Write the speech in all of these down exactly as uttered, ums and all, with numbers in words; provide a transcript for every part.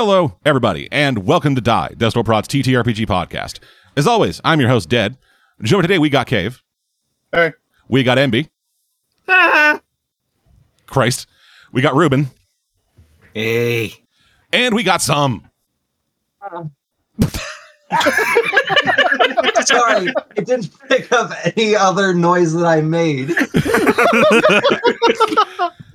Hello, everybody, and welcome to Die, Death's Door Prods T T R P G podcast. As always, I'm your host, Dead. Joining today, we got Cave. Hey. We got Envy. Ah. Christ. We got Ruben. Hey. And we got some. Uh. Sorry, I didn't pick up any other noise that I made.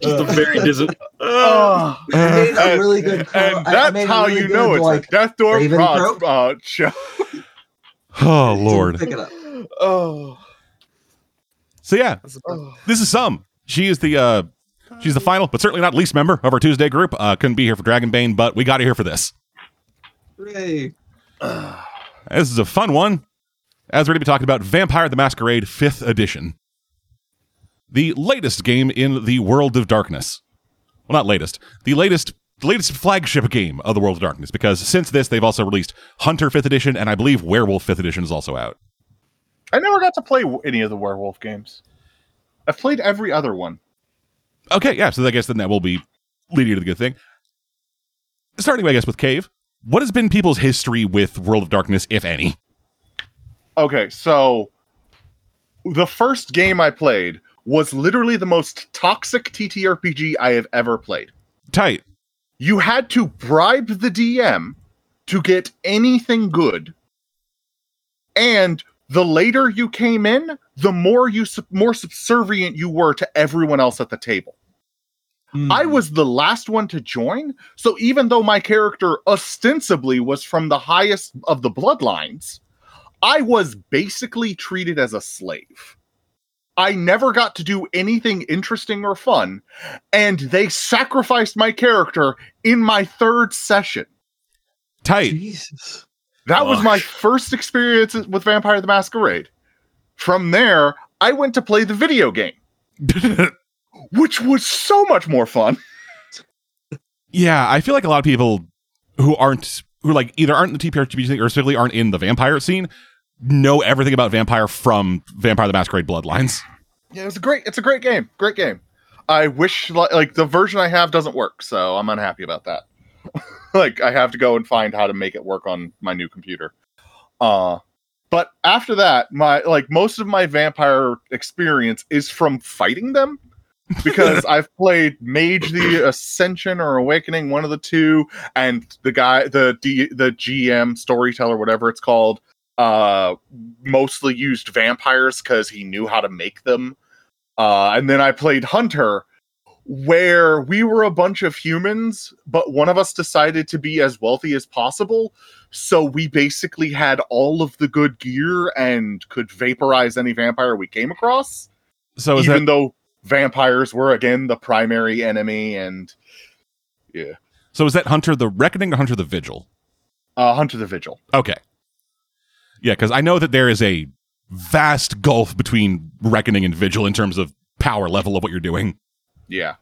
Just a very distant. Oh, I made a really and, good. Cro- and that's I how really you know it's like, a Death Door Prods uh, show. Oh Lord! Pick it up. Oh. So yeah, oh. This is some. She is the uh, she's the final, but certainly not least member of our Tuesday group. Uh, couldn't be here for Dragonbane, but we got her here for this. Hooray. Uh, this is a fun one, as we're going to be talking about Vampire the Masquerade fifth Edition. The latest game in the World of Darkness. Well, not latest. The latest the latest flagship game of the World of Darkness, because since this, they've also released Hunter fifth Edition, and I believe Werewolf fifth Edition is also out. I never got to play any of the Werewolf games. I've played every other one. Okay, yeah, so I guess then that will be leading you to the good thing. Starting, I guess, with Cave. What has been people's history with World of Darkness, if any? Okay, so the first game I played was literally the most toxic T T R P G I have ever played. Tight. You had to bribe the D M to get anything good. And the later you came in, the more you more subservient you were to everyone else at the table. Mm. I was the last one to join, so even though my character ostensibly was from the highest of the bloodlines, I was basically treated as a slave. I never got to do anything interesting or fun, and they sacrificed my character in my third session. Tight. Jesus. That Gosh. was my first experience with Vampire the Masquerade. From there, I went to play the video game. Which was so much more fun. Yeah, I feel like a lot of people who aren't, who like either aren't in the T T R P G thing or simply aren't in the vampire scene, know everything about Vampire from Vampire the Masquerade Bloodlines. Yeah, it's a great, it's a great game, great game. I wish like, like the version I have doesn't work, so I'm unhappy about that. Like I have to go and find how to make it work on my new computer. Uh, but after that, my like most of my vampire experience is from fighting them. Because I've played Mage the Ascension or Awakening, one of the two, and the guy, the D, the G M, storyteller, whatever it's called, uh, mostly used vampires because he knew how to make them. Uh, and then I played Hunter, where we were a bunch of humans, but one of us decided to be as wealthy as possible, so we basically had all of the good gear and could vaporize any vampire we came across. So is even that- though. Vampires were, again, the primary enemy, and yeah. So is that Hunter the Reckoning or Hunter the Vigil? Uh, Hunter the Vigil. Okay. Yeah, because I know that there is a vast gulf between Reckoning and Vigil in terms of power level of what you're doing. Yeah.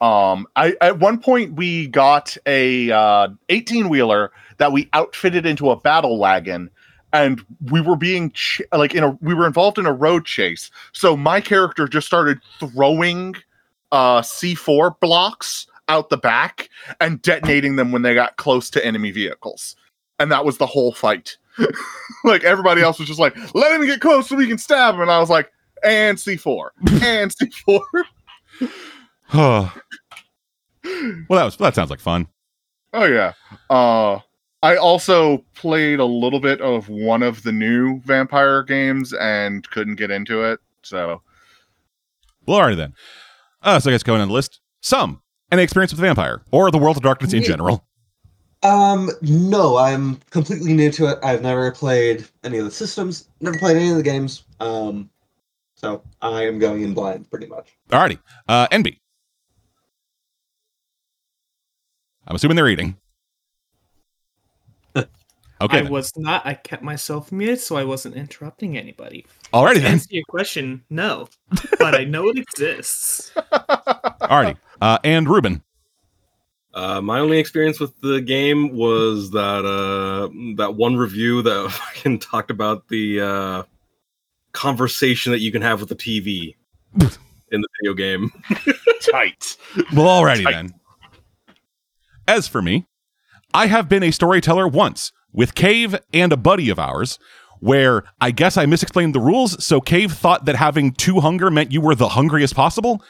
Um, I at one point, we got a uh, eighteen-wheeler that we outfitted into a battle wagon, and we were being ch- like in a we were involved in a road chase. So my character just started throwing uh, C four blocks out the back and detonating them when they got close to enemy vehicles. And that was the whole fight. Like everybody else was just like, let him get close so we can stab him. And I was like, and C four and C four. Well, that was that sounds like fun. Oh yeah. Uh I also played a little bit of one of the new vampire games and couldn't get into it, so. Well, all right, then. Uh, so I guess going on the list, some, any experience with the vampire, or the World of Darkness in general? Um, no, I'm completely new to it. I've never played any of the systems, never played any of the games, um, so I am going in blind, pretty much. All righty. Uh, Envy. I'm assuming they're eating. Okay, I then. was not. I kept myself muted, so I wasn't interrupting anybody. Alrighty, to then. Answer your question, no, but I know it exists. Alrighty, uh, and Ruben. Uh, my only experience with the game was that uh, that one review that fucking talked about the uh, conversation that you can have with the T V in the video game. Tight. Well, alrighty Tight. then. As for me. I have been a storyteller once with Cave and a buddy of ours, where I guess I misexplained the rules, so Cave thought that having two hunger meant you were the hungriest possible.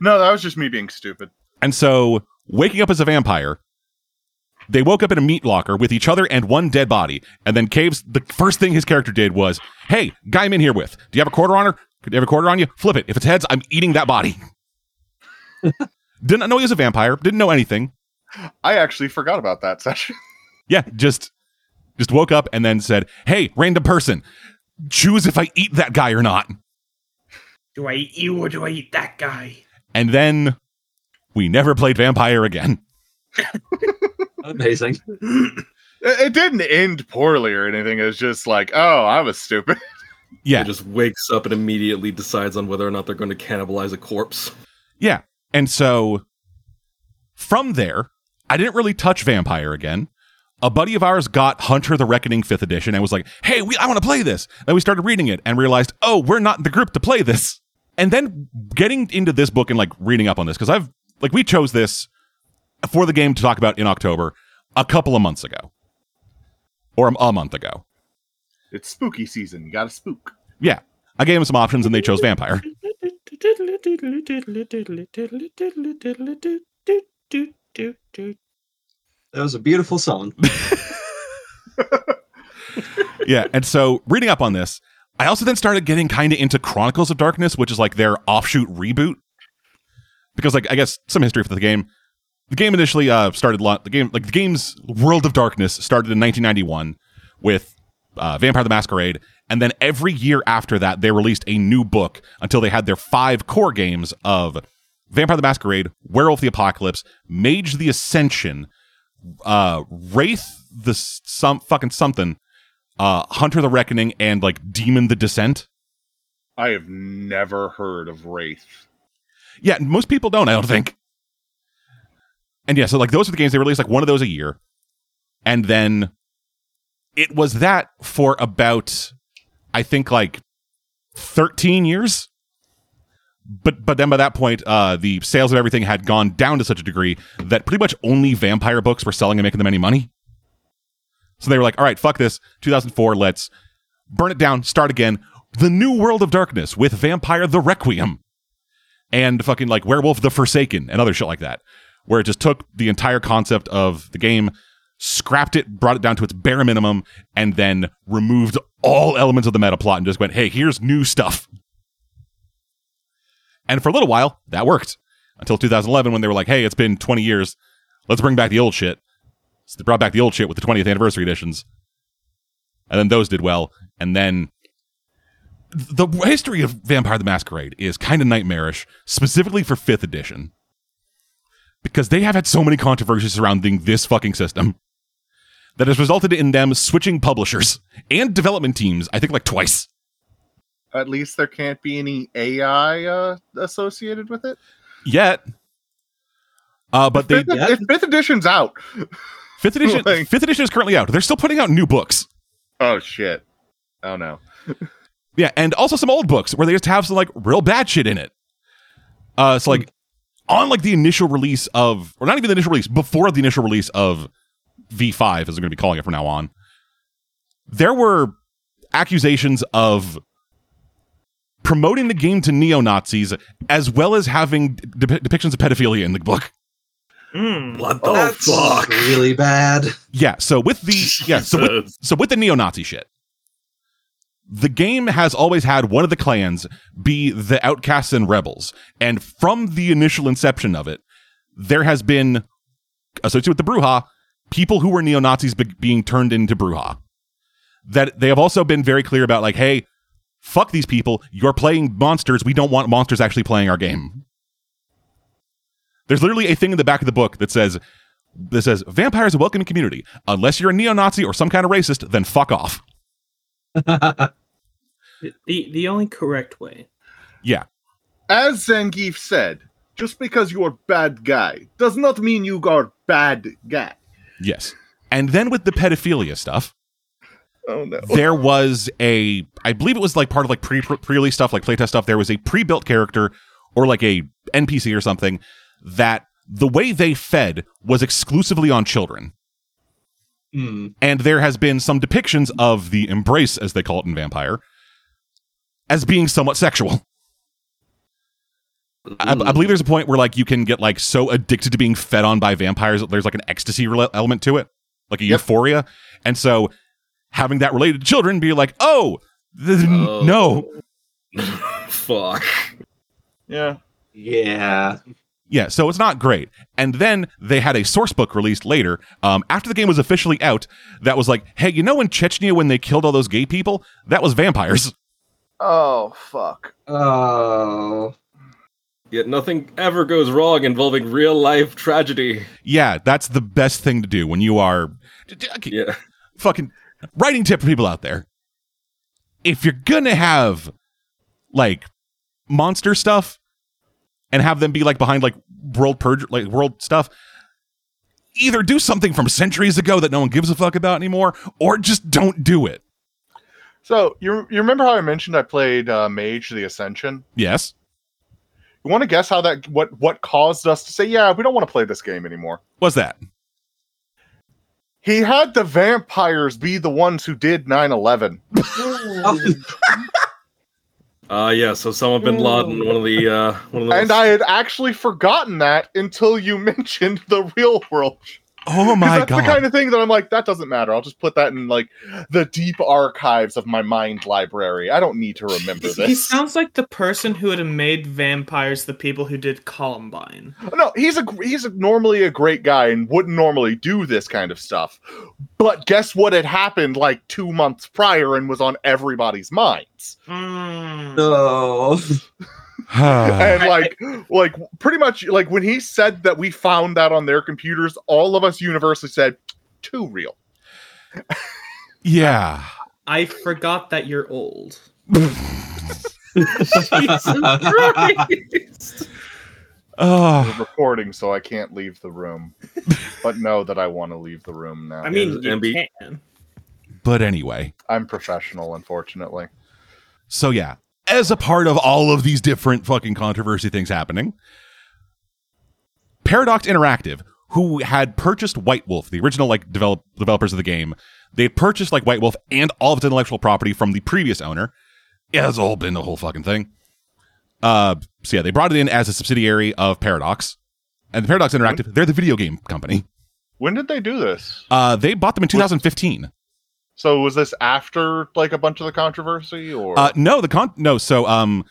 No, that was just me being stupid. And so, waking up as a vampire, they woke up in a meat locker with each other and one dead body. And then Cave's, the first thing his character did was, hey, guy I'm in here with, do you have a quarter on her? Could you have a quarter on you? Flip it. If it's heads, I'm eating that body. Didn't know he was a vampire. Didn't know anything. I actually forgot about that session. Yeah, just just woke up and then said, hey, random person, choose if I eat that guy or not. Do I eat you or do I eat that guy? And then we never played Vampire again. Amazing. it, it didn't end poorly or anything. It was just like, oh, I was stupid. Yeah. It just wakes up and immediately decides on whether or not they're going to cannibalize a corpse. Yeah. And so from there, I didn't really touch Vampire again. A buddy of ours got Hunter the Reckoning fifth Edition and was like, hey, we, I want to play this. Then we started reading it and realized, oh, we're not the group to play this. And then getting into this book and like reading up on this, because I've like we chose this for the game to talk about in October a couple of months ago. Or a month ago. It's spooky season. You gotta spook. Yeah. I gave them some options and they chose Vampire. That was a beautiful song. Yeah, and so reading up on this, I also then started getting kind of into Chronicles of Darkness, which is like their offshoot reboot. Because like I guess some history for the game. The game initially uh, started lo- the game like the game's World of Darkness started in nineteen ninety-one with uh, Vampire the Masquerade, and then every year after that they released a new book until they had their five core games of Vampire the Masquerade, Werewolf the Apocalypse, Mage the Ascension, uh, Wraith the some fucking something, uh, Hunter the Reckoning, and like Demon the Descent. I have never heard of Wraith. Yeah, most people don't, I don't think. And yeah, so like those are the games they released, like one of those a year. And then it was that for about, I think like thirteen years. But but then by that point, uh, the sales of everything had gone down to such a degree that pretty much only vampire books were selling and making them any money. So they were like, all right, fuck this. two thousand four, let's burn it down, start again. The New World of Darkness with Vampire the Requiem. And fucking like Werewolf the Forsaken and other shit like that. Where it just took the entire concept of the game, scrapped it, brought it down to its bare minimum, and then removed all elements of the meta plot and just went, hey, here's new stuff. And for a little while, that worked. Until two thousand eleven, when they were like, hey, it's been twenty years. Let's bring back the old shit. So they brought back the old shit with the twentieth anniversary editions. And then those did well. And then the history of Vampire the Masquerade is kind of nightmarish, specifically for fifth edition. Because they have had so many controversies surrounding this fucking system that has resulted in them switching publishers and development teams, I think, like twice. At least there can't be any A I uh, associated with it? Yet. Uh, but if they... Fifth, fifth edition's out. Fifth edition, like, fifth edition is currently out. They're still putting out new books. Oh, shit. Oh, no. Yeah, and also some old books where they just have some, like, real bad shit in it. Uh, so, like... Mm. On like the initial release of, or not even the initial release, before the initial release of V five, as I'm going to be calling it from now on, there were accusations of promoting the game to neo-Nazis, as well as having de- depictions of pedophilia in the book. Mm, what the oh, fuck? Really bad. Yeah. So with the yeah, so with, so with the neo-Nazi shit, the game has always had one of the clans be the outcasts and rebels. And from the initial inception of it, there has been, associated with the Bruja, people who were neo-Nazis be- being turned into Bruja. That they have also been very clear about, like, hey, fuck these people. You're playing monsters. We don't want monsters actually playing our game. There's literally a thing in the back of the book that says, that says, vampires are a welcoming community. Unless you're a neo-Nazi or some kind of racist, then fuck off. the the only correct way. Yeah. As Zangief said, just because you're a bad guy does not mean you are bad guy. Yes. And then with the pedophilia stuff, oh no. There was a, I believe it was like part of like pre pre-release stuff, like playtest stuff, there was a pre-built character or like a N P C or something that the way they fed was exclusively on children. Mm. And there has been some depictions of the embrace, as they call it in Vampire, as being somewhat sexual. Mm. I, I believe there's a point where like you can get like so addicted to being fed on by vampires that there's like an ecstasy re- element to it, like a yep. euphoria. And so having that related to children be like, oh, th- oh. no. Fuck. Yeah. Yeah. Yeah, so it's not great. And then they had a source book released later, um, after the game was officially out, that was like, hey, you know in Chechnya when they killed all those gay people? That was vampires. Oh, fuck. Oh. Yet nothing ever goes wrong involving real-life tragedy. Yeah, that's the best thing to do when you are... Okay, yeah. Fucking... Writing tip for people out there. If you're gonna have, like, monster stuff... and have them be like behind like world purge, like world stuff. Either do something from centuries ago that no one gives a fuck about anymore, or just don't do it. So you you remember how I mentioned I played uh, Mage the Ascension? Yes. You want to guess how that what what caused us to say, yeah, we don't want to play this game anymore? What's that? He had the vampires be the ones who did nine eleven. Uh, yeah, so Osama bin Laden, one of the... Uh, one of those. And I had actually forgotten that until you mentioned the real world. Oh my that's god. That's the kind of thing that I'm like, that doesn't matter. I'll just put that in, like, the deep archives of my mind library. I don't need to remember this. He sounds like the person who would have made vampires the people who did Columbine. No, he's, a, he's a, normally a great guy and wouldn't normally do this kind of stuff. But guess what had happened, like, two months prior and was on everybody's mind? Mm. No. And like like pretty much like when he said that we found that on their computers, all of us universally said, too real. Yeah. I forgot that you're old. Jesus Christ. Oh. We're recording, so I can't leave the room. But know that I want to leave the room now. I mean, you be- can. But anyway. I'm professional, unfortunately. So yeah, as a part of all of these different fucking controversy things happening, Paradox Interactive, who had purchased White Wolf, the original like develop- developers of the game, they purchased like White Wolf and all of its intellectual property from the previous owner. It has all been the whole fucking thing. Uh, so yeah, they brought it in as a subsidiary of Paradox. And Paradox Interactive, they're the video game company. When did they do this? Uh, they bought them in two thousand fifteen. So was this after like a bunch of the controversy, or uh, no? The con no. So um,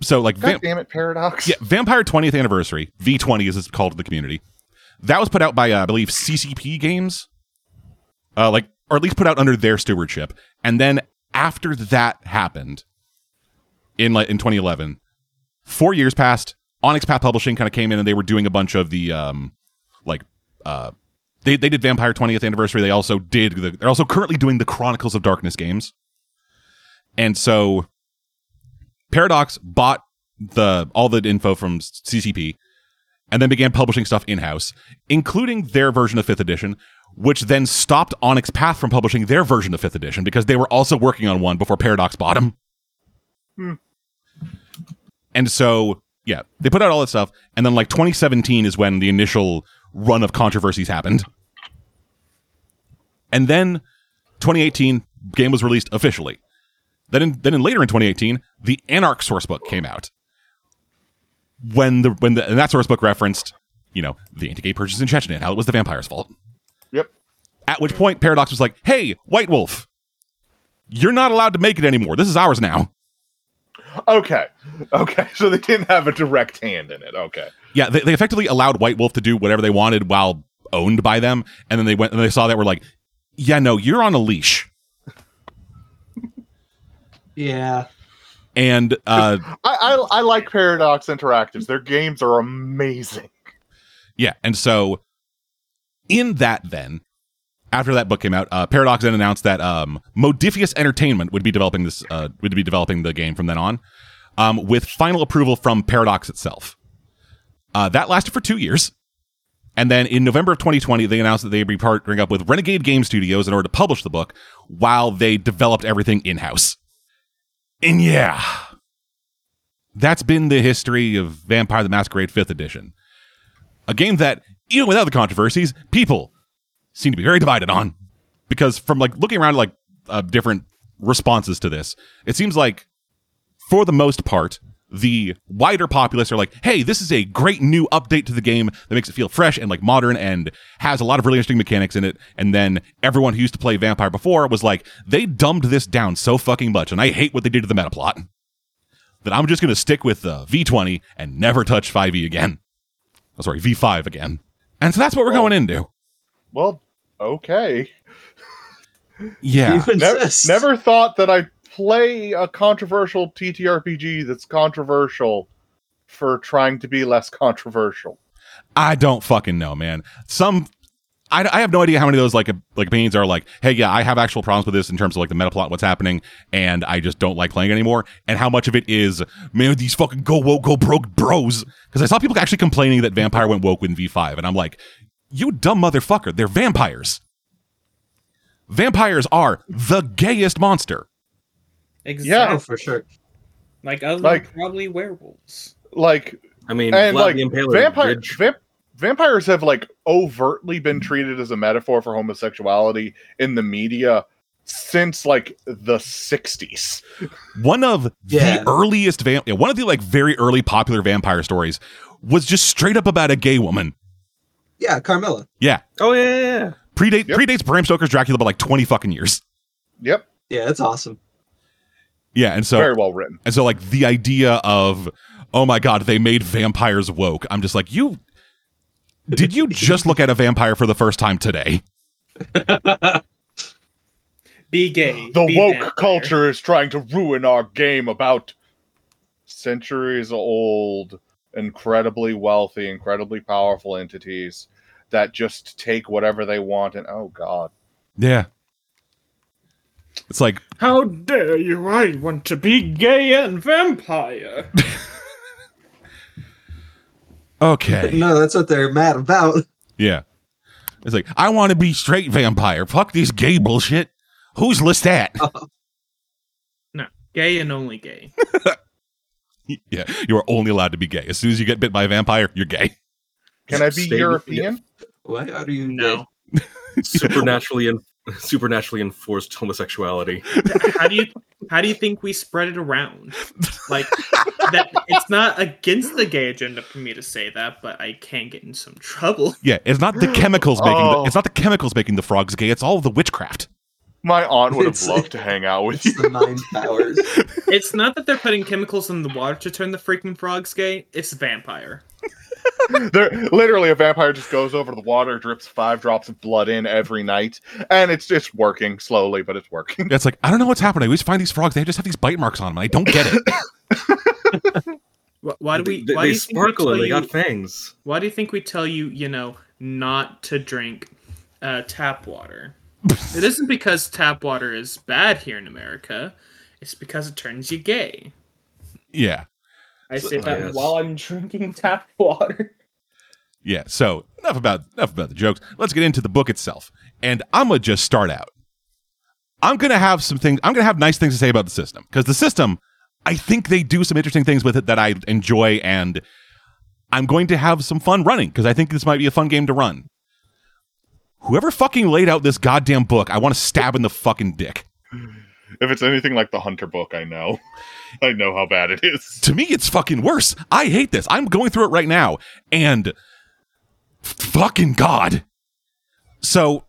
so like God va- damn it, Paradox. Yeah, Vampire twentieth anniversary V twenty is called in the community. That was put out by uh, I believe C C P Games, uh, like or at least put out under their stewardship. And then after that happened, in like in twenty eleven, four years passed. Onyx Path Publishing kind of came in and they were doing a bunch of the um, like uh. They they did Vampire twentieth anniversary. They also did. The, they're also currently doing the Chronicles of Darkness games, and so Paradox bought the all the info from C C P, and then began publishing stuff in house, including their version of fifth edition, which then stopped Onyx Path from publishing their version of fifth edition because they were also working on one before Paradox bought them. Hmm. And so yeah, they put out all that stuff, and then like twenty seventeen is when the initial run of controversies happened. And then twenty eighteen, game was released officially. Then in, then in later in twenty eighteen, the Anarch sourcebook came out. When the when the and that sourcebook referenced, you know, the anti-gay purchase in Chechnya and how it was the vampire's fault. Yep. At which point Paradox was like, "Hey, White Wolf, you're not allowed to make it anymore. This is ours now." Okay. Okay. So they didn't have a direct hand in it. Okay. Yeah, they, they effectively allowed White Wolf to do whatever they wanted while owned by them, and then they went and they saw that we're like, yeah, no, you're on a leash. Yeah. And uh, I, I I like Paradox Interactives. Their games are amazing. Yeah, and so in that then, after that book came out, uh, Paradox then announced that um, Modiphius Entertainment would be developing this uh, would be developing the game from then on, um, with final approval from Paradox itself. Uh, that lasted for two years, and then in November of twenty twenty, they announced that they'd be partnering up with Renegade Game Studios in order to publish the book, while they developed everything in-house. And yeah, that's been the history of Vampire the Masquerade fifth Edition. A game that, even without the controversies, people seem to be very divided on. Because from like looking around like uh, different responses to this, it seems like for the most part, the wider populace are like, hey, this is a great new update to the game that makes it feel fresh and like modern and has a lot of really interesting mechanics in it. And then everyone who used to play Vampire before was like, they dumbed this down so fucking much and I hate what they did to the meta plot that I'm just going to stick with the uh, V twenty and never touch five E again. Oh, sorry, V five again. And so that's what we're well, going into. Well, okay. Yeah. Never, never thought that I'd play a controversial T T R P G that's controversial for trying to be less controversial. I don't fucking know, man. Some, I, I have no idea how many of those like like opinions are like, hey, yeah, I have actual problems with this in terms of like the meta plot, what's happening, and I just don't like playing it anymore. And how much of it is, man, these fucking go woke, go broke bros. Because I saw people actually complaining that Vampire went woke with V five, and I'm like, you dumb motherfucker, they're vampires. Vampires are the gayest monster. Exactly, yeah. For sure. Like, other like, than probably werewolves. Like, I mean, and like, vampire, vamp, vampires have, like, overtly been treated as a metaphor for homosexuality in the media since, like, the sixties. One of yeah. the earliest, vamp- yeah, one of the, like, very early popular vampire stories was just straight up about a gay woman. Yeah, Carmilla. Yeah. Oh, yeah, yeah, yeah. Predate, yep. Predates Bram Stoker's Dracula by, like, twenty fucking years. Yep. Yeah, that's awesome. Yeah, and so very well written. And so like the idea of, oh my god, they made vampires woke. I'm just like, you did you just look at a vampire for the first time today? Be gay. The be woke vampire. Culture is trying to ruin our game about centuries old, incredibly wealthy, incredibly powerful entities that just take whatever they want and oh god. Yeah. It's like, how dare you? I want to be gay and vampire. Okay. No, that's what they're mad about. Yeah. It's like, I want to be straight vampire. Fuck this gay bullshit. Who's list that? Uh, no, gay and only gay. Yeah, you are only allowed to be gay. As soon as you get bit by a vampire, you're gay. Can I be Stay European? What? How do you know? Supernaturally and Supernaturally enforced homosexuality. How do you how do you think we spread it around? Like that, it's not against the gay agenda for me to say that, but I can get in some trouble. Yeah, it's not the chemicals making oh. the, it's not the chemicals making the frogs gay. It's all the witchcraft. My aunt would have it's, loved to hang out with it's you. It's the nine powers. It's not that they're putting chemicals in the water to turn the freaking frogs gay. It's vampire. There, literally, a vampire just goes over the water, drips five drops of blood in every night, and it's just working slowly, but it's working. It's like, I don't know what's happening. I always find these frogs; they just have these bite marks on them. And I don't get it. Why do we? They, why they do sparkle. We and they you, got fangs. Why do you think we tell you, you know, not to drink uh, tap water? It isn't because tap water is bad here in America. It's because it turns you gay. Yeah. I say that oh, yes. while I'm drinking tap water. Yeah, so enough about enough about the jokes. Let's get into the book itself. And I'm going to just start out. I'm going to have some things, I'm going to have nice things to say about the system. Because the system, I think they do some interesting things with it that I enjoy. And I'm going to have some fun running. Because I think this might be a fun game to run. Whoever fucking laid out this goddamn book, I want to stab in the fucking dick. If it's anything like the Hunter book, I know. I know how bad it is. To me, it's fucking worse. I hate this. I'm going through it right now. And fucking God. So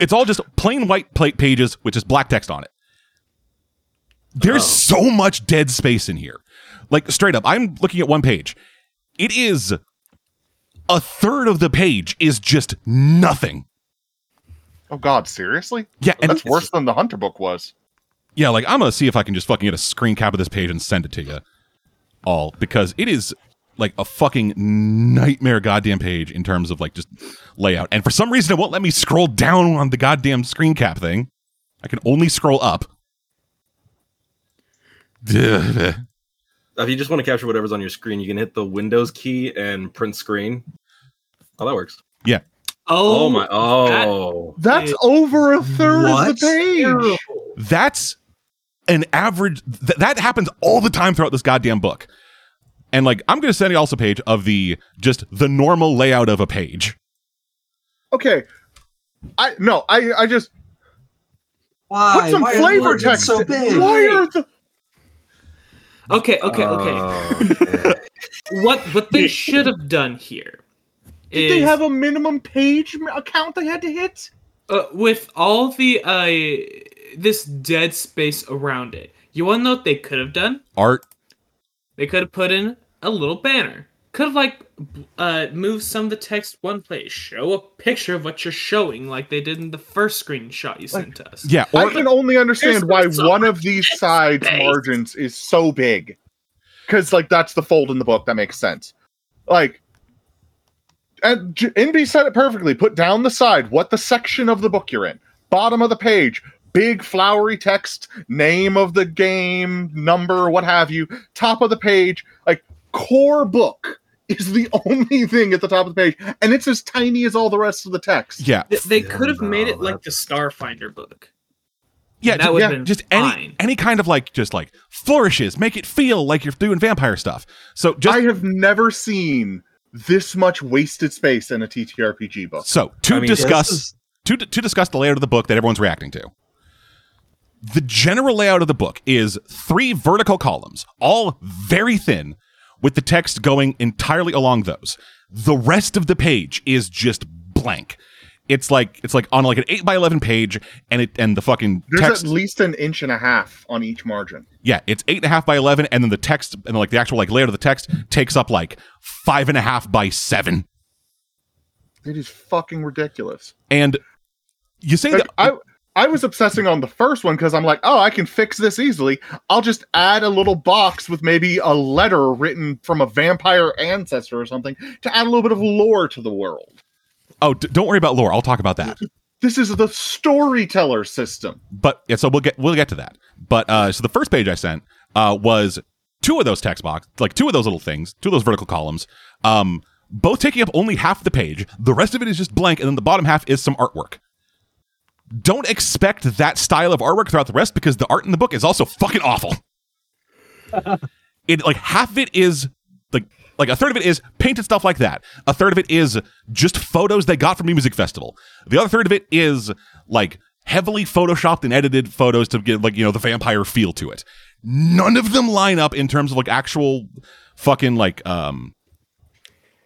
it's all just plain white plate pages with just black text on it. There's oh. so much dead space in here. Like straight up, I'm looking at one page. It is a third of the page is just nothing. Oh God, seriously? Yeah, and that's worse than the Hunter book was. Yeah, like I'm gonna see if I can just fucking get a screen cap of this page and send it to you all, because it is like a fucking nightmare goddamn page in terms of like just layout. And for some reason it won't let me scroll down on the goddamn screen cap thing. I can only scroll up. If you just want to capture whatever's on your screen, you can hit the Windows key and print screen. Oh, that works. Yeah. Oh, oh my! Oh, that, that's it, over a third what? of the page. That's an average. Th- that happens all the time throughout this goddamn book, And like, I'm going to send you also a page of the just the normal layout of a page. Okay. I no, I I just Why? Put some Why flavor text. So big? Why are the Okay, okay, okay. Oh, okay. What what they should have done here is, did they have a minimum page account they had to hit? Uh, with all the uh this dead space around it, you want to know what they could have done? Art. They could have put in a little banner. Could have like uh moved some of the text one place. Show a picture of what you're showing, like they did in the first screenshot you sent like, to us. Yeah, or, I can only understand why one of these sides space. margins is so big, because like that's the fold in the book that makes sense. Like, and N B said it perfectly. Put down the side what the section of the book you're in. Bottom of the page. Big flowery text, name of the game, number, what have you. Top of the page, like core book is the only thing at the top of the page, and it's as tiny as all the rest of the text. Yeah, Th- they yeah, could have no, made it that's... like the Starfinder book. Yeah, that would yeah, have been just fine. any any kind of like just like flourishes, make it feel like you're doing vampire stuff. So just... I have never seen this much wasted space in a T T R P G book. So to I mean, discuss is... to to discuss the layout of the book that everyone's reacting to. The general layout of the book is three vertical columns, all very thin, with the text going entirely along those. The rest of the page is just blank. It's like it's like on like an eight by eleven page, and it and the fucking There's text... There's at least an inch and a half on each margin. Yeah, it's eight and a half by eleven, and then the text, and then like the actual like layout of the text takes up like five and a half by seven. It is fucking ridiculous. And you say like, that... I... I was obsessing on the first one because I'm like, oh, I can fix this easily. I'll just add a little box with maybe a letter written from a vampire ancestor or something to add a little bit of lore to the world. Oh, d- don't worry about lore. I'll talk about that. This is the storyteller system. But yeah, so we'll get we'll get to that. But uh, so the first page I sent uh, was two of those text box, like two of those little things, two of those vertical columns, um, both taking up only half the page. The rest of it is just blank, and then the bottom half is some artwork. Don't expect that style of artwork throughout the rest, because the art in the book is also fucking awful. It like half of it is like like a third of it is painted stuff like that. A third of it is just photos they got from a music festival. The other third of it is like heavily photoshopped and edited photos to give like, you know, the vampire feel to it. None of them line up in terms of like actual fucking like um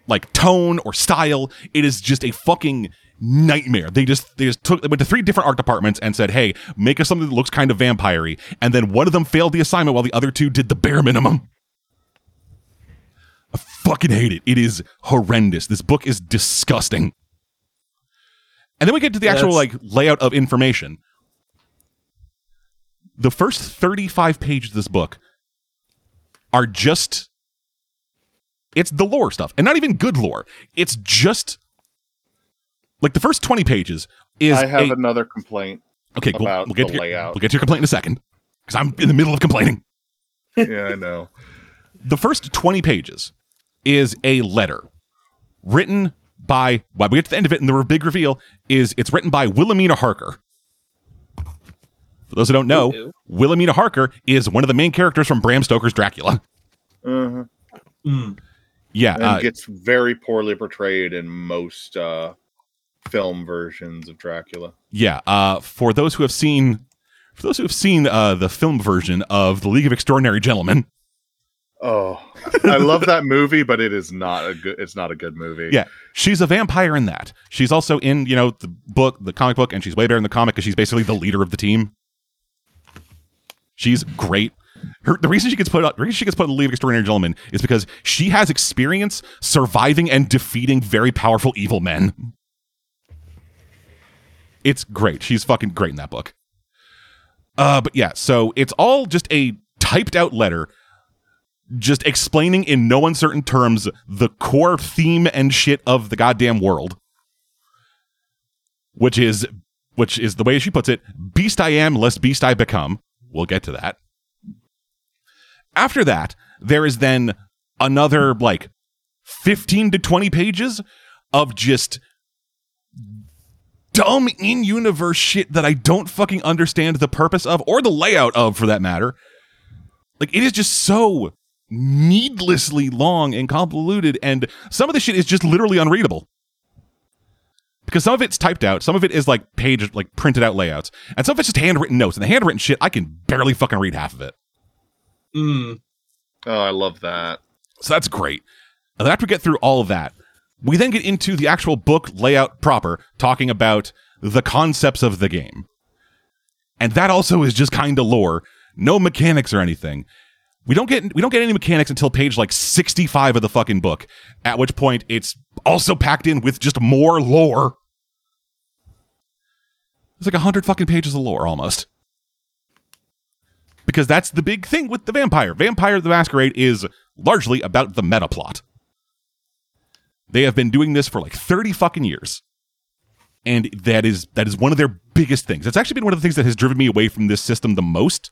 like tone or style. It is just a fucking nightmare. They just they just took they went to three different art departments and said, "Hey, make us something that looks kind of vampire-y." And then one of them failed the assignment while the other two did the bare minimum. I fucking hate it. It is horrendous. This book is disgusting. And then we get to the yeah, actual like layout of information. The first thirty-five pages of this book are just it's the lore stuff, and not even good lore. It's just like the first twenty pages is. I have a, another complaint. Okay, cool. We'll, we'll get the to your, layout. We'll get to your complaint in a second, because I'm in the middle of complaining. Yeah, I know. The first twenty pages is a letter written by. Well, we get to the end of it, and the big reveal is it's written by Wilhelmina Harker. For those who don't know, Ooh. Wilhelmina Harker is one of the main characters from Bram Stoker's Dracula. Uh-huh. Mm. Yeah, and uh, gets very poorly portrayed in most. Uh, film versions of Dracula. Yeah, uh, for those who have seen for those who have seen uh, the film version of The League of Extraordinary Gentlemen. Oh, I love that movie, but it is not a good it's not a good movie. Yeah, she's a vampire in that. She's also in, you know, the book, the comic book, and she's way better in the comic because she's basically the leader of the team. She's great. Her, the reason she gets put up, the reason she gets put in The League of Extraordinary Gentlemen is because she has experience surviving and defeating very powerful evil men. It's great. She's fucking great in that book. Uh, but yeah, so it's all just a typed out letter just explaining in no uncertain terms the core theme and shit of the goddamn world. Which is, which is the way she puts it, beast I am, lest beast I become. We'll get to that. After that, there is then another, like, fifteen to twenty pages of just... dumb in-universe shit that I don't fucking understand the purpose of, or the layout of, for that matter. Like, it is just so needlessly long and convoluted, and some of the shit is just literally unreadable. Because some of it's typed out, some of it is like page, like printed out layouts, and some of it's just handwritten notes. And the handwritten shit, I can barely fucking read half of it. Mm. Oh, I love that. So that's great. And then after we get through all of that, we then get into the actual book layout proper, talking about the concepts of the game. And that also is just kind of lore. No mechanics or anything. We don't get we don't get any mechanics until page like sixty-five of the fucking book, at which point it's also packed in with just more lore. It's like a hundred fucking pages of lore almost. Because that's the big thing with the Vampire. Vampire the Masquerade is largely about the meta plot. They have been doing this for like thirty fucking years. And that is that is one of their biggest things. It's actually been one of the things that has driven me away from this system the most.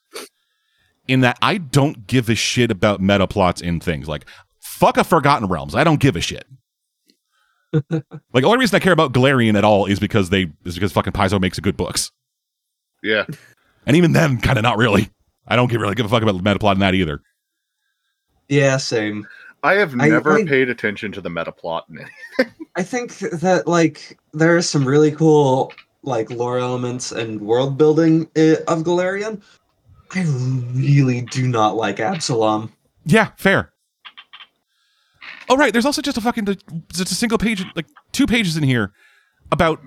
In that I don't give a shit about meta plots in things. Like, fuck a Forgotten Realms. I don't give a shit. Like, the only reason I care about Golarion at all is because they is because fucking Paizo makes good books. Yeah. And even them, kind of not really. I don't give, really give a fuck about the meta plot in that either. Yeah, same. I have never I, I, paid attention to the meta plot in anything. I think that, like, there are some really cool, like, lore elements and world building of Golarion. I really do not like Absalom. Yeah, fair. Oh, right, there's also just a fucking, just a single page, like, two pages in here about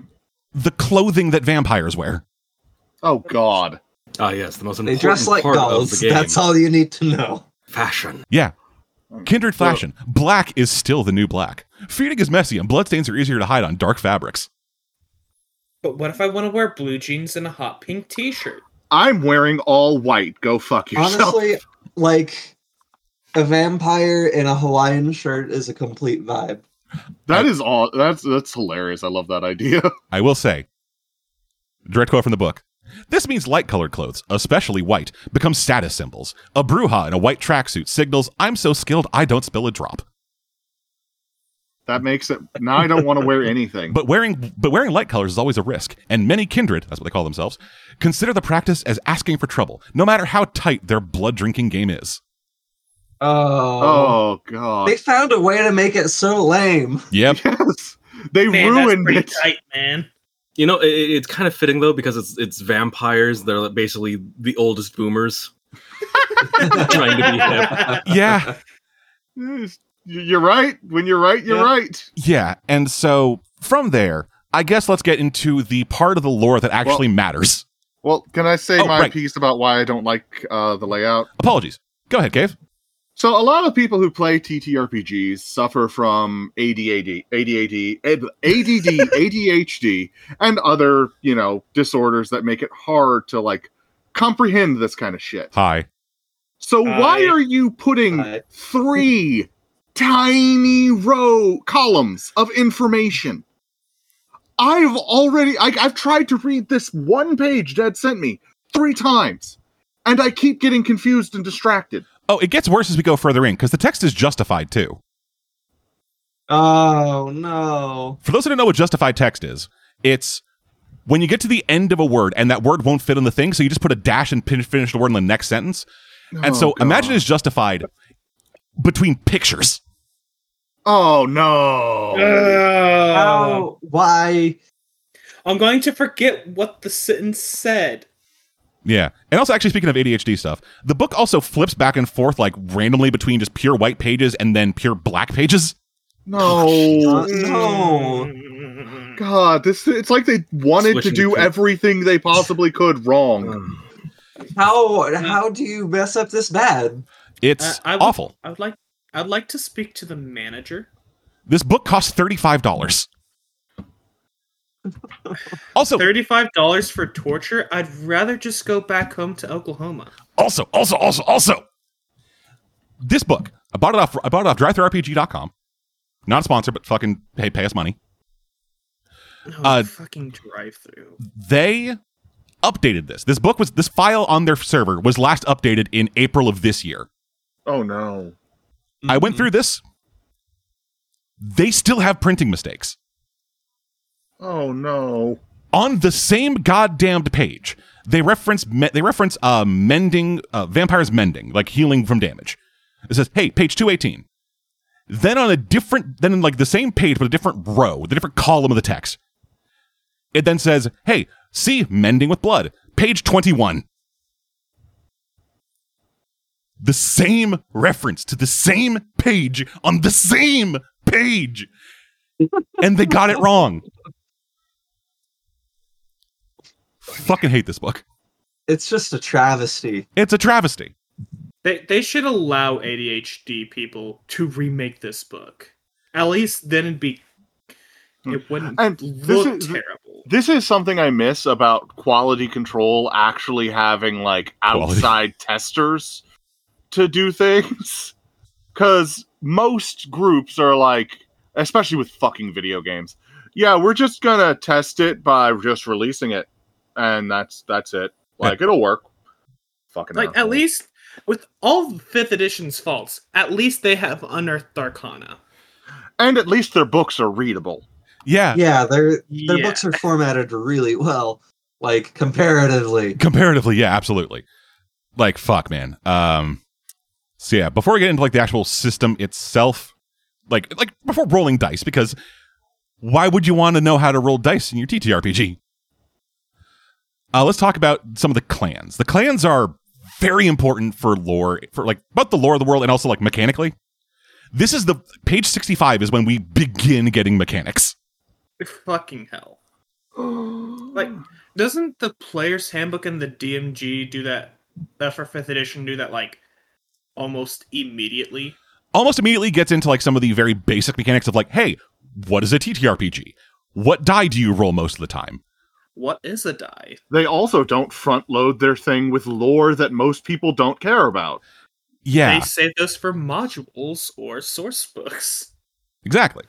the clothing that vampires wear. Oh, God. Ah, yes, the most important they dress like part dolls. Of the game. That's all you need to know. Fashion. Yeah. Kindred fashion. Whoa. Black is still the new black. Feeding is messy, and bloodstains are easier to hide on dark fabrics. But what if I want to wear blue jeans and a hot pink t-shirt? I'm wearing all white. Go fuck yourself. Honestly, like, a vampire in a Hawaiian shirt is a complete vibe. That I, is all. That's that's hilarious. I love that idea. I will say, direct quote from the book. This means light-colored clothes, especially white, become status symbols. A Bruja in a white tracksuit signals, I'm so skilled I don't spill a drop. That makes it... Now I don't want to wear anything. But wearing but wearing light colors is always a risk, and many kindred, that's what they call themselves, consider the practice as asking for trouble, no matter how tight their blood-drinking game is. Oh. Oh, God. They found a way to make it so lame. Yep. Yes. They man, ruined that's it. Tight, man. You know, it, it's kind of fitting, though, because it's it's vampires. They're basically the oldest boomers. Trying to be hip. Yeah. You're right. When you're right, you're yeah. right. Yeah. And so from there, I guess let's get into the part of the lore that actually well, matters. Well, can I say oh, my right. piece about why I don't like uh, the layout? Apologies. Go ahead, Cave. So a lot of people who play T T R P Gs suffer from A D H D, and other, you know, disorders that make it hard to, like, comprehend this kind of shit. Hi. So Hi. why are you putting Hi. three tiny row columns of information? I've already, I, I've tried to read this one page Dad sent me three times, and I keep getting confused and distracted. Oh, it gets worse as we go further in, because the text is justified, too. Oh, no. For those who don't know what justified text is, it's when you get to the end of a word, and that word won't fit on the thing, so you just put a dash and pin- finish the word in the next sentence. Oh, and so God. Imagine it's justified between pictures. Oh, no. Uh, How? Why? I'm going to forget what the sentence said. Yeah. And also, actually, speaking of A D H D stuff, the book also flips back and forth, like, randomly between just pure white pages and then pure black pages. No. Gosh, no. God, this it's like they wanted Switching to do everything they possibly could wrong. How how do you mess up this bad? It's uh, I would, awful. I would like I'd like to speak to the manager. This book costs thirty-five dollars. Also, thirty-five dollars for torture? I'd rather just go back home to Oklahoma. Also, also, also, also. This book, I bought it off I bought it off Drive Thru R P G dot com. Not a sponsor, but fucking hey, pay us money. No, uh, fucking DriveThru. They updated this. This book was this file on their server was last updated in April of this year. Oh no. Mm-hmm. I went through this. They still have printing mistakes. Oh no! On the same goddamned page, they reference me- they reference uh, mending uh, vampires mending, like healing from damage. It says, hey, page two eighteen. Then on a different, then in like the same page, but a different row, the different column of the text, it then says, hey, see Mending with Blood, page twenty-one. The same reference to the same page on the same page. And they got it wrong. Fucking hate this book. It's just a travesty. It's a travesty. They they should allow A D H D people to remake this book. At least then it'd be... It wouldn't and look this is, terrible. This is something I miss about quality control actually having like outside quality. Testers to do things. Because most groups are like... Especially with fucking video games. Yeah, we're just gonna test it by just releasing it. And that's that's it. Like, it'll work. Fucking Like, asshole. At least, with all fifth edition's faults, at least they have unearthed Arcana. And at least their books are readable. Yeah. Yeah, their their yeah. books are formatted really well. Like, comparatively. Comparatively, yeah, absolutely. Like, fuck, man. Um, so, yeah, before we get into, like, the actual system itself... Like, like before rolling dice, because why would you want to know how to roll dice in your T T R P G? Uh, let's talk about some of the clans. The clans are very important for lore, for like about the lore of the world, and also like mechanically. This is the page sixty-five is when we begin getting mechanics. Fucking hell! Like, doesn't the Player's Handbook and the D M G do that? That for fifth edition do that like almost immediately. Almost immediately gets into like some of the very basic mechanics of like, hey, what is a T T R P G? What die do you roll most of the time? What is a die? They also don't front load their thing with lore that most people don't care about. Yeah. They save those for modules or source books. Exactly.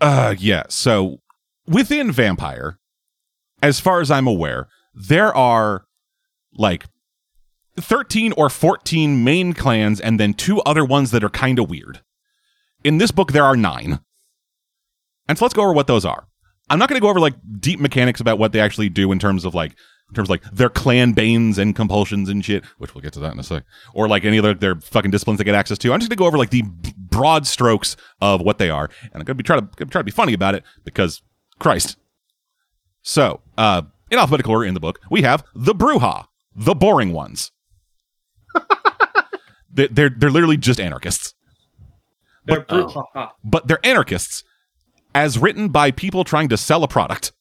Uh, yeah, so within Vampire, as far as I'm aware, there are like thirteen or fourteen main clans, and then two other ones that are kind of weird. In this book, there are nine. And so let's go over what those are. I'm not going to go over like deep mechanics about what they actually do in terms of like in terms of, like their clan banes and compulsions and shit, which we'll get to that in a sec, or like any other their fucking disciplines they get access to. I'm just going to go over like the b- broad strokes of what they are, and I'm going to be try to try to be funny about it because Christ. So, uh, in alphabetical order in the book, we have the Bruja, the boring ones. They're, they're they're literally just anarchists. But, they're uh, but they're anarchists as written by people trying to sell a product.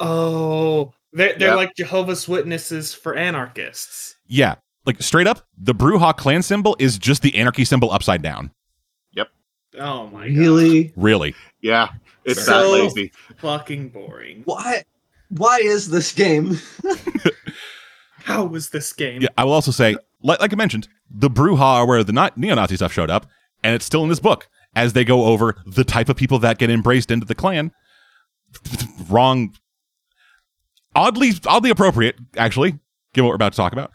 Oh, they're, they're yep. like Jehovah's Witnesses for anarchists. Yeah, like straight up, the Bruja clan symbol is just the anarchy symbol upside down. Yep. Oh my God. Really? Really. Yeah, it's so that lazy. Fucking boring. Why? Why is this game? How was this game? Yeah, I will also say, like, like I mentioned, the Bruja where the not neo-Nazi stuff showed up, and it's still in this book, as they go over the type of people that get embraced into the clan. Wrong. Oddly oddly appropriate, actually, given what we're about to talk about.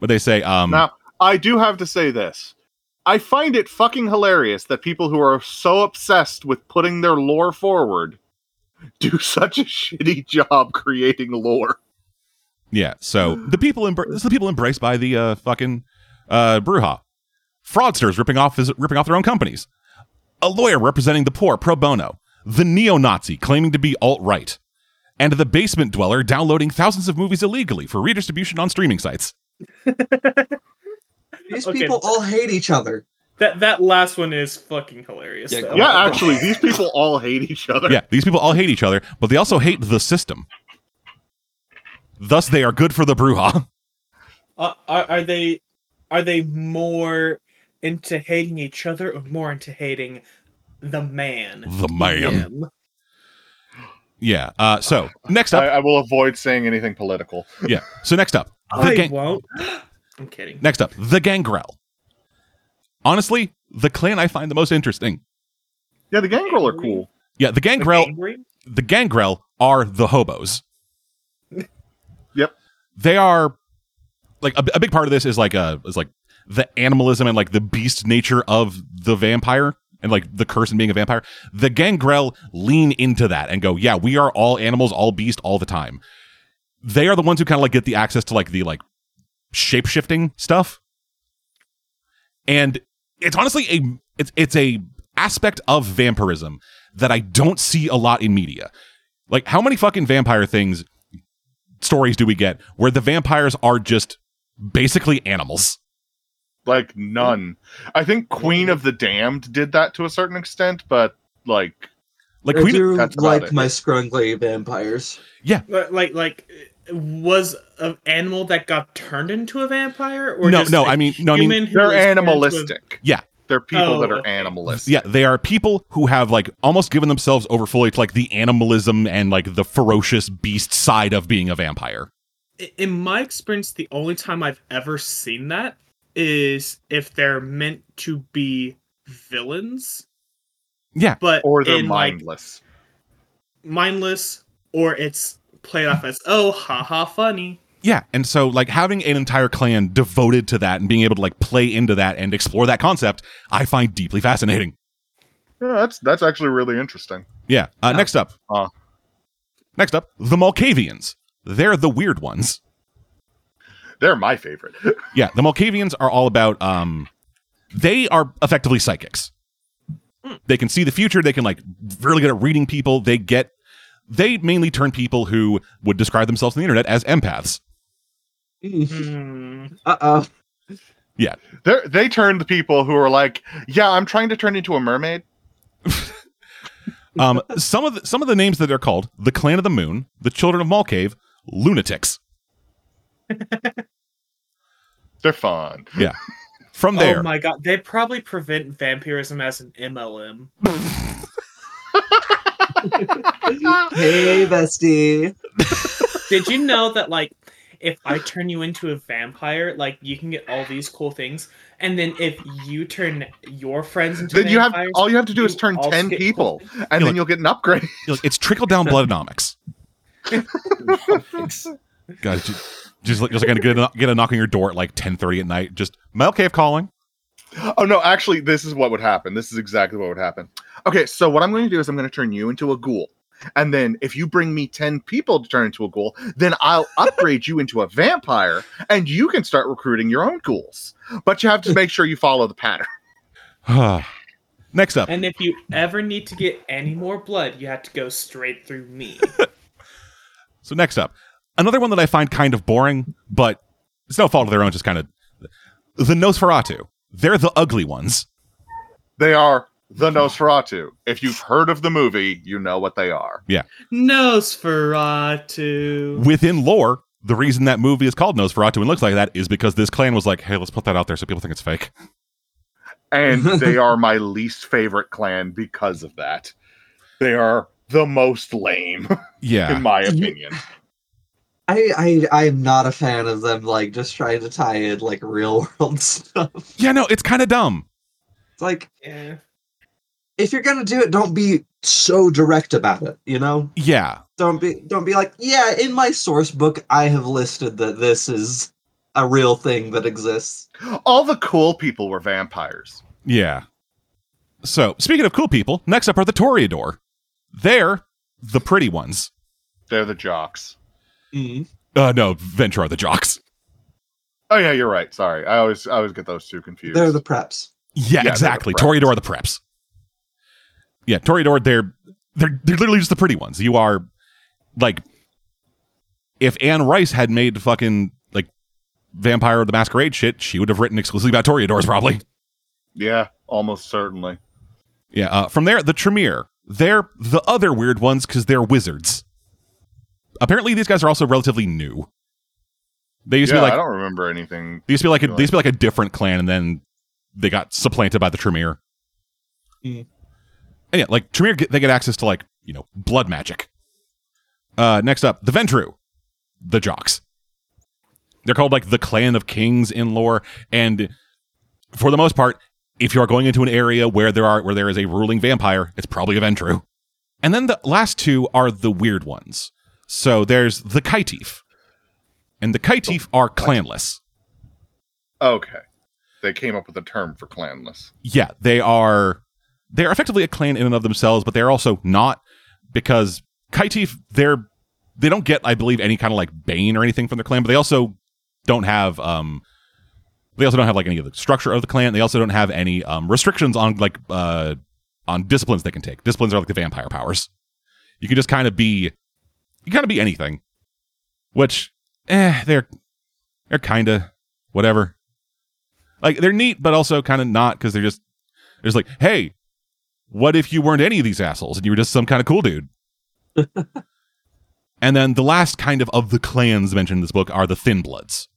But they say... Um, now, I do have to say this. I find it fucking hilarious that people who are so obsessed with putting their lore forward do such a shitty job creating lore. Yeah, so the people embr- this is the people embraced by the uh, fucking uh, Bruja. Fraudsters ripping off his, ripping off their own companies. A lawyer representing the poor pro bono. The neo-Nazi claiming to be alt-right. And the basement dweller downloading thousands of movies illegally for redistribution on streaming sites. These okay. people all hate each other. That that last one is fucking hilarious. Yeah, yeah actually, these people all hate each other. Yeah, these people all hate each other, but they also hate the system. Thus, they are good for the Bruja. Uh, are, are they? Are they more into hating each other, or more into hating the man? The man. Him? Yeah. Uh, so next up, I, I will avoid saying anything political. Yeah. So next up, I gang- won't. I'm kidding. Next up, the Gangrel. Honestly, the clan I find the most interesting. Yeah, the Gangrel are cool. Yeah, the Gangrel. The, the Gangrel are the hobos. Yep. They are like a, a big part of this is like a is like the animalism and like the beast nature of the vampire and like the curse in being a vampire. The Gangrel lean into that and go, yeah, we are all animals, all beast, all the time. They are the ones who kind of like get the access to like the like shape shifting stuff And it's honestly a it's it's a aspect of vampirism that I don't see a lot in media. Like, how many fucking vampire things stories do we get where the vampires are just basically animals? Like, none. I think Queen of the Damned did that to a certain extent, but like like we like my scrungly vampires. Yeah. Like like was an animal that got turned into a vampire, or no? Just no, I mean, no, I mean, they're animalistic. With... Yeah, they're people oh, that are animalistic. Yeah, they are people who have like almost given themselves over fully to like the animalism and like the ferocious beast side of being a vampire. In my experience, the only time I've ever seen that is if they're meant to be villains. Yeah, but or they're in, mindless, like, mindless, or it's played off as, oh, haha, funny. Yeah, and so, like, having an entire clan devoted to that and being able to, like, play into that and explore that concept, I find deeply fascinating. Yeah, that's that's actually really interesting. Yeah, uh, yeah. next up. Uh, next up, the Malkavians. They're the weird ones. They're my favorite. Yeah, the Malkavians are all about, um, they are effectively psychics. Mm. They can see the future, they can, like, really good at reading people, they get They mainly turn people who would describe themselves on the internet as empaths. Mm. Uh-oh. Yeah. They're, they turn the people who are like, yeah, I'm trying to turn into a mermaid. um, some of the, some of the names that they're called, the Clan of the Moon, the Children of Malcave, Lunatics. They're fun. Yeah. From there. Oh my god, they probably prevent vampirism as an M L M. Hey, bestie. Did you know that, like, if I turn you into a vampire, like, you can get all these cool things, and then if you turn your friends into then vampires, you have all you have to do is turn ten people, cool and you're then like, you'll get an upgrade. Like, it's trickle down bloodonomics. God, just, just like gonna get a, get a knock on your door at like ten thirty at night. Just Malcave calling. Oh, no, actually, this is what would happen. This is exactly what would happen. Okay, so what I'm going to do is I'm going to turn you into a ghoul. And then if you bring me ten people to turn into a ghoul, then I'll upgrade you into a vampire, and you can start recruiting your own ghouls. But you have to make sure you follow the pattern. Next up. And if you ever need to get any more blood, you have to go straight through me. So next up. Another one that I find kind of boring, but it's no fault of their own, just kind of... The Nosferatu. They're the ugly ones. They are the Nosferatu. If you've heard of the movie, you know what they are. Yeah. Nosferatu. Within lore, the reason that movie is called Nosferatu and looks like that is because this clan was like, hey, let's put that out there so people think it's fake. And they are my least favorite clan because of that. They are the most lame, yeah, in my opinion. I, I, I'm not a fan of them, like, just trying to tie in, like, real-world stuff. Yeah, no, it's kind of dumb. It's like, yeah. If you're gonna do it, don't be so direct about it, you know? Yeah. Don't be, don't be like, yeah, in my source book, I have listed that this is a real thing that exists. All the cool people were vampires. Yeah. So, speaking of cool people, next up are the Toreador. They're the pretty ones. They're the jocks. Mm-hmm. Uh, no, Venture are the jocks. Oh yeah, you're right. Sorry, I always I always get those two confused. They're the preps. Yeah, yeah exactly. The preps. Toreador are the preps. Yeah, Toreador. They're they're they're literally just the pretty ones. You are like, if Anne Rice had made fucking like Vampire the Masquerade shit, she would have written exclusively about Toreadors, probably. Yeah, almost certainly. Yeah. Uh, from there, the Tremere. They're the other weird ones because they're wizards. Apparently, these guys are also relatively new. They used yeah, to be like I don't remember anything. They used to be like a, they used to be like a different clan, and then they got supplanted by the Tremere. Mm. And yeah, like Tremere, they get access to like you know blood magic. Uh, next up, the Ventru, the jocks. They're called like the Clan of Kings in lore, and for the most part, if you are going into an area where there are where there is a ruling vampire, it's probably a Ventru. And then the last two are the weird ones. So there's the Kaitif, and the Kaitif are clanless. Okay, they came up with a term for clanless. Yeah, they are. They are effectively a clan in and of themselves, but they're also not because Kaitif they're they don't get, I believe, any kind of like bane or anything from their clan, but they also don't have um They also don't have like any of the structure of the clan. They also don't have any um, restrictions on like uh, on disciplines they can take. Disciplines are like the vampire powers. You can just kind of be, you kind of be anything. Which, eh, they're they're kind of whatever. Like they're neat, but also kind of not, because they're just they're just like, hey, what if you weren't any of these assholes and you were just some kind of cool dude? And then the last kind of of the clans mentioned in this book are the Thin Bloods,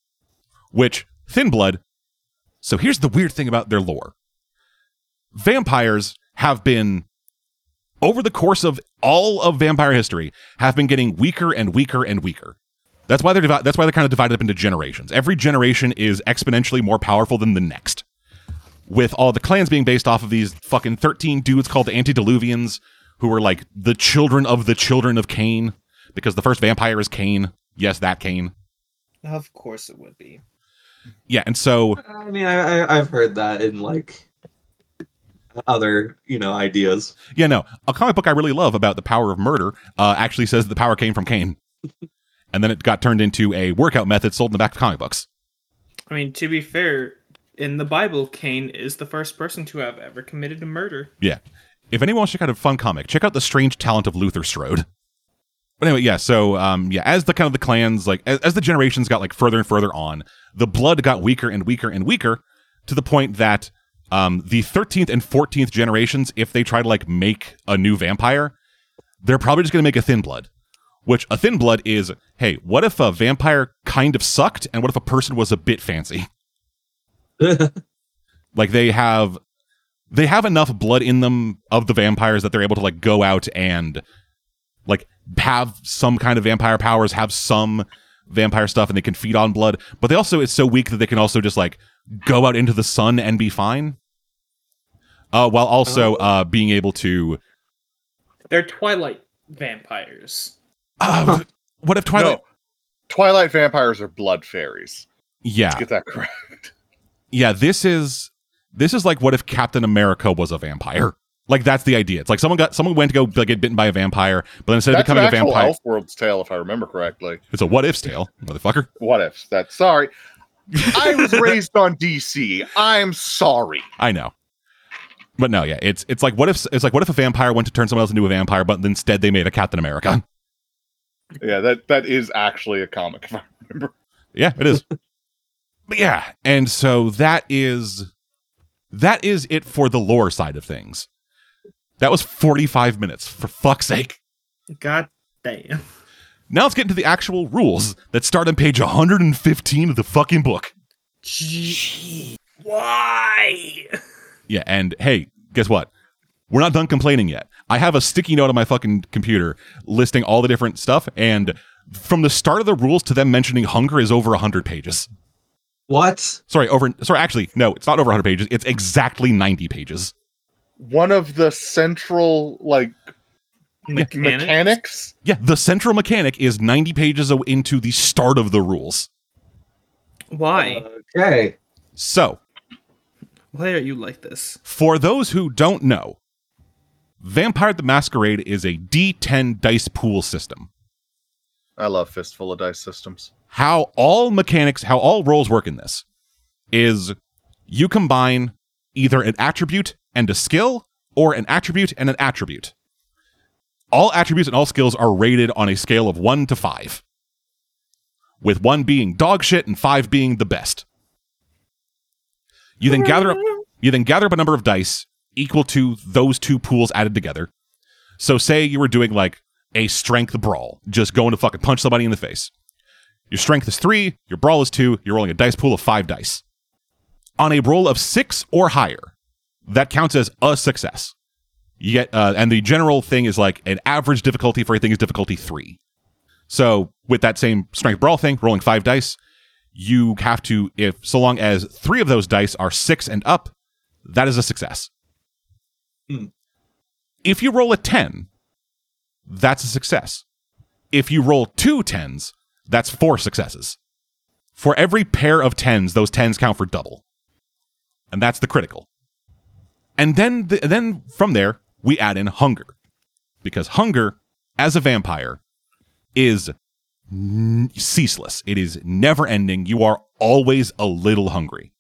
which Thin Blood. So here's the weird thing about their lore. Vampires have been, over the course of all of vampire history, have been getting weaker and weaker and weaker. That's why they're divi- that's why they're kind of divided up into generations. Every generation is exponentially more powerful than the next. With all the clans being based off of these fucking thirteen dudes called the Antediluvians, who are like the children of the children of Cain, because the first vampire is Cain. Yes, that Cain. Of course it would be. Yeah, and so I mean, I, I, I've heard that in like other, you know, ideas. Yeah, no, a comic book I really love about the power of murder uh, actually says the power came from Cain, and then it got turned into a workout method sold in the back of comic books. I mean, to be fair, in the Bible, Cain is the first person to have ever committed a murder. Yeah, if anyone wants to check out a fun comic, check out The Strange Talent of Luther Strode. But anyway, yeah, so um, yeah, as the kind of the clans, like as, as the generations got like further and further on, the blood got weaker and weaker and weaker, to the point that um, the thirteenth and fourteenth generations, if they try to like make a new vampire, they're probably just going to make a Thin Blood, which a Thin Blood is, hey, what if a vampire kind of sucked and what if a person was a bit fancy? Like they have, they have enough blood in them of the vampires that they're able to like go out and like have some kind of vampire powers, have some vampire stuff, and they can feed on blood, but they also, it's so weak that they can also just like go out into the sun and be fine, uh while also uh being able to, they're Twilight vampires. Uh, what if Twilight no. Twilight vampires are blood fairies. Yeah, let's get that correct. Yeah, this is this is like what if Captain America was a vampire. Like, that's the idea. It's like someone got someone went to go like, get bitten by a vampire, but instead that's of becoming an actual a vampire, Elseworlds tale, if I remember correctly. It's a what ifs tale, motherfucker. What ifs? That's sorry. I was raised on D C. I'm sorry. I know, but no, yeah, it's it's like what if it's like what if a vampire went to turn someone else into a vampire, but instead they made a Captain America. Yeah, that that is actually a comic, if I remember. Yeah, it is. But yeah, and so that is that is it for the lore side of things. That was forty-five minutes, for fuck's sake. God damn. Now let's get into the actual rules that start on page one hundred fifteen of the fucking book. Gee. Why? Yeah, and hey, guess what? We're not done complaining yet. I have a sticky note on my fucking computer listing all the different stuff, and from the start of the rules to them mentioning hunger is over one hundred pages. What? Sorry, over. Sorry, actually, no, it's not over one hundred pages. It's exactly ninety pages. One of the central, like, mechanics? Me- mechanics? Yeah, the central mechanic is ninety pages into the start of the rules. Why? Okay. So. Why are you like this? For those who don't know, Vampire the Masquerade is a D ten dice pool system. I love Fistful of Dice systems. How all mechanics, how all roles work in this is you combine either an attribute and a skill, or an attribute and an attribute. All attributes and all skills are rated on a scale of one to five, with one being dog shit and five being the best. You then gather up. You then gather up a number of dice equal to those two pools added together. So, say you were doing like a strength brawl, just going to fucking punch somebody in the face. Your strength is three, your brawl is two. You're rolling a dice pool of five dice. On a roll of six or higher, that counts as a success. You get, uh, and the general thing is like an average difficulty for everything is difficulty three. So with that same strength brawl thing, rolling five dice, you have to, if so long as three of those dice are six and up, that is a success. Hmm. If you roll a ten, that's a success. If you roll two tens, that's four successes. For every pair of tens, those tens count for double. And that's the critical. And then the, then from there, we add in hunger. Because hunger, as a vampire, is n- ceaseless. It is never-ending. You are always a little hungry.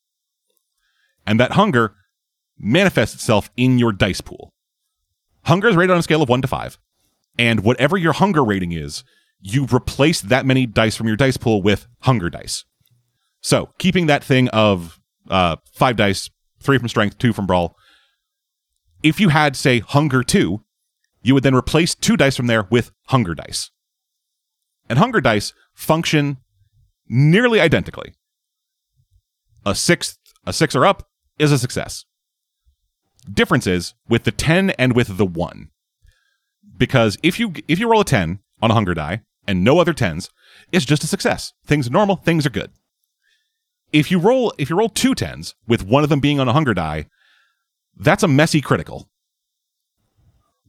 and that hunger manifests itself in your dice pool. Hunger is rated on a scale of one to five, and whatever your hunger rating is, you replace that many dice from your dice pool with hunger dice. So keeping that thing of uh, five dice, three from strength, two from brawl, if you had, say, hunger two, you would then replace two dice from there with hunger dice. And hunger dice function nearly identically. A six, a six or up is a success. Difference is with the ten and with the one. Because if you if you roll a ten on a hunger die and no other tens, it's just a success. Things are normal, things are good. If you roll if you roll two tens with one of them being on a hunger die, that's a messy critical.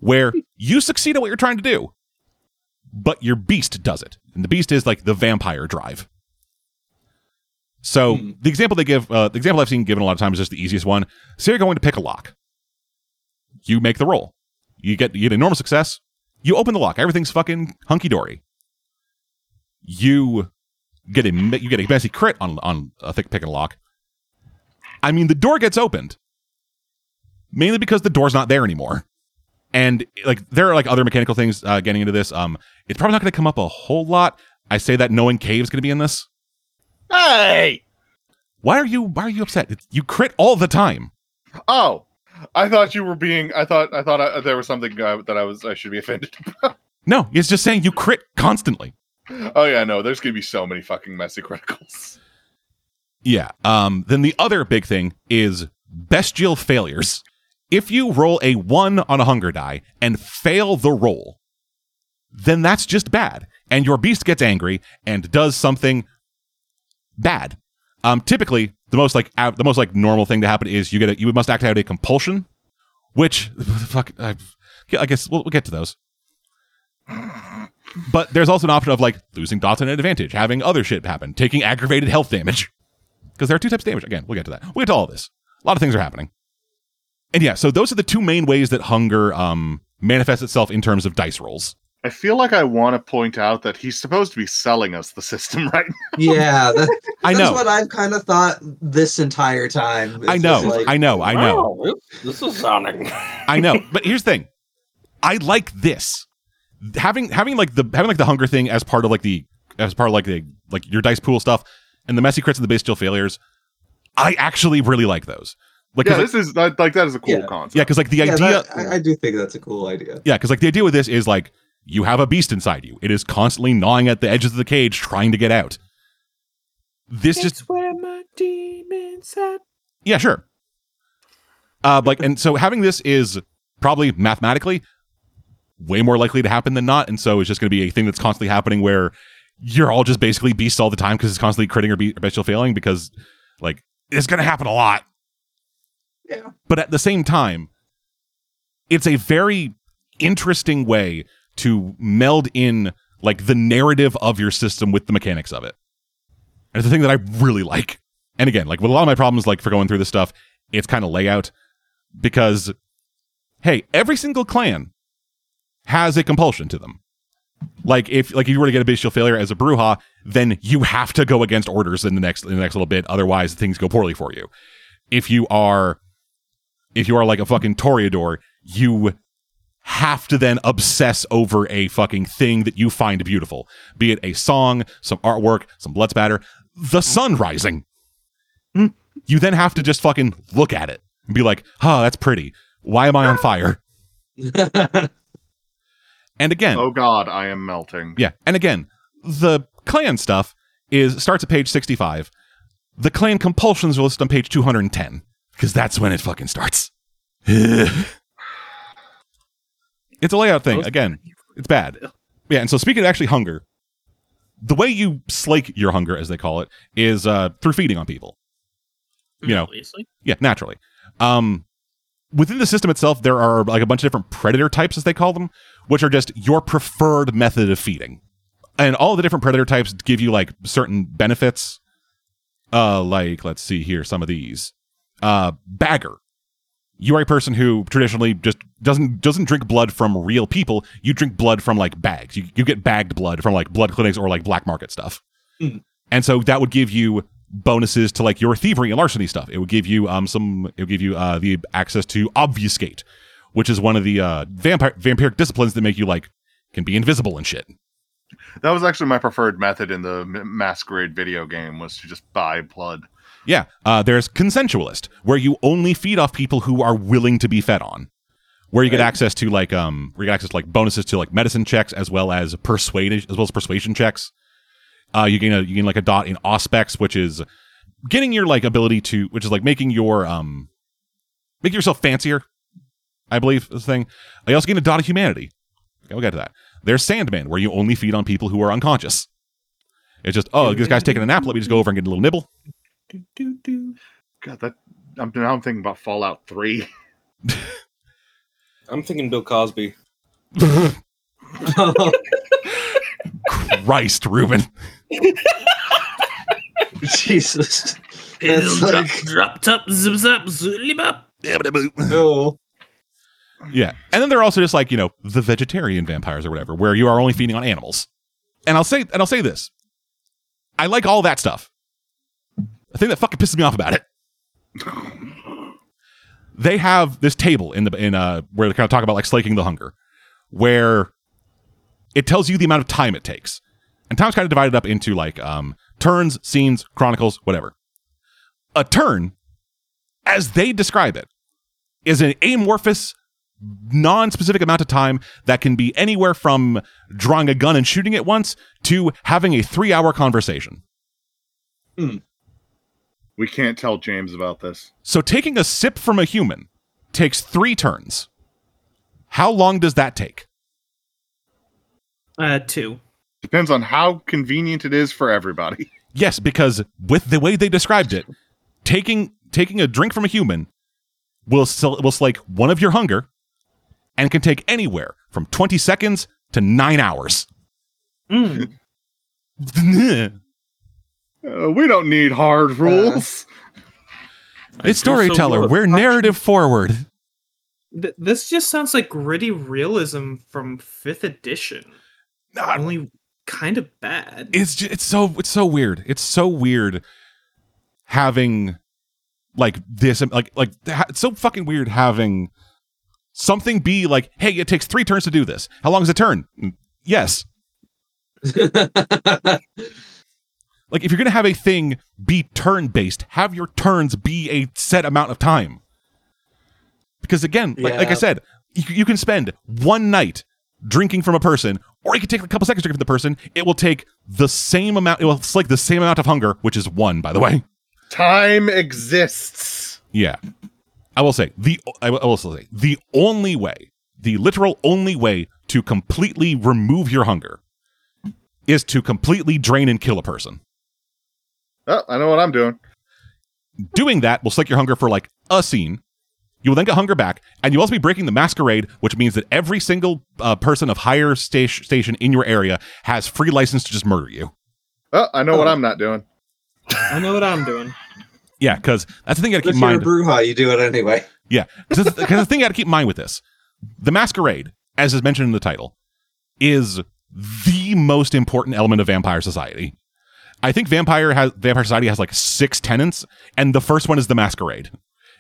Where you succeed at what you're trying to do, but your beast does it. And the beast is like the vampire drive. So mm. the example they give, uh, the example I've seen given a lot of times is just the easiest one. So you're going to pick a lock. You make the roll. You get you get a normal success. You open the lock. Everything's fucking hunky dory. You get a you get a messy crit on on a thick pick and lock. I mean, the door gets opened mainly because the door's not there anymore. And like there are like other mechanical things uh, getting into this. Um, it's probably not going to come up a whole lot. I say that knowing Cave's going to be in this. Hey, why are you why are you upset? It's, you crit all the time. Oh, I thought you were being. I thought I thought I, there was something uh, that I was I should be offended about. No, it's just saying you crit constantly. Oh yeah, no, there's going to be so many fucking messy criticals. Yeah. Um. Then the other big thing is bestial failures. If you roll a one on a hunger die and fail the roll, then that's just bad. And your beast gets angry and does something bad. Um, typically, the most like av- the most like normal thing to happen is you get a, you must act out a compulsion, which fuck I, I guess we'll, we'll get to those. But there's also an option of like losing dots on an advantage, having other shit happen, taking aggravated health damage, because there are two types of damage. Again, we'll get to that. We'll get to all of this. A lot of things are happening. And yeah, so those are the two main ways that hunger um, manifests itself in terms of dice rolls. I feel like I want to point out that he's supposed to be selling us the system right now. Yeah, that, that's I know. what I've kind of thought this entire time. I know, like, I know, I know, I wow, know. This is sounding. I know, but here's the thing: I like this having having like the having like the hunger thing as part of like the as part of like the like your dice pool stuff and the messy crits and the bestial failures. I actually really like those. Like, yeah, this like, is like that is a cool yeah. concept. Yeah, because like the yeah, idea, that, I, I do think that's a cool idea. Yeah, because like the idea with this is like you have a beast inside you; it is constantly gnawing at the edges of the cage, trying to get out. This it's just where my demons at. Yeah, sure. Uh, like, and so having this is probably mathematically way more likely to happen than not, and so it's just going to be a thing that's constantly happening where you're all just basically beasts all the time because it's constantly critting or, be- or bestial failing because like it's going to happen a lot. Yeah. But at the same time, it's a very interesting way to meld in like the narrative of your system with the mechanics of it. And it's a thing that I really like. And again, like with a lot of my problems, like for going through this stuff, it's kind of layout because, hey, every single clan has a compulsion to them. Like if like if you were to get a bestial failure as a Bruja, then you have to go against orders in the next in the next little bit. Otherwise, things go poorly for you. If you are If you are like a fucking Toreador, you have to then obsess over a fucking thing that you find beautiful. Be it a song, some artwork, some blood spatter, the sun rising. You then have to just fucking look at it and be like, oh, that's pretty. Why am I on fire? And again... Oh god, I am melting. Yeah, and again, the clan stuff is starts at page sixty-five. The clan compulsions are listed on page two hundred ten. Because that's when it fucking starts. It's a layout thing. Again, it's bad. Yeah, and so speaking of actually hunger, the way you slake your hunger, as they call it, is uh, through feeding on people. You know, obviously. Yeah, naturally. Um, within the system itself, there are like a bunch of different predator types, as they call them, which are just your preferred method of feeding. And all the different predator types give you like certain benefits. Uh, like, let's see here, some of these. Uh, bagger. You are a person who traditionally just doesn't doesn't drink blood from real people. You drink blood from like bags. You you get bagged blood from like blood clinics or like black market stuff. Mm. And so that would give you bonuses to like your thievery and larceny stuff. It would give you um some it would give you uh the access to obfuscate, which is one of the uh vampire vampiric disciplines that make you like can be invisible and shit. That was actually my preferred method in the Masquerade video game, was to just buy blood. Yeah, uh, there's Consensualist, where you only feed off people who are willing to be fed on, where you get access to like um, where you get access to like bonuses to like medicine checks as well as persuade as well as persuasion checks. Uh, you gain a, you gain like a dot in Auspex, which is getting your like ability to, which is like making your um, making yourself fancier. I believe this thing. I also gain a dot of humanity. Okay, we'll get to that. There's Sandman, where you only feed on people who are unconscious. It's just, oh, this guy's taking a nap. Let me just go over and get a little nibble. Do, do, do. God, that I'm now I'm thinking about Fallout three. I'm thinking Bill Cosby. Christ, Ruben. Jesus. It's like drop top zip zap zulibop. Oh. Yeah. And then they're also just like, you know, the vegetarian vampires or whatever, where you are only feeding on animals. And I'll say and I'll say this. I like all that stuff. The thing that fucking pisses me off about it, they have this table in the in uh where they kind of talk about like slaking the hunger, where it tells you the amount of time it takes, and time's kind of divided up into like um turns, scenes, chronicles, whatever. A turn, as they describe it, is an amorphous, non-specific amount of time that can be anywhere from drawing a gun and shooting it once to having a three-hour conversation. Hmm. We can't tell James about this. So taking a sip from a human takes three turns. How long does that take? Uh, two. Depends on how convenient it is for everybody. Yes, because with the way they described it, taking taking a drink from a human will will slake one of your hunger and can take anywhere from twenty seconds to nine hours. Mm. Uh, we don't need hard rules. Uh, it's storyteller. We're narrative forward. Th- this just sounds like gritty realism from fifth edition. Not only kind of bad. It's just, it's so it's so weird. It's so weird having like this like like it's so fucking weird having something be like, hey, it takes three turns to do this. How long is a turn? Yes. Like, if you're going to have a thing be turn-based, have your turns be a set amount of time. Because, again, like, yeah. like I said, you, you can spend one night drinking from a person, or you can take a couple seconds to drink from the person. It will take the same amount. It will slake the same amount of hunger, which is one, by the way. Time exists. Yeah. I will say, the I will also say, the only way, the literal only way to completely remove your hunger is to completely drain and kill a person. Oh, I know what I'm doing. Doing that will slake your hunger for like a scene. You will then get hunger back, and you'll also be breaking the masquerade, which means that every single uh, person of higher sta- station in your area has free license to just murder you. Oh, I know oh. what I'm not doing. I know what I'm doing. Yeah, because that's the thing you gotta keep in mind. If you're a Bruja, you do it anyway. Yeah, because the thing you gotta keep in mind with this, the masquerade, as is mentioned in the title, is the most important element of vampire society. I think vampire has vampire society has like six tenets, and the first one is the masquerade.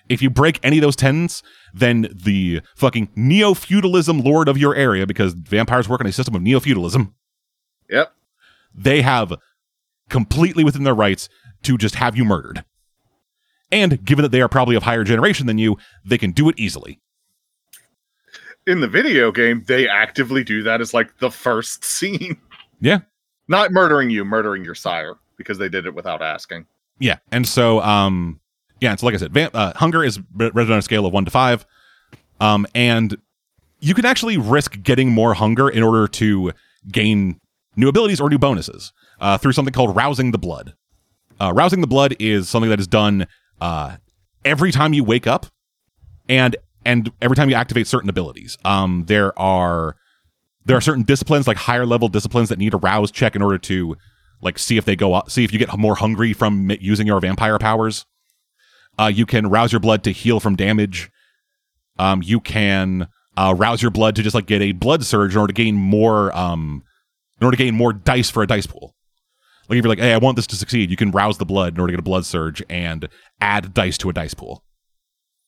If you break any of those tenets, then the fucking neo-feudalism lord of your area, because vampires work on a system of neo-feudalism. Yep. They have completely within their rights to just have you murdered. And given that they are probably of higher generation than you, they can do it easily. In the video game, they actively do that as like the first scene. Yeah. Not murdering you, murdering your sire, because they did it without asking. Yeah. And so, um, yeah. And so, like I said, vamp- uh, hunger is rated on a scale of one to five. Um, and you can actually risk getting more hunger in order to gain new abilities or new bonuses uh, through something called rousing the blood. Uh, rousing the blood is something that is done uh, every time you wake up and And every time you activate certain abilities, um, there are there are certain disciplines, like higher level disciplines, that need a rouse check in order to, like, see if they go up, see if you get more hungry from using your vampire powers. Uh, you can rouse your blood to heal from damage. Um, you can uh, rouse your blood to just like get a blood surge in order to gain more um, in order to gain more dice for a dice pool. Like if you're like, hey, I want this to succeed, you can rouse the blood in order to get a blood surge and add dice to a dice pool.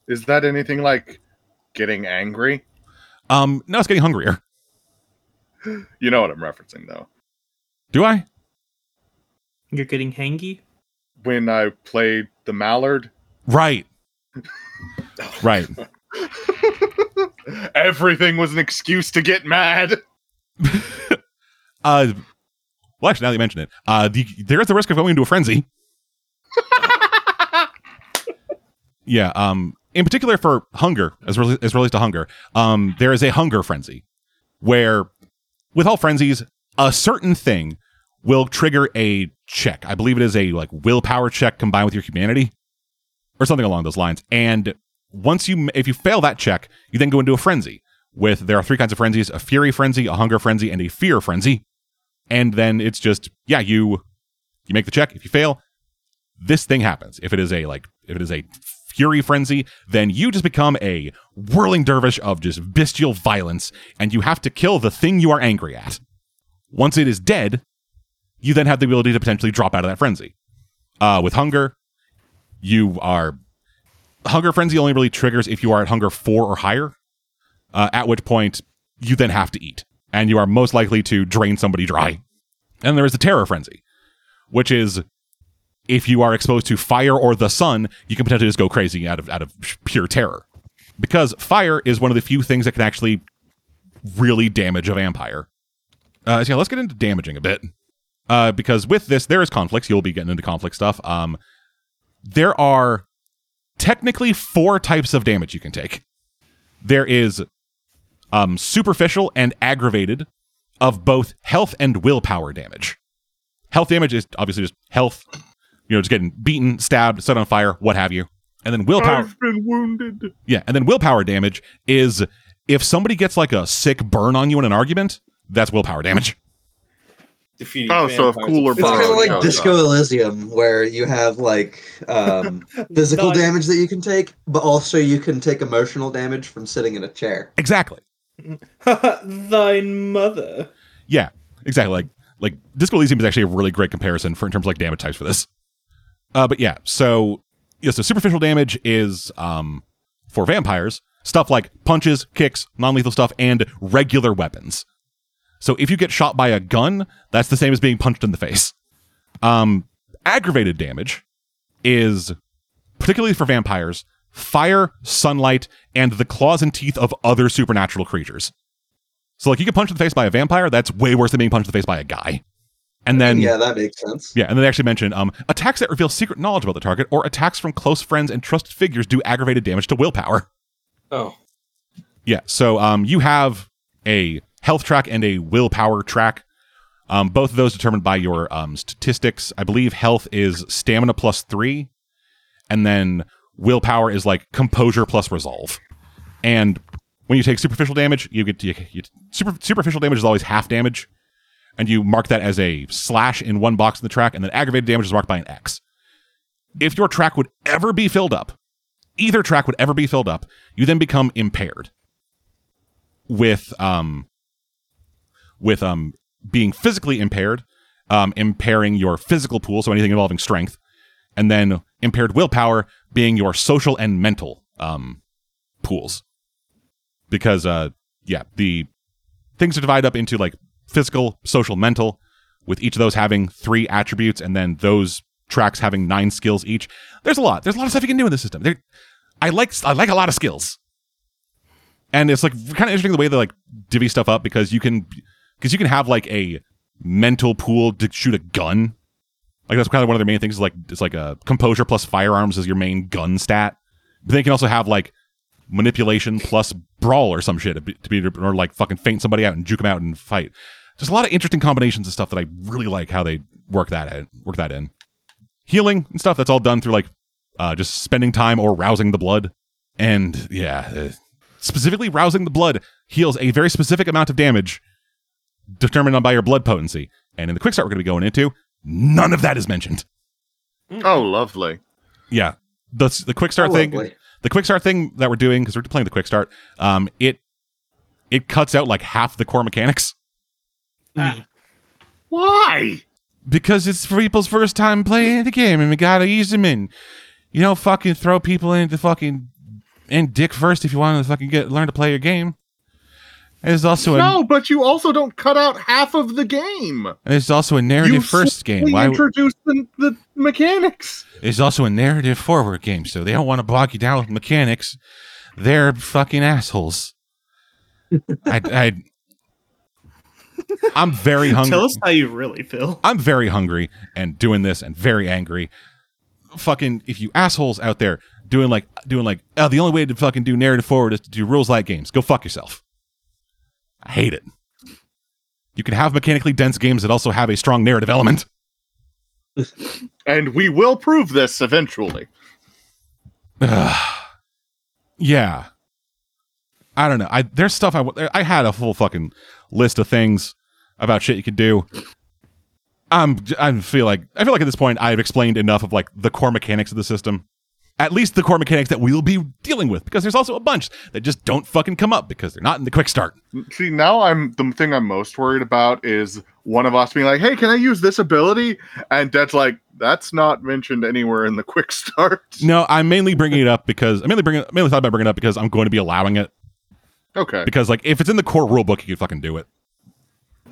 Is that anything like getting angry? Um, no, it's getting hungrier. You know what I'm referencing, though. Do I? You're getting hangy? When I played the Mallard. Right. Right. Everything was an excuse to get mad. uh, well, actually, now that you mention it, uh, the, there is the risk of going into a frenzy. Yeah. Um. In particular, for hunger, as re- as relates to hunger, um, there is a hunger frenzy, where, with all frenzies, a certain thing will trigger a check. I believe it is a like willpower check combined with your humanity, or something along those lines. And once you, if you fail that check, you then go into a frenzy. With there are three kinds of frenzies: a fury frenzy, a hunger frenzy, and a fear frenzy. And then it's just yeah, you you make the check. If you fail, this thing happens. If it is a like, if it is a fury frenzy, then you just become a whirling dervish of just bestial violence, and you have to kill the thing you are angry at. Once it is dead, you then have the ability to potentially drop out of that frenzy. Uh, with hunger, you are... Hunger frenzy only really triggers if you are at hunger four or higher, uh, at which point you then have to eat, and you are most likely to drain somebody dry. And there is the terror frenzy, which is... if you are exposed to fire or the sun, you can potentially just go crazy out of out of pure terror. Because fire is one of the few things that can actually really damage a vampire. Uh, so yeah, let's get into damaging a bit. Uh, because with this, there is conflicts. You'll be getting into conflict stuff. Um, there are technically four types of damage you can take. There is um, superficial and aggravated of both health and willpower damage. Health damage is obviously just health... You know, just getting beaten, stabbed, set on fire, what have you. And then willpower... I've been wounded. Yeah, and then willpower damage is if somebody gets, like, a sick burn on you in an argument, that's willpower damage. Defeating oh, so if cooler... It's kind of like Disco Elysium, where you have, like, um, physical Not... damage that you can take, but also you can take emotional damage from sitting in a chair. Exactly. Thine mother. Yeah, exactly. Like, like Disco Elysium is actually a really great comparison for in terms of, like, damage types for this. Uh, but yeah, so yeah, so superficial damage is um, for vampires stuff like punches, kicks, non-lethal stuff, and regular weapons. So if you get shot by a gun, that's the same as being punched in the face. Um, aggravated damage is particularly for vampires fire, sunlight, and the claws and teeth of other supernatural creatures. So like you get punched in the face by a vampire, that's way worse than being punched in the face by a guy. And then, yeah, that makes sense. Yeah, and then they actually mention um, attacks that reveal secret knowledge about the target or attacks from close friends and trusted figures do aggravated damage to willpower. Oh. Yeah, so um, you have a health track and a willpower track. Um, both of those determined by your um, statistics. I believe health is stamina plus three, and then willpower is like composure plus resolve. And when you take superficial damage, you get you, you, super, superficial damage is always half damage. And you mark that as a slash in one box in the track, and then aggravated damage is marked by an X. If your track would ever be filled up, either track would ever be filled up, you then become impaired with um, with um, being physically impaired, um, impairing your physical pool, so anything involving strength, and then impaired willpower being your social and mental um, pools. Because, uh, yeah, the things are divided up into, like, physical, social, mental, with each of those having three attributes, and then those tracks having nine skills each. There's a lot. There's a lot of stuff you can do in this system. There, I like I like a lot of skills, and it's like kind of interesting the way they like divvy stuff up because you can because you can have like a mental pool to shoot a gun. Like that's kind of one of their main things. Is like it's like a composure plus firearms is your main gun stat. But then you can also have like manipulation plus brawl or some shit to be, to be or like fucking feint somebody out and juke them out and fight. There's a lot of interesting combinations of stuff that I really like how they work that in, work that in. Healing and stuff, that's all done through like uh, just spending time or rousing the blood. And yeah, uh, specifically rousing the blood heals a very specific amount of damage determined by your blood potency. And in the quick start we're going to be going into, none of that is mentioned. Oh, lovely. Yeah. The, the quick start oh, thing... Lovely. The quick start thing that we're doing, because we're playing the quick start, um, it it cuts out like half the core mechanics. Ah. Why? because it's for people's first time playing the game, and we gotta ease them in. You don't fucking throw people into fucking and dick first if you want to fucking get learn to play your game. And there's also no, a, but you also don't cut out half of the game. And there's also a narrative first game. Why introduce the, the mechanics? It's also a narrative forward game, so they don't want to bog you down with mechanics. They're fucking assholes. I, I, I'm very hungry. Tell us how you really feel. I'm very hungry and doing this and very angry. Fucking, if you assholes out there doing like doing like oh, the only way to fucking do narrative forward is to do rules light games. Go fuck yourself. I hate it. You can have mechanically dense games that also have a strong narrative element. And we will prove this eventually. Yeah. I don't know. I there's stuff I I had a full fucking list of things about shit you could do. I'm I feel like I feel like at this point I've explained enough of like the core mechanics of the system. At least the core mechanics that we'll be dealing with, because there's also a bunch that just don't fucking come up because they're not in the quick start. See, now I'm the thing I'm most worried about is one of us being like, "Hey, can I use this ability?" And Dad's like, "That's not mentioned anywhere in the quick start." No, I'm mainly bringing it up because I mainly bring mainly thought about bringing it up because I'm going to be allowing it. Okay. Because like, if it's in the core rulebook, you can fucking do it.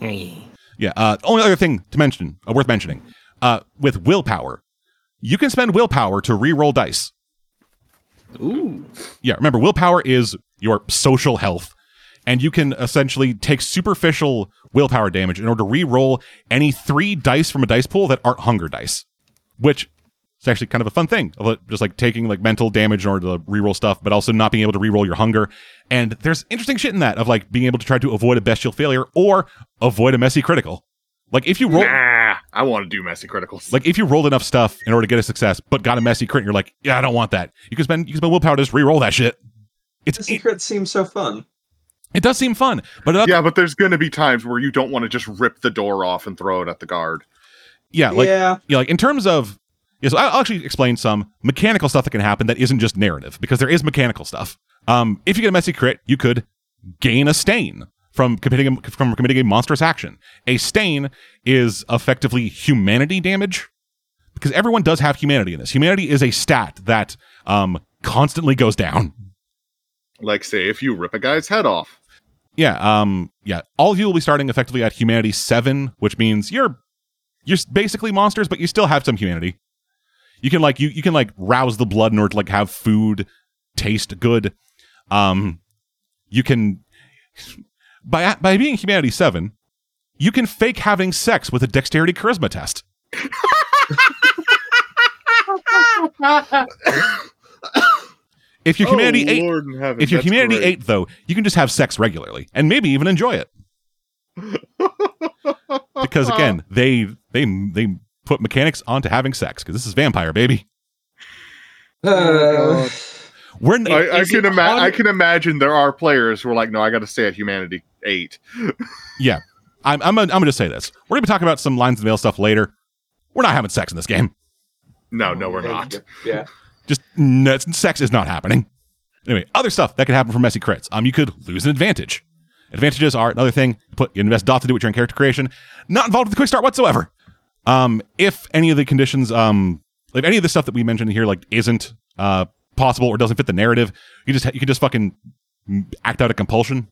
Hey. Yeah. Uh, only other thing to mention, uh, worth mentioning, uh, with willpower. You can spend willpower to re-roll dice. Ooh. Yeah, remember, willpower is your social health, and you can essentially take superficial willpower damage in order to re-roll any three dice from a dice pool that aren't hunger dice, which is actually kind of a fun thing, just like taking like mental damage in order to re-roll stuff, but also not being able to re-roll your hunger. And there's interesting shit in that of like being able to try to avoid a bestial failure or avoid a messy critical. Like if you roll... Nah, I want to do messy criticals. Like if you rolled enough stuff in order to get a success, but got a messy crit, and you're like, yeah, I don't want that. You can spend you can spend willpower to just re-roll that shit. It's messy it, crit seems so fun. It does seem fun, but it, yeah, but there's going to be times where you don't want to just rip the door off and throw it at the guard. Yeah, like yeah, yeah like in terms of yeah, so I'll actually explain some mechanical stuff that can happen that isn't just narrative because there is mechanical stuff. Um, if you get a messy crit, you could gain a stain. From committing a, from committing a monstrous action. A stain is effectively humanity damage, because everyone does have humanity in this. Humanity is a stat that um, constantly goes down. Like, say, if you rip a guy's head off. Yeah, um, yeah. All of you will be starting effectively at humanity seven, which means you're you're basically monsters, but you still have some humanity. You can like you you can like rouse the blood in order to like have food taste good. Um, you can. By by being humanity seven, you can fake having sex with a dexterity charisma test. If you're humanity oh, eight, Lord in heaven, if you're humanity great. eight, though, you can just have sex regularly and maybe even enjoy it. Because again, they they they put mechanics onto having sex because this is Vampire, baby. Uh... We're n- I, I can imagine. I can imagine there are players who are like, "No, I got to stay at humanity eight." Yeah, I'm. I'm. Gonna, I'm going to say this. We're going to be talking about some lines in the mail stuff later. We're not having sex in this game. No, no, we're not. Yeah, just no, sex is not happening. Anyway, other stuff that could happen from messy crits. Um, you could lose an advantage. Advantages are another thing. Put you invest dot to do with your character creation. Not involved with the quick start whatsoever. Um, if any of the conditions, um, like any of the stuff that we mentioned here, like isn't, uh. possible or doesn't fit the narrative, you just you can just fucking act out a compulsion,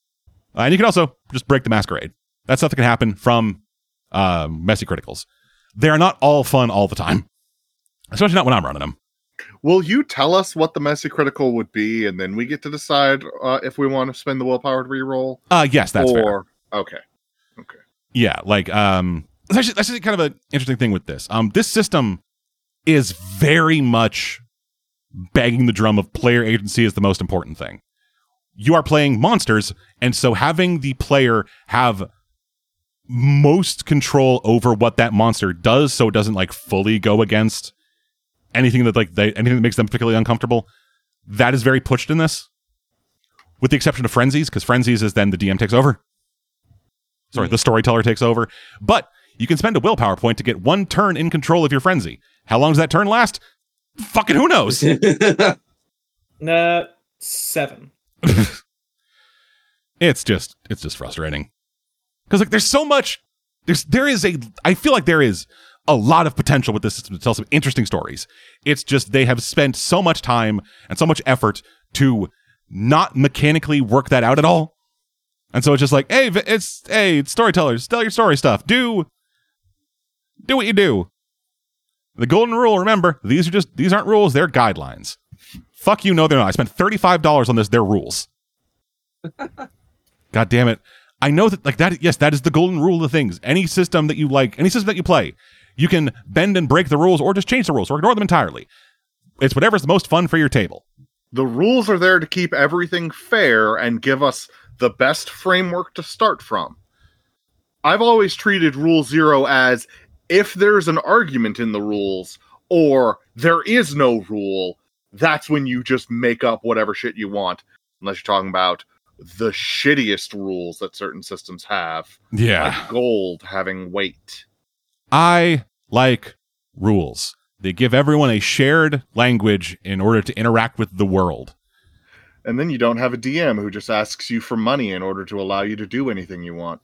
uh, and you can also just break the masquerade. That's stuff that can happen from uh, messy criticals. They are not all fun all the time, especially not when I'm running them. Will you tell us what the messy critical would be, and then we get to decide uh, if we want to spend the willpower to reroll? Uh, yes, that's or... fair. Okay, okay, yeah, like um, that's actually, that's actually kind of an interesting thing with this. Um, this system is very much banging the drum of player agency is the most important thing. You are playing monsters, and so having the player have most control over what that monster does, so it doesn't like fully go against anything that like they, anything that makes them particularly uncomfortable, that is very pushed in this, with the exception of frenzies, because frenzies is then the D M takes over. Sorry, mm-hmm. The storyteller takes over. But you can spend a willpower point to get one turn in control of your frenzy. How long does that turn last? Fucking who knows? Nah, seven. it's just, it's just frustrating because like there's so much. There's there is a. I feel like there is a lot of potential with this system to tell some interesting stories. It's just they have spent so much time and so much effort to not mechanically work that out at all. And so it's just like, hey, it's hey, it's storytellers, tell your story stuff. Do do what you do. The golden rule, remember, these are just these aren't rules, they're guidelines. Fuck you, no, they're not. I spent thirty-five dollars on this, they're rules. God damn it. I know that, like, that, yes, that is the golden rule of things. Any system that you like, any system that you play, you can bend and break the rules or just change the rules or ignore them entirely. It's whatever's the most fun for your table. The rules are there to keep everything fair and give us the best framework to start from. I've always treated Rule Zero as if there's an argument in the rules or there is no rule, that's when you just make up whatever shit you want. Unless you're talking about the shittiest rules that certain systems have. Yeah. Like gold having weight. I like rules. They give everyone a shared language in order to interact with the world. And then you don't have a D M who just asks you for money in order to allow you to do anything you want.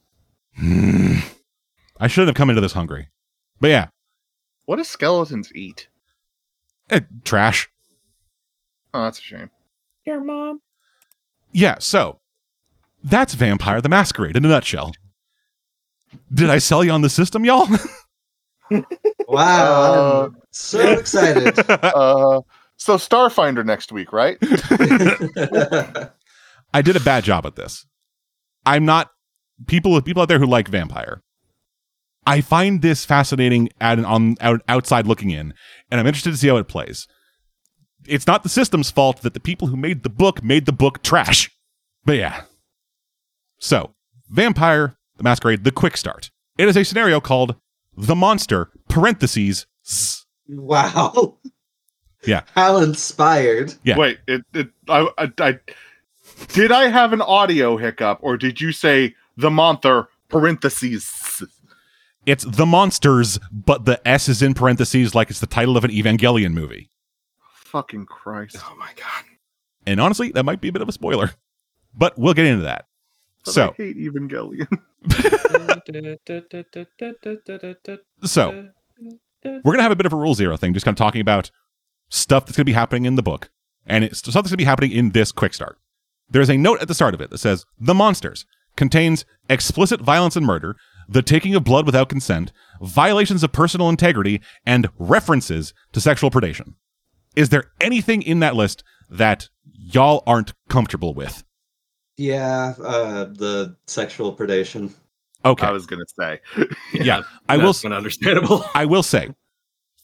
I shouldn't have come into this hungry. But yeah. What do skeletons eat? Eh, trash. Oh, that's a shame. Your mom. Yeah, so that's Vampire the Masquerade in a nutshell. Did I sell you on the system, y'all? Wow. Uh, I'm so excited. Uh, so Starfinder next week, right? I did a bad job at this. I'm not people people out there who like Vampire. I find this fascinating at an on out, outside looking in, and I'm interested to see how it plays. It's not the system's fault that the people who made the book made the book trash. But yeah. So, Vampire, the Masquerade, the quick start. It is a scenario called The Monster, parentheses. S. Wow. Yeah. How inspired. Yeah. Wait, it, it, I, I, I, did I have an audio hiccup, or did you say The Monster, parentheses? S? It's The Monsters, but the S is in parentheses like it's the title of an Evangelion movie. Fucking Christ. Oh my God. And honestly, that might be a bit of a spoiler, but we'll get into that. But so, I hate Evangelion. So, we're going to have a bit of a Rule Zero thing, just kind of talking about stuff that's going to be happening in the book, and it's stuff that's going to be happening in this quick start. There's a note at the start of it that says, The Monsters contains explicit violence and murder, the taking of blood without consent, violations of personal integrity, and references to sexual predation. Is there anything in that list that y'all aren't comfortable with? Yeah, uh, the sexual predation. Okay. I was going to say. yeah, yeah, I will say. Understandable. I will say,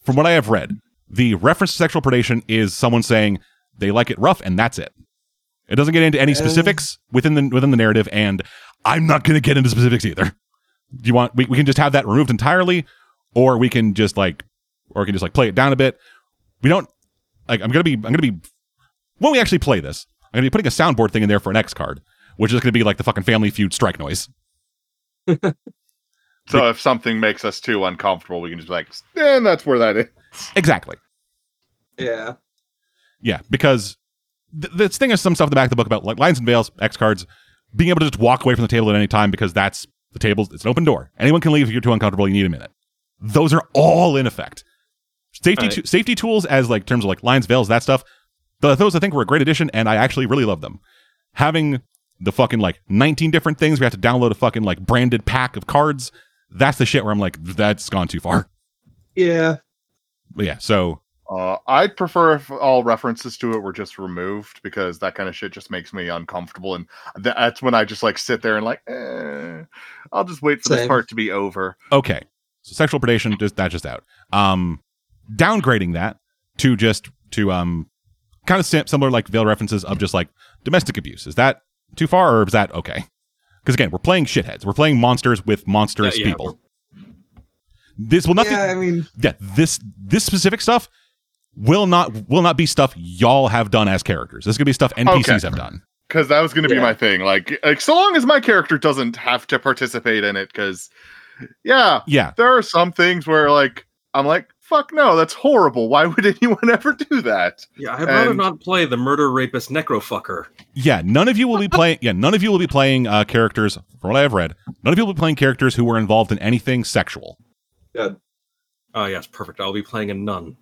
from what I have read, the reference to sexual predation is someone saying they like it rough and that's it. It doesn't get into any uh, specifics within the within the narrative, and I'm not going to get into specifics either. Do you want? We, we can just have that removed entirely, or we can just like, or we can just like play it down a bit. We don't. Like, I'm gonna be, I'm gonna be. When we actually play this, I'm gonna be putting a soundboard thing in there for an X card, which is gonna be like the fucking Family Feud strike noise. So if something makes us too uncomfortable, we can just be like, and eh, that's where that is. Exactly. Yeah. Yeah, because th- this thing is some stuff in the back of the book about like lines and veils, X cards, being able to just walk away from the table at any time because that's the table. It's an open door. Anyone can leave if you're too uncomfortable. You need a minute. Those are all in effect. Safety right. to, safety tools as like terms of like lines, veils, that stuff. Those I think were a great addition, and I actually really love them. Having the fucking like nineteen different things, we have to download a fucking like branded pack of cards. That's the shit where I'm like, that's gone too far. Yeah. But yeah. So uh, I'd prefer if all references to it were just removed, because that kind of shit just makes me uncomfortable, and th- that's when I just like sit there and like, eh, I'll just wait for Same. This part to be over. Okay. So sexual predation, just that just out. Um. Downgrading that to just to um kind of similar like veiled references of just like domestic abuse. Is that too far, or is that okay? Because again, we're playing shitheads. We're playing monsters with monstrous yeah, yeah, people. This will not yeah, be, I mean, yeah, this this specific stuff will not will not be stuff y'all have done as characters. This is gonna be stuff N P Cs okay. have done. Because that was gonna yeah. be my thing. Like like so long as my character doesn't have to participate in it, because yeah, yeah, there are some things where like I'm like, fuck no, that's horrible. Why would anyone ever do that? Yeah, I'd rather and... not play the murder rapist necrofucker. Yeah, none of you will be playing yeah, none of you will be playing uh, characters, from what I have read, none of you will be playing characters who were involved in anything sexual. Good. Oh, yes, perfect. I'll be playing a nun.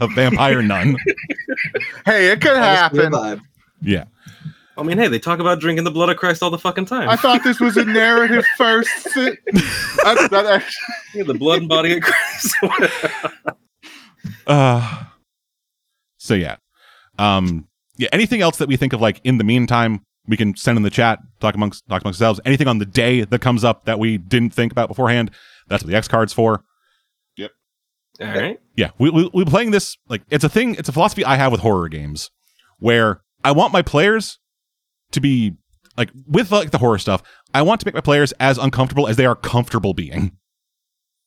A vampire nun. Hey, it could happen. Yeah. I mean, hey, they talk about drinking the blood of Christ all the fucking time. I thought this was a narrative first. That's not actually... yeah, the blood and body of Christ. uh, so, yeah. Um, yeah. Anything else that we think of, like, in the meantime, we can send in the chat, talk amongst, talk amongst ourselves. Anything on the day that comes up that we didn't think about beforehand, that's what the X card's for. Yep. All right. Yeah. We, we, we're playing this, like, it's a thing, it's a philosophy I have with horror games where I want my players to be, like, with, like, the horror stuff, I want to make my players as uncomfortable as they are comfortable being.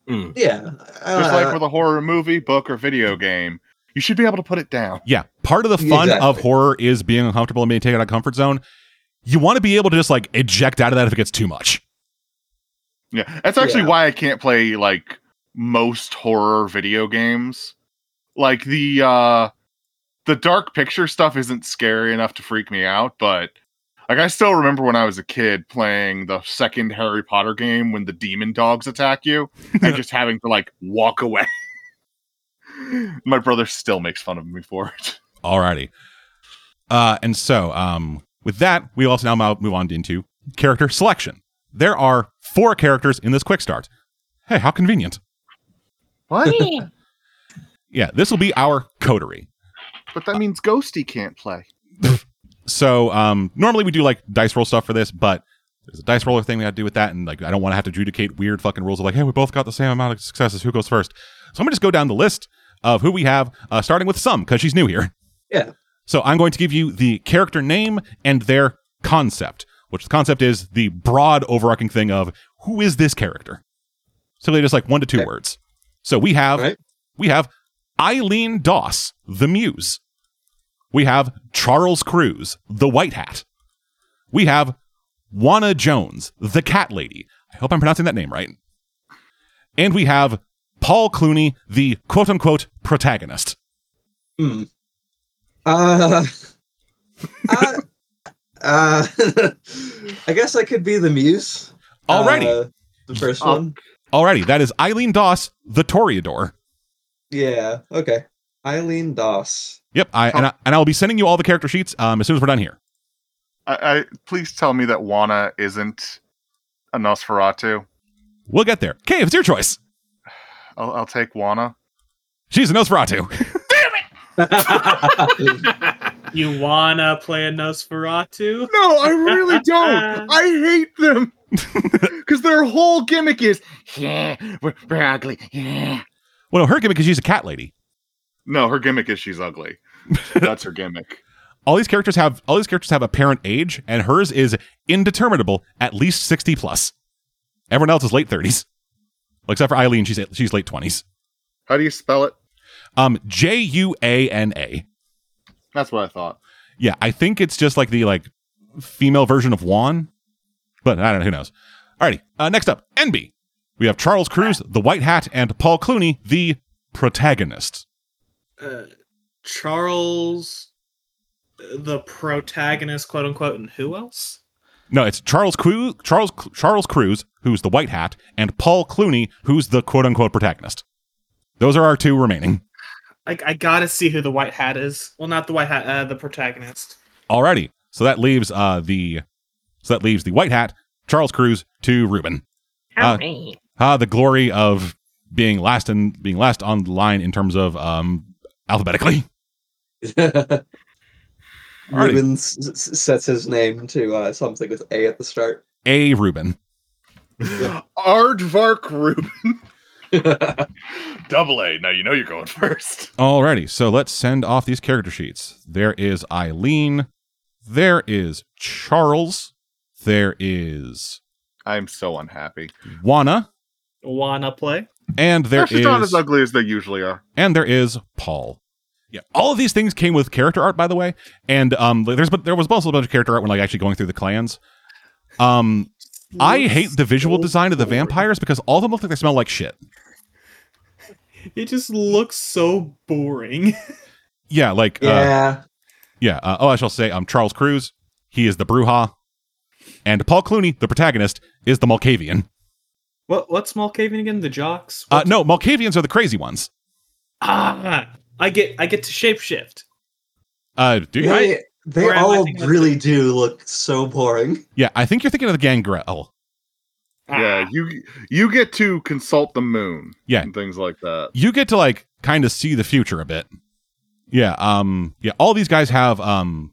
Mm. Yeah. Uh, Just like with a horror movie, book, or video game, you should be able to put it down. Yeah. Part of the fun exactly. of horror is being uncomfortable and being taken out of comfort zone. You want to be able to just, like, eject out of that if it gets too much. Yeah. That's actually yeah. why I can't play, like, most horror video games. Like, the, uh, the dark picture stuff isn't scary enough to freak me out, but, like, I still remember when I was a kid playing the second Harry Potter game when the demon dogs attack you and just having to, like, walk away. My brother still makes fun of me for it. Alrighty. Uh, and so, um... with that, we also now move on into character selection. There are four characters in this quick start. Hey, how convenient. What? Yeah, this will be our coterie. But that uh, means Ghosty can't play. So um, normally we do like dice roll stuff for this, but there's a dice roller thing we got to do with that. And like, I don't want to have to adjudicate weird fucking rules of like, hey, we both got the same amount of successes. Who goes first? So I'm going to just go down the list of who we have, uh, starting with Sum, because she's new here. Yeah. So I'm going to give you the character name and their concept, which the concept is the broad overarching thing of who is this character? Simply just like one to two okay. words. So we have right. we have Eileen Doss, the Muse. We have Charles Cruz, the White Hat. We have Juana Jones, the Cat Lady. I hope I'm pronouncing that name right. And we have Paul Clooney, the quote-unquote protagonist. Hmm. Uh, uh, uh I guess I could be the Muse. Alrighty. Uh, the first oh. one. Alrighty, that is Eileen Doss, the Toreador. Yeah, okay. Eileen Doss. Yep, I oh. and, I, and I'll be sending you all the character sheets um, as soon as we're done here. I, I Please tell me that Juana isn't a Nosferatu. We'll get there. Okay, it's your choice. I'll, I'll take Juana. She's a Nosferatu. You wanna play a Nosferatu? No, I really don't. I hate them because their whole gimmick is yeah, we're, we're ugly. Yeah. Well, no, her gimmick is she's a cat lady. No, her gimmick is she's ugly. That's her gimmick. All these characters have all these characters have a parent age, and hers is indeterminable, at least sixty plus. Everyone else is late thirties, well, except for Eileen. She's she's late twenties. How do you spell it? Um, J U A N A. That's what I thought. Yeah, I think it's just like the like female version of Juan, but I don't know, who knows. Alrighty, uh, next up, N B. We have Charles Cruz, the White Hat, and Paul Clooney, the protagonist. Uh, Charles, the protagonist, quote unquote, and who else? No, it's Charles Cruz, Charles Charles Cruz, who's the White Hat, and Paul Clooney, who's the quote unquote protagonist. Those are our two remaining. Like, I gotta see who the White Hat is. Well, not the White Hat, uh, the protagonist. Alrighty. So that leaves uh the so that leaves the White Hat, Charles Cruz, to Ruben. Uh, uh, the glory of being last and being last on the line in terms of um alphabetically. Ruben s- sets his name to uh, something with A at the start. A Ruben. Aardvark Ruben. Double A. Now you know you're going first. Alrighty, so let's send off these character sheets. There is Eileen. There is Charles. There is... I'm so unhappy. Juana. Juana play. And there Actually, is... not as ugly as they usually are. And there is Paul. Yeah, all of these things came with character art, by the way. And um, there's but there was also a bunch of character art when like actually going through the clans. Um... I hate the visual design of the vampires because all of them look like they smell like shit. It just looks so boring. Yeah, like... Yeah. Uh, yeah. Uh, oh, I shall say um, Charles Cruz. He is the Bruja. And Paul Clooney, the protagonist, is the Malkavian. What what's Malkavian again? The jocks? Uh, no, Malkavians are the crazy ones. Ah, I get I get to shapeshift. Uh, do you? They, they all really do look so boring. Yeah, I think you're thinking of the Gangrel. Ah. Yeah, you you get to consult the moon. Yeah, and things like that. You get to like kind of see the future a bit. Yeah. Um. Yeah. All these guys have um.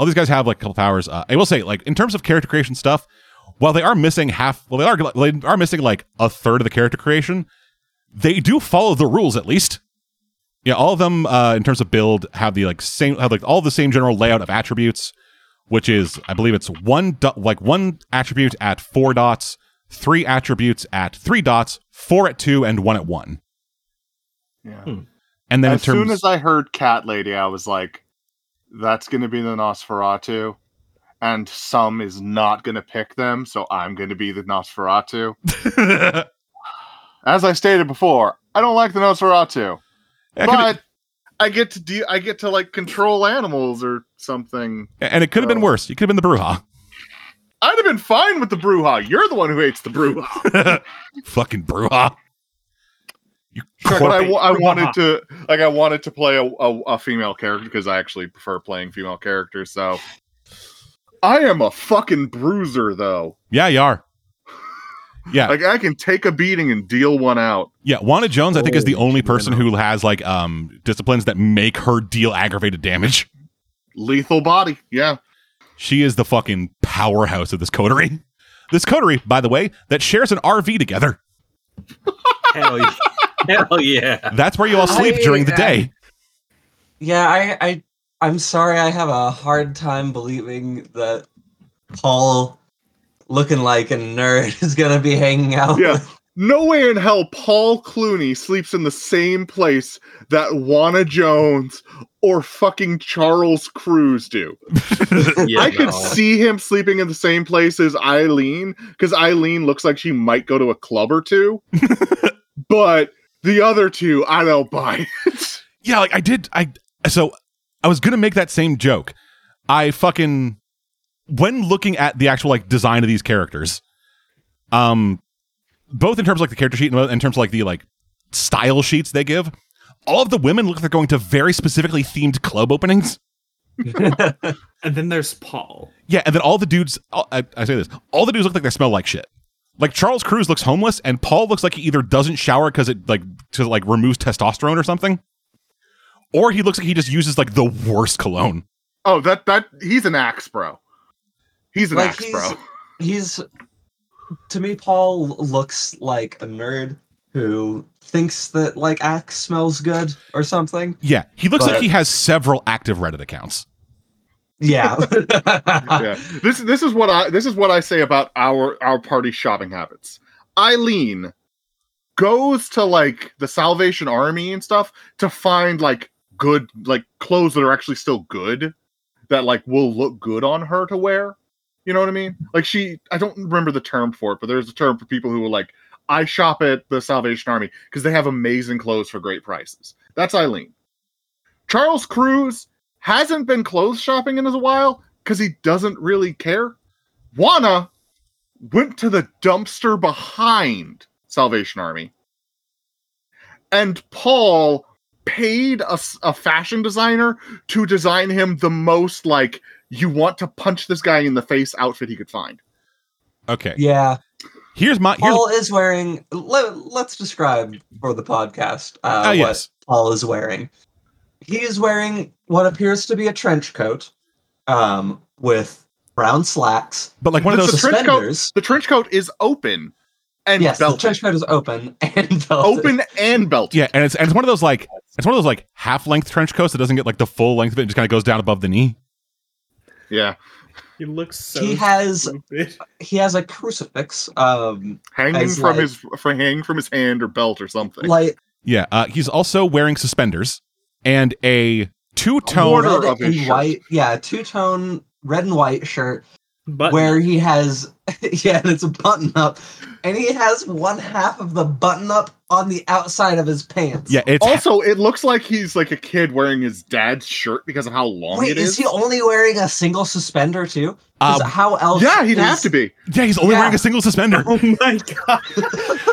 All these guys have like a couple powers. Uh, I will say, like in terms of character creation stuff, while they are missing half, well, they are they are missing like a third of the character creation. They do follow the rules at least. Yeah, all of them uh, in terms of build have the like same have like all the same general layout of attributes, which is I believe it's one do- like one attribute at four dots, three attributes at three dots, four at two, and one at one. Yeah. Hmm. And then as terms- soon as I heard Cat Lady, I was like, "That's going to be the Nosferatu," and some is not going to pick them, so I'm going to be the Nosferatu. As I stated before, I don't like the Nosferatu. Yeah, but be, I get to do, I get to like control animals or something. And it could so. have been worse. You could have been the Bruja. I'd have been fine with the Bruja. You're the one who hates the Bruja. Fucking Bruja. You but I, I wanted to, like, I wanted to play a, a, a female character because I actually prefer playing female characters. So I am a fucking bruiser, though. Yeah, you are. Yeah, like I can take a beating and deal one out. Yeah, Juana Jones, I think, oh, is the only person who has like um disciplines that make her deal aggravated damage. Lethal body, yeah. She is the fucking powerhouse of this coterie. This coterie, by the way, that shares an R V together. Hell yeah! Hell yeah! That's where you all sleep I, during the I, day. Yeah, I, I, I'm sorry, I have a hard time believing that Paul. Looking like a nerd is gonna be hanging out. Yeah, no way in hell Paul Clooney sleeps in the same place that Juana Jones or fucking Charles Cruz do. yeah, I no. could see him sleeping in the same place as Eileen because Eileen looks like she might go to a club or two, but the other two, I don't buy it. Yeah, like I did. I so I was gonna make that same joke. I fucking. When looking at the actual like design of these characters, um, both in terms of like the character sheet and in terms of like the like style sheets they give, all of the women look like they're going to very specifically themed club openings. And then there's Paul. Yeah, and then all the dudes. All, I, I say this: all the dudes look like they smell like shit. Like Charles Cruz looks homeless, and Paul looks like he either doesn't shower because it like to like removes testosterone or something, or he looks like he just uses like the worst cologne. Oh, that that he's an axe, bro. He's an like axe, he's, bro. He's, to me, Paul looks like a nerd who thinks that, like, axe smells good or something. Yeah, he looks but... like he has several active Reddit accounts. Yeah. yeah. This this is what I this is what I say about our, our party shopping habits. Eileen goes to, like, the Salvation Army and stuff to find, like, good, like, clothes that are actually still good. That, like, will look good on her to wear. You know what I mean? Like, she... I don't remember the term for it, but there's a term for people who are like, I shop at the Salvation Army because they have amazing clothes for great prices. That's Eileen. Charles Cruz hasn't been clothes shopping in a while because he doesn't really care. Juana went to the dumpster behind Salvation Army. And Paul... paid a, a fashion designer to design him the most, like, you want to punch this guy in the face outfit he could find. Okay. Yeah. Here's my... Here's... Paul is wearing... Let, let's describe for the podcast uh, oh, yes. what Paul is wearing. He is wearing what appears to be a trench coat um, with brown slacks. But, like, one of those suspenders. Trench coat, the trench coat is open. And yes, belted. The trench coat is open and belted. Open and belted. Yeah, and it's and it's one of those like it's one of those like half length trench coats that doesn't get like the full length of it. It just kind of goes down above the knee. Yeah, he looks. So he has stupid. He has a crucifix um, hanging from like, his hanging from his hand or belt or something. Like yeah, uh, he's also wearing suspenders and a two tone red of and shirt. white. Yeah, two tone red and white shirt button where up. He has, yeah, it's a button up, and he has one half of the button up on the outside of his pants. Yeah, it's also, it looks like he's like a kid wearing his dad's shirt because of how long Wait, it is. Is he only wearing a single suspender too? Uh, how else? Yeah, he'd is... have to be. Yeah, he's only yeah. wearing a single suspender. Oh my god.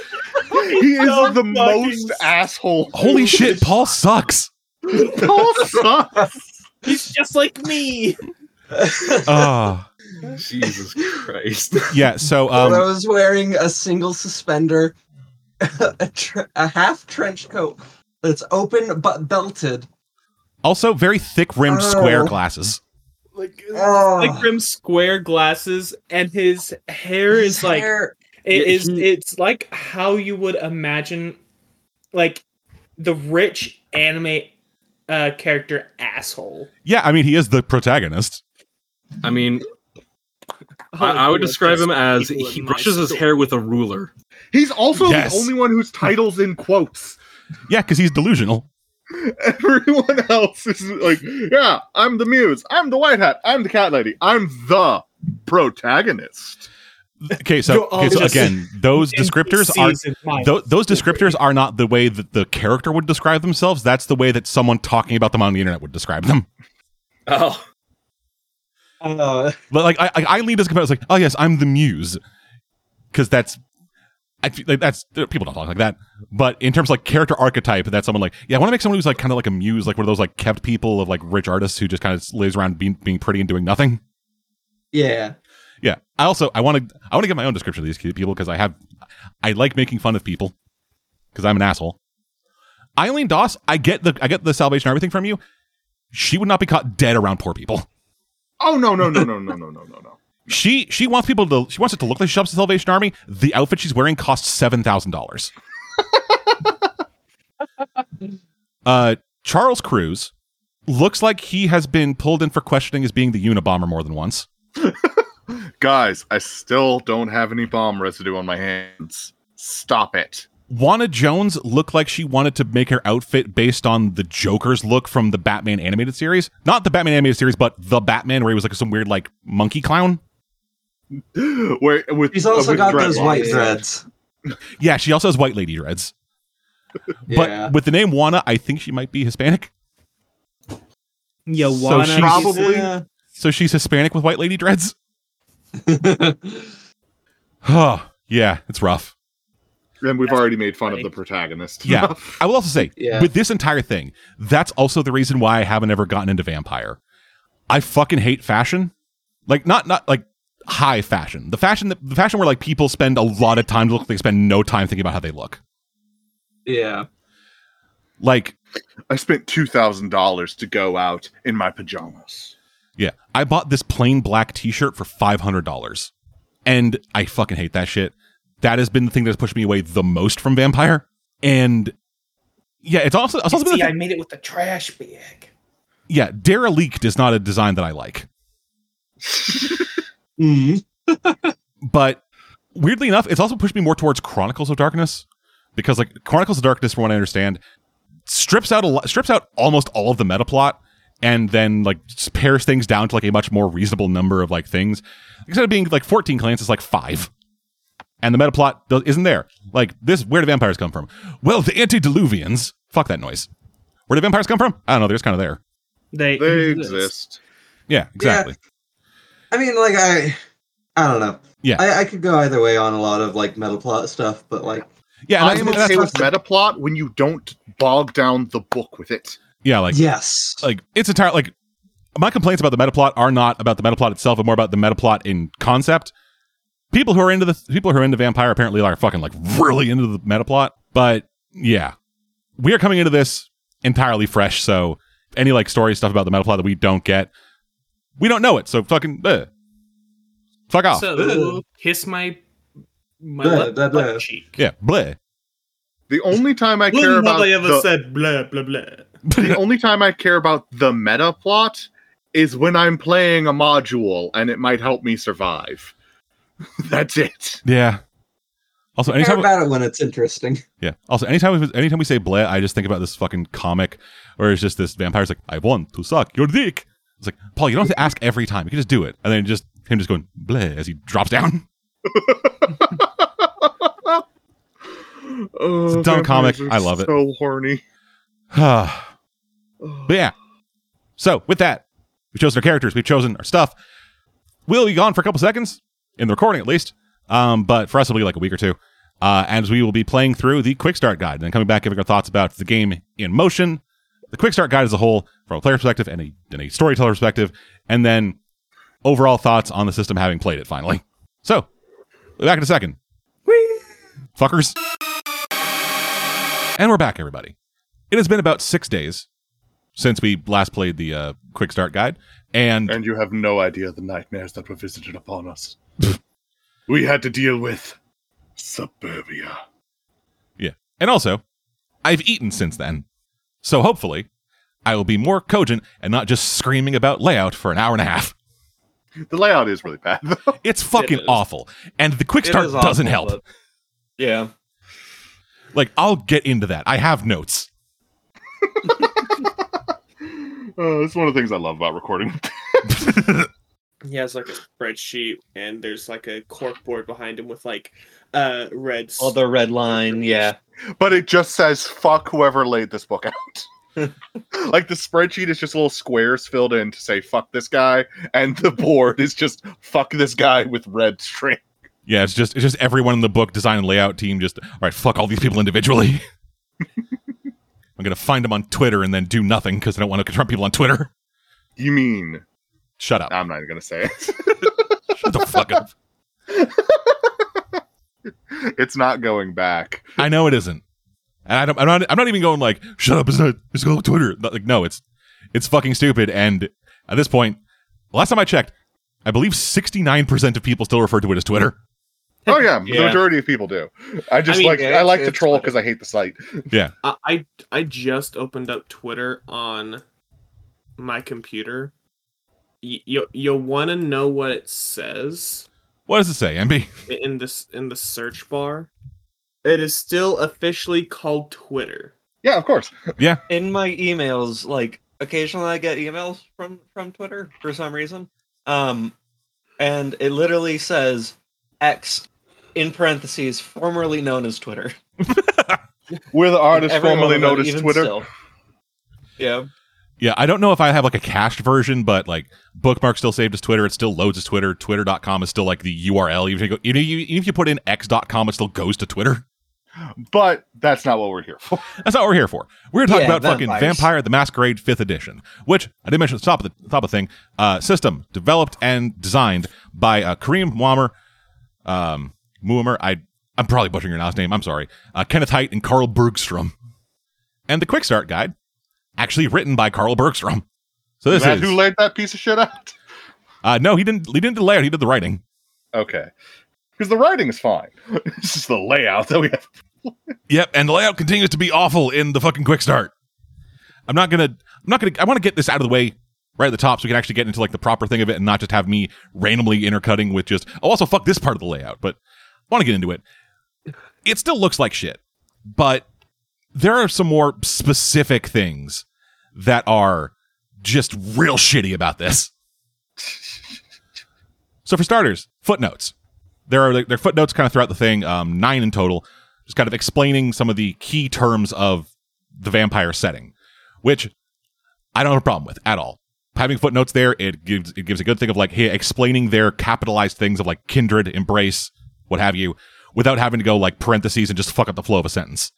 He is no the most asshole. Holy shit, Paul sucks. Paul sucks. He's just like me. Uh, Jesus Christ. Yeah, so... Um, I was wearing a single suspender, a, tre- a half trench coat that's open but belted. Also, very thick-rimmed oh. square glasses. Like, oh. thick-rimmed square glasses, and his hair his is like... Hair- It is. It's like how you would imagine, like, the rich anime uh, character asshole. Yeah, I mean, he is the protagonist. I mean, I, I would describe him as he brushes his hair with a ruler. He's also yes. the only one whose title's in quotes. Yeah, because he's delusional. Everyone else is like, yeah, I'm the muse, I'm the white hat, I'm the cat lady, I'm the protagonist. Okay, so, okay, so again, those descriptors are th- those descriptors are not the way that the character would describe themselves. That's the way that someone talking about them on the internet would describe them. Oh, uh, but like I, I, I lead this comparison, like, oh yes, I'm the muse, because that's, I feel like that's people don't talk like that. But in terms of like character archetype, that's someone like, yeah, I want to make someone who's like kind of like a muse, like one of those like kept people of like rich artists who just kind of lays around being being pretty and doing nothing. Yeah. Yeah. I also I want to I want to give my own description of these people because I have I like making fun of people because I'm an asshole. Eileen Doss, I get the I get the Salvation Army thing from you. She would not be caught dead around poor people. Oh no no no no no no no no no. She she wants people to she wants it to look like she shops at the Salvation Army. The outfit she's wearing costs seven thousand dollars. uh, Charles Cruz looks like he has been pulled in for questioning as being the Unabomber more than once. Guys, I still don't have any bomb residue on my hands. Stop it. Juana Jones looked like she wanted to make her outfit based on the Joker's look from the Batman animated series. Not the Batman animated series, but the Batman, where he was like some weird like monkey clown. Where with, He's also uh, got those white dreads. Yeah, she also has white lady dreads. Yeah. But with the name Juana, I think she might be Hispanic. Yeah, Juana. So she's, probably, uh... so she's Hispanic with white lady dreads? Oh, yeah, it's rough. And we've that's already made fun funny. of the protagonist. Yeah, I will also say, yeah. with this entire thing, that's also the reason why I haven't ever gotten into Vampire. I fucking hate fashion. Like, not not like high fashion. The fashion that, the fashion where like people spend a lot of time to look, they spend no time thinking about how they look. Yeah. Like, I spent two thousand dollars to go out in my pajamas. Yeah, I bought this plain black t-shirt for five hundred dollars, and I fucking hate that shit. That has been the thing that's pushed me away the most from Vampire, and yeah, it's also... It's also See, I made it with the trash bag. Yeah, Dara Leaked is not a design that I like. mm. But, weirdly enough, it's also pushed me more towards Chronicles of Darkness, because like Chronicles of Darkness, from what I understand, strips out a lo- strips out almost all of the meta plot, and then like pairs things down to like a much more reasonable number of like things. Instead of being like fourteen clans, it's like five, and the meta plot does, isn't there. Like this, where do vampires come from? Well, the antediluvians. Fuck that noise. Where do vampires come from? I don't know. They're just kind of there. They they exist. exist. Yeah, exactly. Yeah. I mean, like I, I don't know. Yeah, I, I could go either way on a lot of like meta plot stuff, but like yeah, I am okay with meta plot when you don't bog down the book with it. Yeah, like yes, like it's entirely like my complaints about the metaplot are not about the metaplot itself, but more about the metaplot in concept. People who are into the people who are into Vampire apparently are fucking like really into the metaplot. But yeah, we are coming into this entirely fresh, so any like story stuff about the metaplot that we don't get, we don't know it. So fucking uh, fuck off. So kiss my my bleh, left, bleh, left bleh. cheek. Yeah, bleh. The only time I care about I ever the- said bleh bleh bleh. The only time I care about the meta plot is when I'm playing a module and it might help me survive. That's it. Yeah. Also, I care about we, it when it's interesting. Yeah. Also, anytime we, anytime we say bleh, I just think about this fucking comic where it's just this vampire's like, I want to suck your dick. It's like, Paul, you don't have to ask every time. You can just do it. And then just him just going bleh as he drops down. Oh, it's a dumb comic. I love it. So horny. But yeah. So with that, we've chosen our characters. We've chosen our stuff. We'll be gone for a couple seconds in the recording, at least. Um, but for us, it'll be like a week or two. Uh, and we will be playing through the quick start guide and then coming back, giving our thoughts about the game in motion, the quick start guide as a whole from a player perspective and a, and a storyteller perspective, and then overall thoughts on the system having played it finally. So we'll be back in a second. Whee! Fuckers. And we're back, everybody. It has been about six days since we last played the uh, quick start guide. And and you have no idea the nightmares that were visited upon us. We had to deal with suburbia. Yeah. And also, I've eaten since then. So hopefully, I will be more cogent and not just screaming about layout for an hour and a half. The layout is really bad, though. It's fucking it awful. And the quick start doesn't awful, help. Yeah. Like, I'll get into that. I have notes. Oh, it's one of the things I love about recording. He has like a spreadsheet, and there's like a corkboard behind him with like uh, red. Oh, the red line, yeah. But it just says "fuck whoever laid this book out." Like the spreadsheet is just little squares filled in to say "fuck this guy," and the board is just "fuck this guy" with red string. Yeah, it's just it's just everyone in the book design and layout team. Just all right, fuck all these people individually. I'm going to find them on Twitter and then do nothing because I don't want to confront people on Twitter. You mean... Shut up. I'm not even going to say it. Shut the fuck up. It's not going back. I know it isn't. And I don't, I'm, not, I'm not even going like, shut up, it's not, it's going on Twitter. Like, no, it's it's fucking stupid. And at this point, last time I checked, I believe sixty-nine percent of people still refer to it as Twitter. Oh yeah, yeah, the majority of people do. I just I mean, like yeah, I like to troll because I hate the site. Yeah, uh, I I just opened up Twitter on my computer. Y- you you want to know what it says? What does it say, M B? In this in the search bar, it is still officially called Twitter. Yeah, of course. Yeah. In my emails, like occasionally I get emails from from Twitter for some reason, um, and it literally says X. In parentheses, formerly known as Twitter. We're the artist formerly known as Twitter. Still. Yeah. Yeah, I don't know if I have like a cached version, but like bookmark still saved as Twitter. It still loads as Twitter. Twitter dot com is still like the U R L. Even if you, go, even if you put in x dot com, it still goes to Twitter. But that's not what we're here for. That's not what we're here for. We're talking yeah, about vampires. Fucking Vampire the Masquerade fifth Edition, which I did mention at the top of the, top of the thing. Uh, system developed and designed by uh, Kareem Muammer. Um... Muammer, I, I'm probably butchering your last name, I'm sorry, uh, Kenneth Haidt and Carl Bergstrom. And the Quick Start Guide, actually written by Carl Bergstrom. So this is... That is who laid that piece of shit out? Uh, no, he didn't, he didn't do the layout, he did the writing. Okay. Because the writing is fine. It's just the layout that we have to Yep, and the layout continues to be awful in the fucking Quick Start. I'm not gonna, I'm not gonna, I want to get this out of the way right at the top so we can actually get into like the proper thing of it and not just have me randomly intercutting with just, oh, also fuck this part of the layout, but... want to get into it. It still looks like shit, but there are some more specific things that are just real shitty about this. So for starters, footnotes. There are there are footnotes kind of throughout the thing, um, nine in total, just kind of explaining some of the key terms of the vampire setting, which I don't have a problem with at all. Having footnotes there, it gives it gives a good thing of like, hey, explaining their capitalized things of like kindred, embrace, what have you, without having to go like parentheses and just fuck up the flow of a sentence.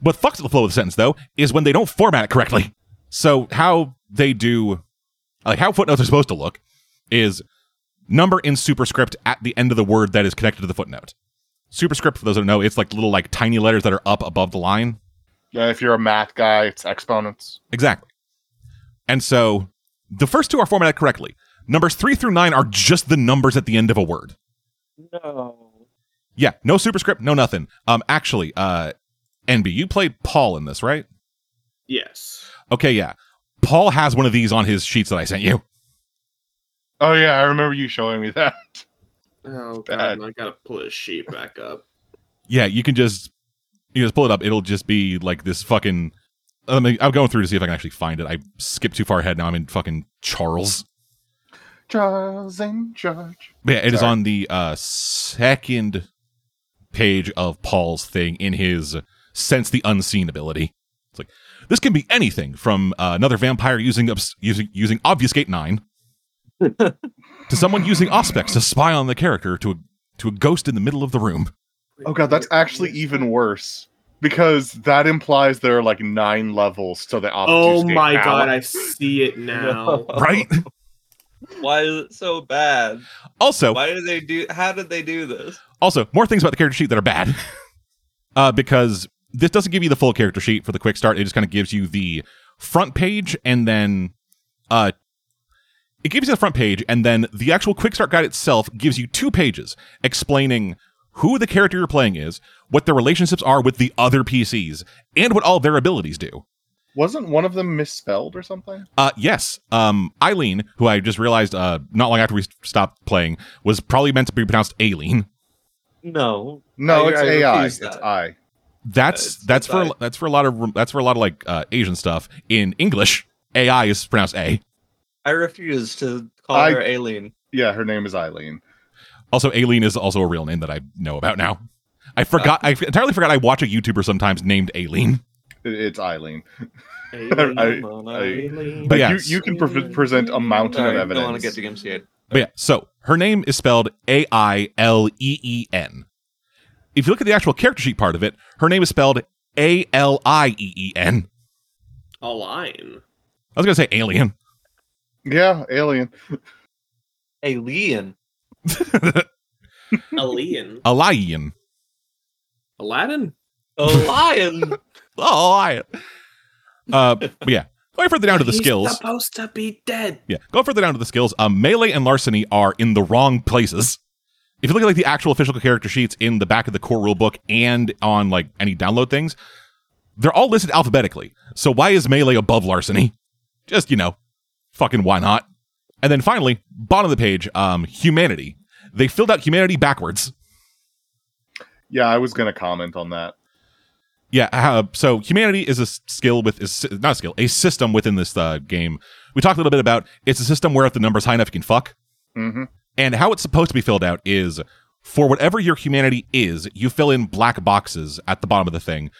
What fucks up the flow of the sentence, though, is when they don't format it correctly. So how they do, like how footnotes are supposed to look is number in superscript at the end of the word that is connected to the footnote. Superscript, for those who don't know, it's like little like tiny letters that are up above the line. Yeah, if you're a math guy, it's exponents. Exactly. And so the first two are formatted correctly. Numbers three through nine are just the numbers at the end of a word. No. Yeah, no superscript, no nothing. Um, actually, uh, N B, you played Paul in this, right? Yes. Okay, yeah. Paul has one of these on his sheets that I sent you. Oh, yeah, I remember you showing me that. Oh, God, I gotta pull his sheet back up. Yeah, you can just you just pull it up. It'll just be like this fucking... I mean, I'm going through to see if I can actually find it. I skipped too far ahead now. I'm in fucking Charles. Charles in charge. But yeah, it Sorry. is on the uh, second page of Paul's thing in his sense the unseen ability. It's like, this can be anything from uh, another vampire using obs- using using Obfuscate nine to someone using Auspex to spy on the character to a, to a ghost in the middle of the room. Oh god, that's actually even worse. Because that implies there are like nine levels to the Obfuscate. Oh my out. god, I see it now. Right? Why is it so bad? Also, why did they do? How did they do this? Also, more things about the character sheet that are bad, uh, because this doesn't give you the full character sheet for the quick start. It just kind of gives you the front page, and then uh, it gives you the front page, and then the actual quick start guide itself gives you two pages explaining who the character you're playing is, what their relationships are with the other P Cs, and what all their abilities do. Wasn't one of them misspelled or something? Uh, yes. Um, Eileen, who I just realized uh, not long after we stopped playing, was probably meant to be pronounced Aileen. No, no, I, it's I A I. It's that. I. That's uh, it's, that's it's for I. that's for a lot of that's for a lot of like uh, Asian stuff. In English, A I is pronounced A. I refuse to call I, her Aileen. Yeah, her name is Eileen. Also, Aileen is also a real name that I know about now. I forgot. Uh, I entirely forgot. I watch a YouTuber sometimes named Aileen. It's Eileen. Aileen, I, well, I, Aileen. But yeah, you, you can pre- present a mountain no, of evidence. I don't want to get D M C A'd. But yeah, so her name is spelled A I L E E N. If you look at the actual character sheet part of it, her name is spelled A L I E E N. Aline. I was going to say alien. Yeah, alien. Alien. Alien. Alien. Aladdin? Lion. Oh, lion. Uh, but yeah, going further down to the He's skills. Supposed to be dead. Yeah, go further down to the skills. Um, melee and larceny are in the wrong places. If you look at like the actual official character sheets in the back of the core rulebook and on like any download things, they're all listed alphabetically. So why is melee above larceny? Just you know, fucking why not? And then finally, bottom of the page, um, humanity. They filled out humanity backwards. Yeah, I was gonna comment on that. Yeah, uh, so humanity is a skill with is not a skill, a system within this uh, game. We talked a little bit about it's a system where if the number's high enough, you can fuck. Mm-hmm. And how it's supposed to be filled out is for whatever your humanity is, you fill in black boxes at the bottom of the thing.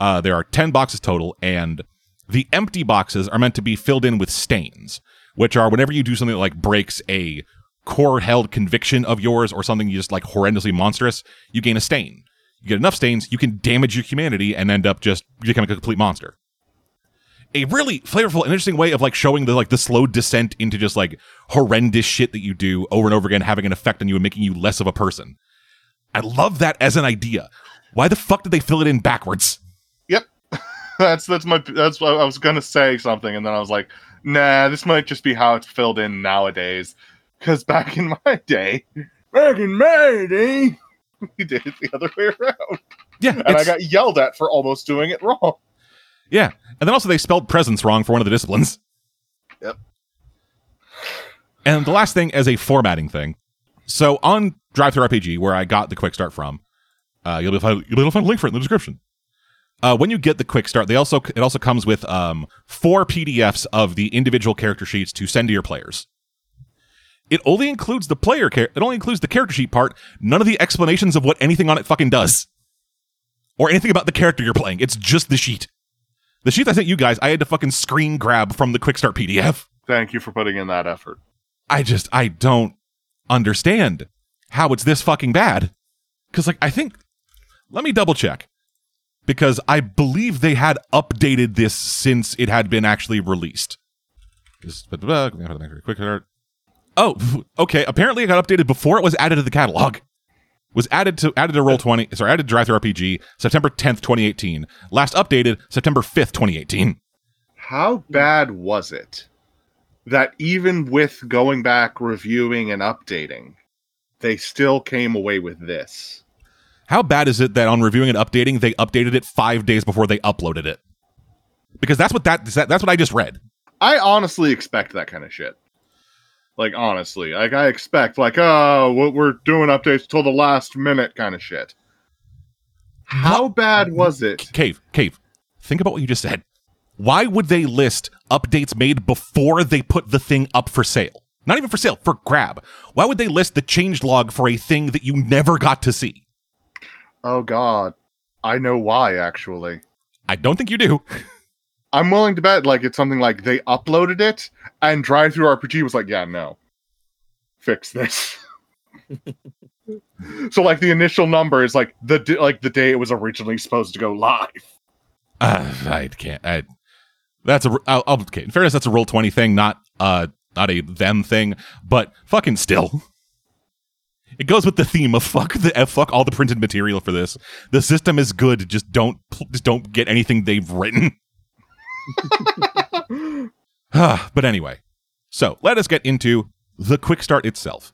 Uh, there are ten boxes total, and the empty boxes are meant to be filled in with stains, which are whenever you do something that like breaks a core-held conviction of yours or something you just like horrendously monstrous, you gain a stain. You get enough stains, you can damage your humanity and end up just becoming a complete monster. A really flavorful and interesting way of like showing the like the slow descent into just like horrendous shit that you do over and over again, having an effect on you and making you less of a person. I love that as an idea. Why the fuck did they fill it in backwards? Yep, that's that's my that's what I was gonna say something, and then I was like, nah, this might just be how it's filled in nowadays. Because back in my day, back in my day. We did it the other way around. Yeah, and I got yelled at for almost doing it wrong. Yeah, and then also they spelled presence wrong for one of the disciplines. Yep. And the last thing is a formatting thing. So on DriveThruRPG, where I got the quick start from, uh, you'll be able to find a link for it in the description. Uh, when you get the quick start, they also it also comes with um, four P D Fs of the individual character sheets to send to your players. It only includes the player. Char- it only includes the character sheet part. None of the explanations of what anything on it fucking does, or anything about the character you're playing. It's just the sheet. The sheet I sent you guys, I had to fucking screen grab from the quick start P D F. Thank you for putting in that effort. I just, I don't understand how it's this fucking bad. Because, like, I think, let me double check, because I believe they had updated this since it had been actually released. Just quick start. Oh, okay. Apparently, it got updated before it was added to the catalog. Was added to added to Roll twenty. Sorry, added to DriveThruRPG September tenth, twenty eighteen. Last updated September fifth, twenty eighteen. How bad was it that even with going back, reviewing, and updating, they still came away with this? How bad is it that on reviewing and updating, they updated it five days before they uploaded it? Because that's what that that's what I just read. I honestly expect that kind of shit. Like, honestly, like I expect, like, oh, we're doing updates till the last minute kind of shit. How what? bad was it? Cave, Cave, think about what you just said. Why would they list updates made before they put the thing up for sale? Not even for sale, for grab. Why would they list the changelog for a thing that you never got to see? Oh, God. I know why, actually. I don't think you do. I'm willing to bet like it's something like they uploaded it, and DriveThruRPG was like, yeah, no. Fix this. So, like, the initial number is like the di- like the day it was originally supposed to go live. Uh, I can't. I, that's a. I'll, I'll, okay, in fairness, that's a roll twenty thing, not uh, not a them thing. But fucking still, it goes with the theme of fuck the fuck all the printed material for this. The system is good. Just don't just don't get anything they've written. But anyway, so let us get into the quick start itself.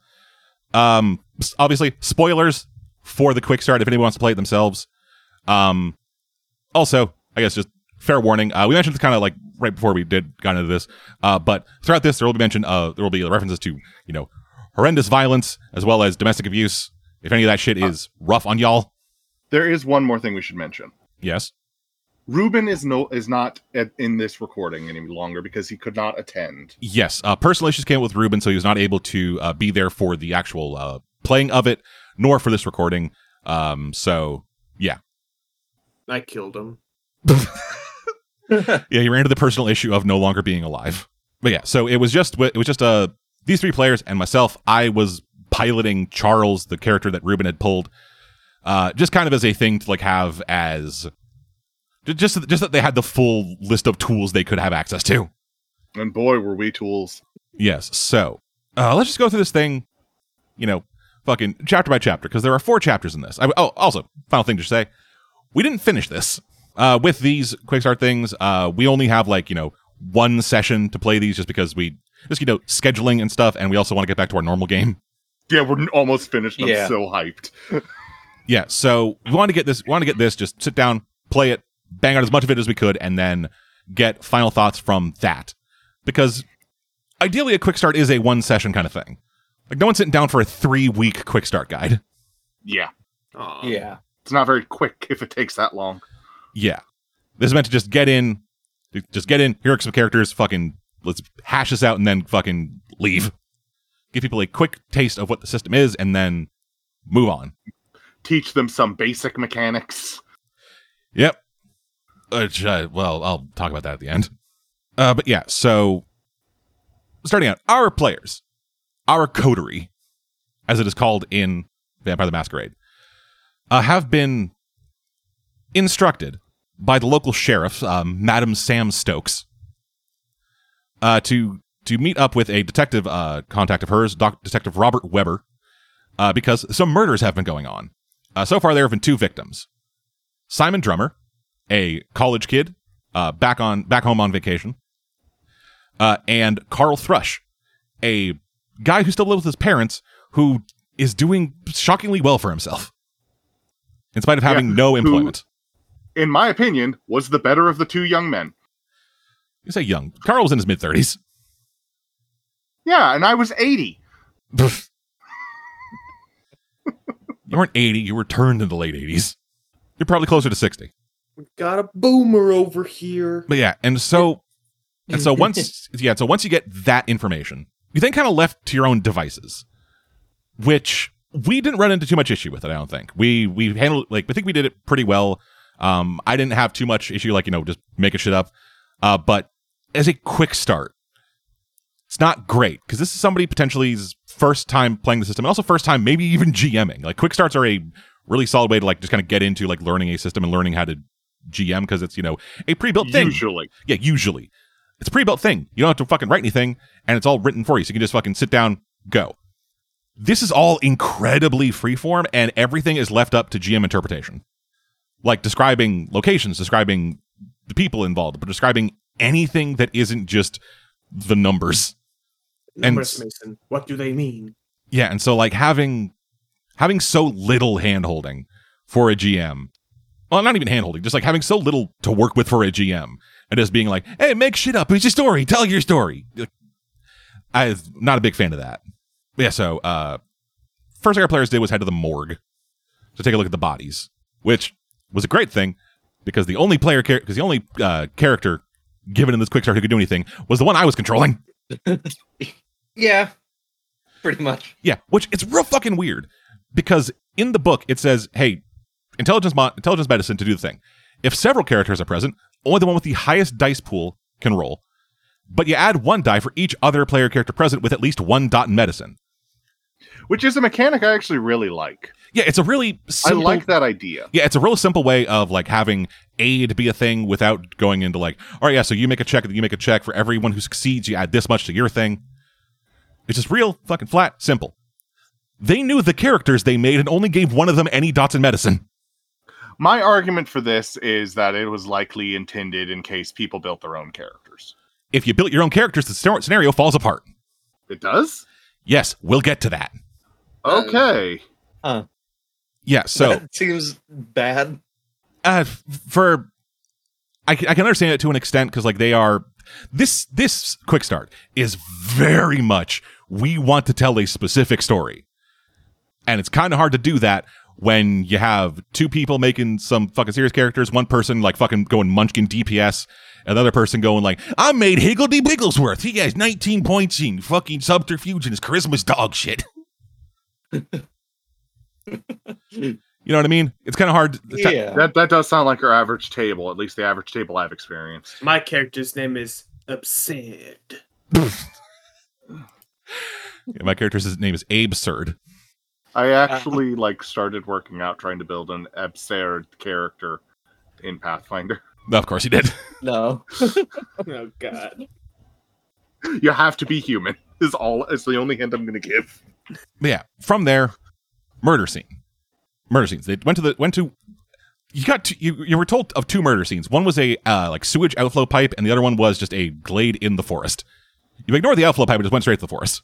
Um, obviously, spoilers for the quick start if anyone wants to play it themselves. Um, also, I guess just fair warning. Uh, we mentioned this kind of like right before we did got into this, uh, but throughout this there will be mention uh, there will be references to you know horrendous violence as well as domestic abuse. If any of that shit is uh, rough on y'all, there is one more thing we should mention. Yes, Ruben is no is not at, in this recording any longer because he could not attend. Yes, uh, personal issues came up with Ruben, so he was not able to uh, be there for the actual uh, playing of it, nor for this recording. Um, so yeah, I killed him. Yeah, he ran into the personal issue of no longer being alive. But yeah, so it was just it was just uh, these three players and myself. I was piloting Charles, the character that Ruben had pulled, uh, just kind of as a thing to like have as. Just, just that they had the full list of tools they could have access to. And boy, were we tools. Yes, so uh, let's just go through this thing, you know, fucking chapter by chapter, because there are four chapters in this. I, oh, also, final thing to say, we didn't finish this. Uh, with these quick start things, uh, we only have, like, you know, one session to play these just because we, just, you know, scheduling and stuff, and we also want to get back to our normal game. Yeah, we're almost finished. I'm yeah. so hyped. Yeah, so we wanted to get this, we wanted to get this, just sit down, play it, bang out as much of it as we could, and then get final thoughts from that. Because ideally a quick start is a one session kind of thing. Like no one's sitting down for a three week quick start guide. Yeah. Uh, yeah. It's not very quick if it takes that long. Yeah. This is meant to just get in, just get in, here are some characters, fucking let's hash this out and then fucking leave. Give people a quick taste of what the system is and then move on. Teach them some basic mechanics. Yep. Which, uh, well, I'll talk about that at the end. Uh, but yeah, so starting out, our players, our coterie, as it is called in Vampire the Masquerade, uh, have been instructed by the local sheriff, um, Madam Sam Stokes, uh, to to meet up with a detective uh, contact of hers, Doc- Detective Robert Weber, uh, because some murders have been going on. Uh, so far, there have been two victims. Simon Drummer, a college kid, uh, back on back home on vacation, uh, and Carl Thrush, a guy who still lives with his parents, who is doing shockingly well for himself, in spite of having yeah, no employment. Who, in my opinion, was the better of the two young men. You say young. Carl was in his mid-thirties. Yeah, and I was eighty. You weren't eighty, you were turned in the late eighties. You're probably closer to sixty. We got a boomer over here. But yeah, and so and so once yeah, so once you get that information, you then kind of left to your own devices, which we didn't run into too much issue with it, I don't think. We we handled like I think we did it pretty well. Um, I didn't have too much issue like, you know, just making shit up. Uh, but as a quick start, it's not great because this is somebody potentially's first time playing the system and also first time maybe even GMing. Like quick starts are a really solid way to like just kind of get into like learning a system and learning how to G M because it's, you know, a pre-built thing. Usually. Yeah, usually. It's a pre-built thing. You don't have to fucking write anything, and it's all written for you, so you can just fucking sit down, go. This is all incredibly freeform, and everything is left up to G M interpretation. Like, describing locations, describing the people involved, but describing anything that isn't just the numbers. Numbers, and, Mason. What do they mean? Yeah, and so, like, having having so little hand-holding for a G M... Well, not even hand-holding, just like having so little to work with for a G M and just being like, hey, make shit up. It's your story. Tell your story. Like, I'm not a big fan of that. But yeah, so uh, first thing our players did was head to the morgue to take a look at the bodies, which was a great thing because the only player because char- the only uh, character given in this quick start who could do anything was the one I was controlling. Yeah. pretty much. Yeah, which it's real fucking weird because in the book it says, hey, intelligence mo- intelligence medicine to do the thing. If several characters are present, only the one with the highest dice pool can roll. But you add one die for each other player character present with at least one dot in medicine. Which is a mechanic I actually really like. Yeah, it's a really simple... I like that idea. Yeah, it's a real simple way of like having aid be a thing without going into like, all right, yeah, so you make a check, you make a check for everyone who succeeds, you add this much to your thing. It's just real fucking flat, simple. They knew the characters they made and only gave one of them any dots in medicine. My argument for this is that it was likely intended in case people built their own characters. If you built your own characters, the scenario falls apart. It does? Yes, we'll get to that. Okay. Uh, huh. Yeah, so... That seems bad. Uh, for... I, I can understand it to an extent, because like they are... This this quick start is very much, we want to tell a specific story. And it's kind of hard to do that when you have two people making some fucking serious characters, one person like fucking going munchkin D P S, another person going like, I made Higgledy Wigglesworth. He has nineteen points in fucking subterfuge and his charisma's dog shit. You know what I mean? It's kind of hard. Yeah. T- that, that does sound like our average table, at least the average table I've experienced. My character's name is Absurd. Yeah, my character's name is Absurd. I actually, like, started working out trying to build an absurd character in Pathfinder. Of course you did. No. Oh, God. You have to be human, is all. Is the only hint I'm going to give. But yeah, from there, murder scene. Murder scenes. They went to the, went to, you got, to, you, you were told of two murder scenes. One was a, uh, like, sewage outflow pipe, and the other one was just a glade in the forest. You ignored the outflow pipe and just went straight to the forest,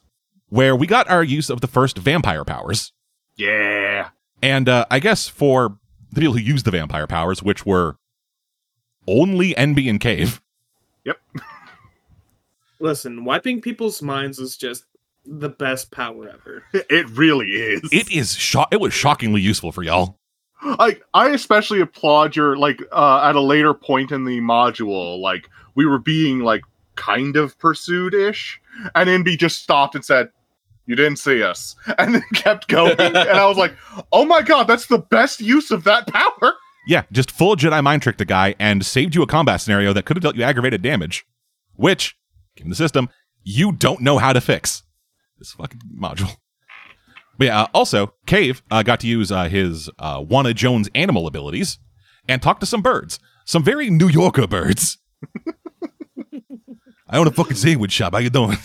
where we got our use of the first vampire powers. Yeah. And uh, I guess for the people who used the vampire powers, which were only Enby and Cave. Yep. Listen, wiping people's minds is just the best power ever. It really is. It is. Sho- it was shockingly useful for y'all. I I especially applaud your, like, uh, at a later point in the module, like, we were being, like, kind of pursued-ish, and Enby just stopped and said, you didn't see us, and then kept going. And I was like, oh my God, that's the best use of that power. Yeah, just full Jedi mind tricked a guy and saved you a combat scenario that could have dealt you aggravated damage, which, given the system, you don't know how to fix. This fucking module. But yeah, uh, also, Cave uh, got to use uh, his uh, Juana Jones animal abilities and talk to some birds. Some very New Yorker birds. I own a fucking sandwich shop. How you doing?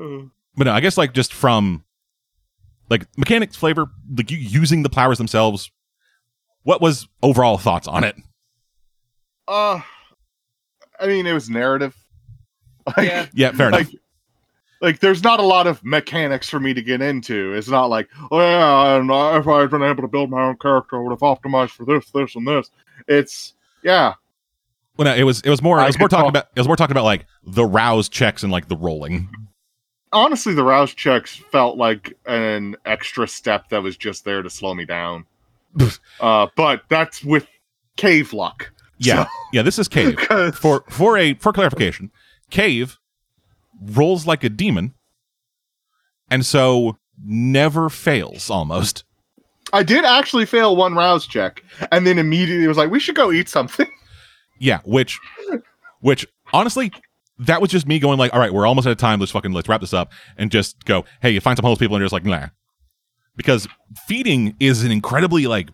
uh. But no, I guess, like, just from, like, mechanics, flavor, like, you using the powers themselves, what was overall thoughts on it? Uh, I mean, it was narrative. Like, yeah. yeah, fair enough. Like, like, there's not a lot of mechanics for me to get into. It's not like, oh, yeah, and if I had been able to build my own character, I would have optimized for this, this, and this. It's, yeah. Well, no, it was, it was more, it was more talking talk- about, it was more talking about, like, the rouse checks and, like, the rolling. Honestly, the rouse checks felt like an extra step that was just there to slow me down. uh, but that's with Cave luck. Yeah, so. yeah. This is Cave. for for a for clarification, Cave rolls like a demon, and so never fails. Almost. I did actually fail one rouse check, and then immediately was like, "We should go eat something." Yeah, which, which honestly. That was just me going like, all right, we're almost out of time. Let's fucking, let's wrap this up and just go, hey, you find some homeless people and you're just like, nah. Because feeding is an incredibly, like,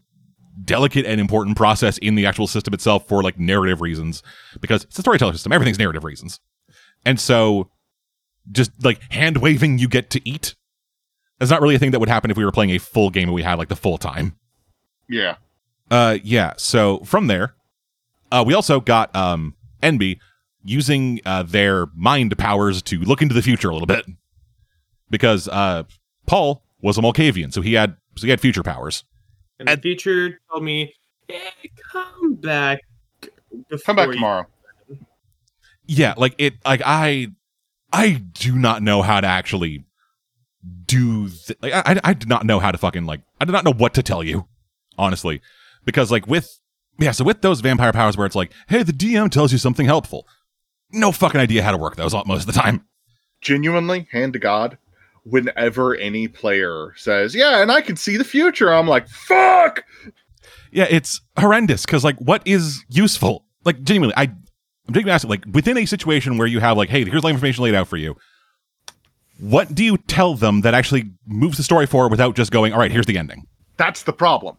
delicate and important process in the actual system itself for, like, narrative reasons. Because it's a storyteller system. Everything's narrative reasons. And so just, like, hand-waving you get to eat is not really a thing that would happen if we were playing a full game and we had, like, the full time. Yeah. Uh, yeah. So from there, uh, we also got um, Enby using uh, their mind powers to look into the future a little bit, because uh, Paul was a Malkavian, so he had so he had future powers. And the At- future told me, hey, "Come back, come back tomorrow." You- yeah, like it, like I, I do not know how to actually do. Th- like I, I, I do not know how to fucking like. I do not know what to tell you, honestly, because like with yeah, so with those vampire powers, where it's like, hey, the D M tells you something helpful. No fucking idea how to work those most of the time. Genuinely, hand to God. whenever any player says, yeah, and I can see the future, I'm like, fuck! Yeah, it's horrendous, because, like, what is useful? Like, genuinely, I, I'm taking asking, like, within a situation where you have, like, hey, here's all the information laid out for you, what do you tell them that actually moves the story forward without just going, all right, here's the ending? That's the problem.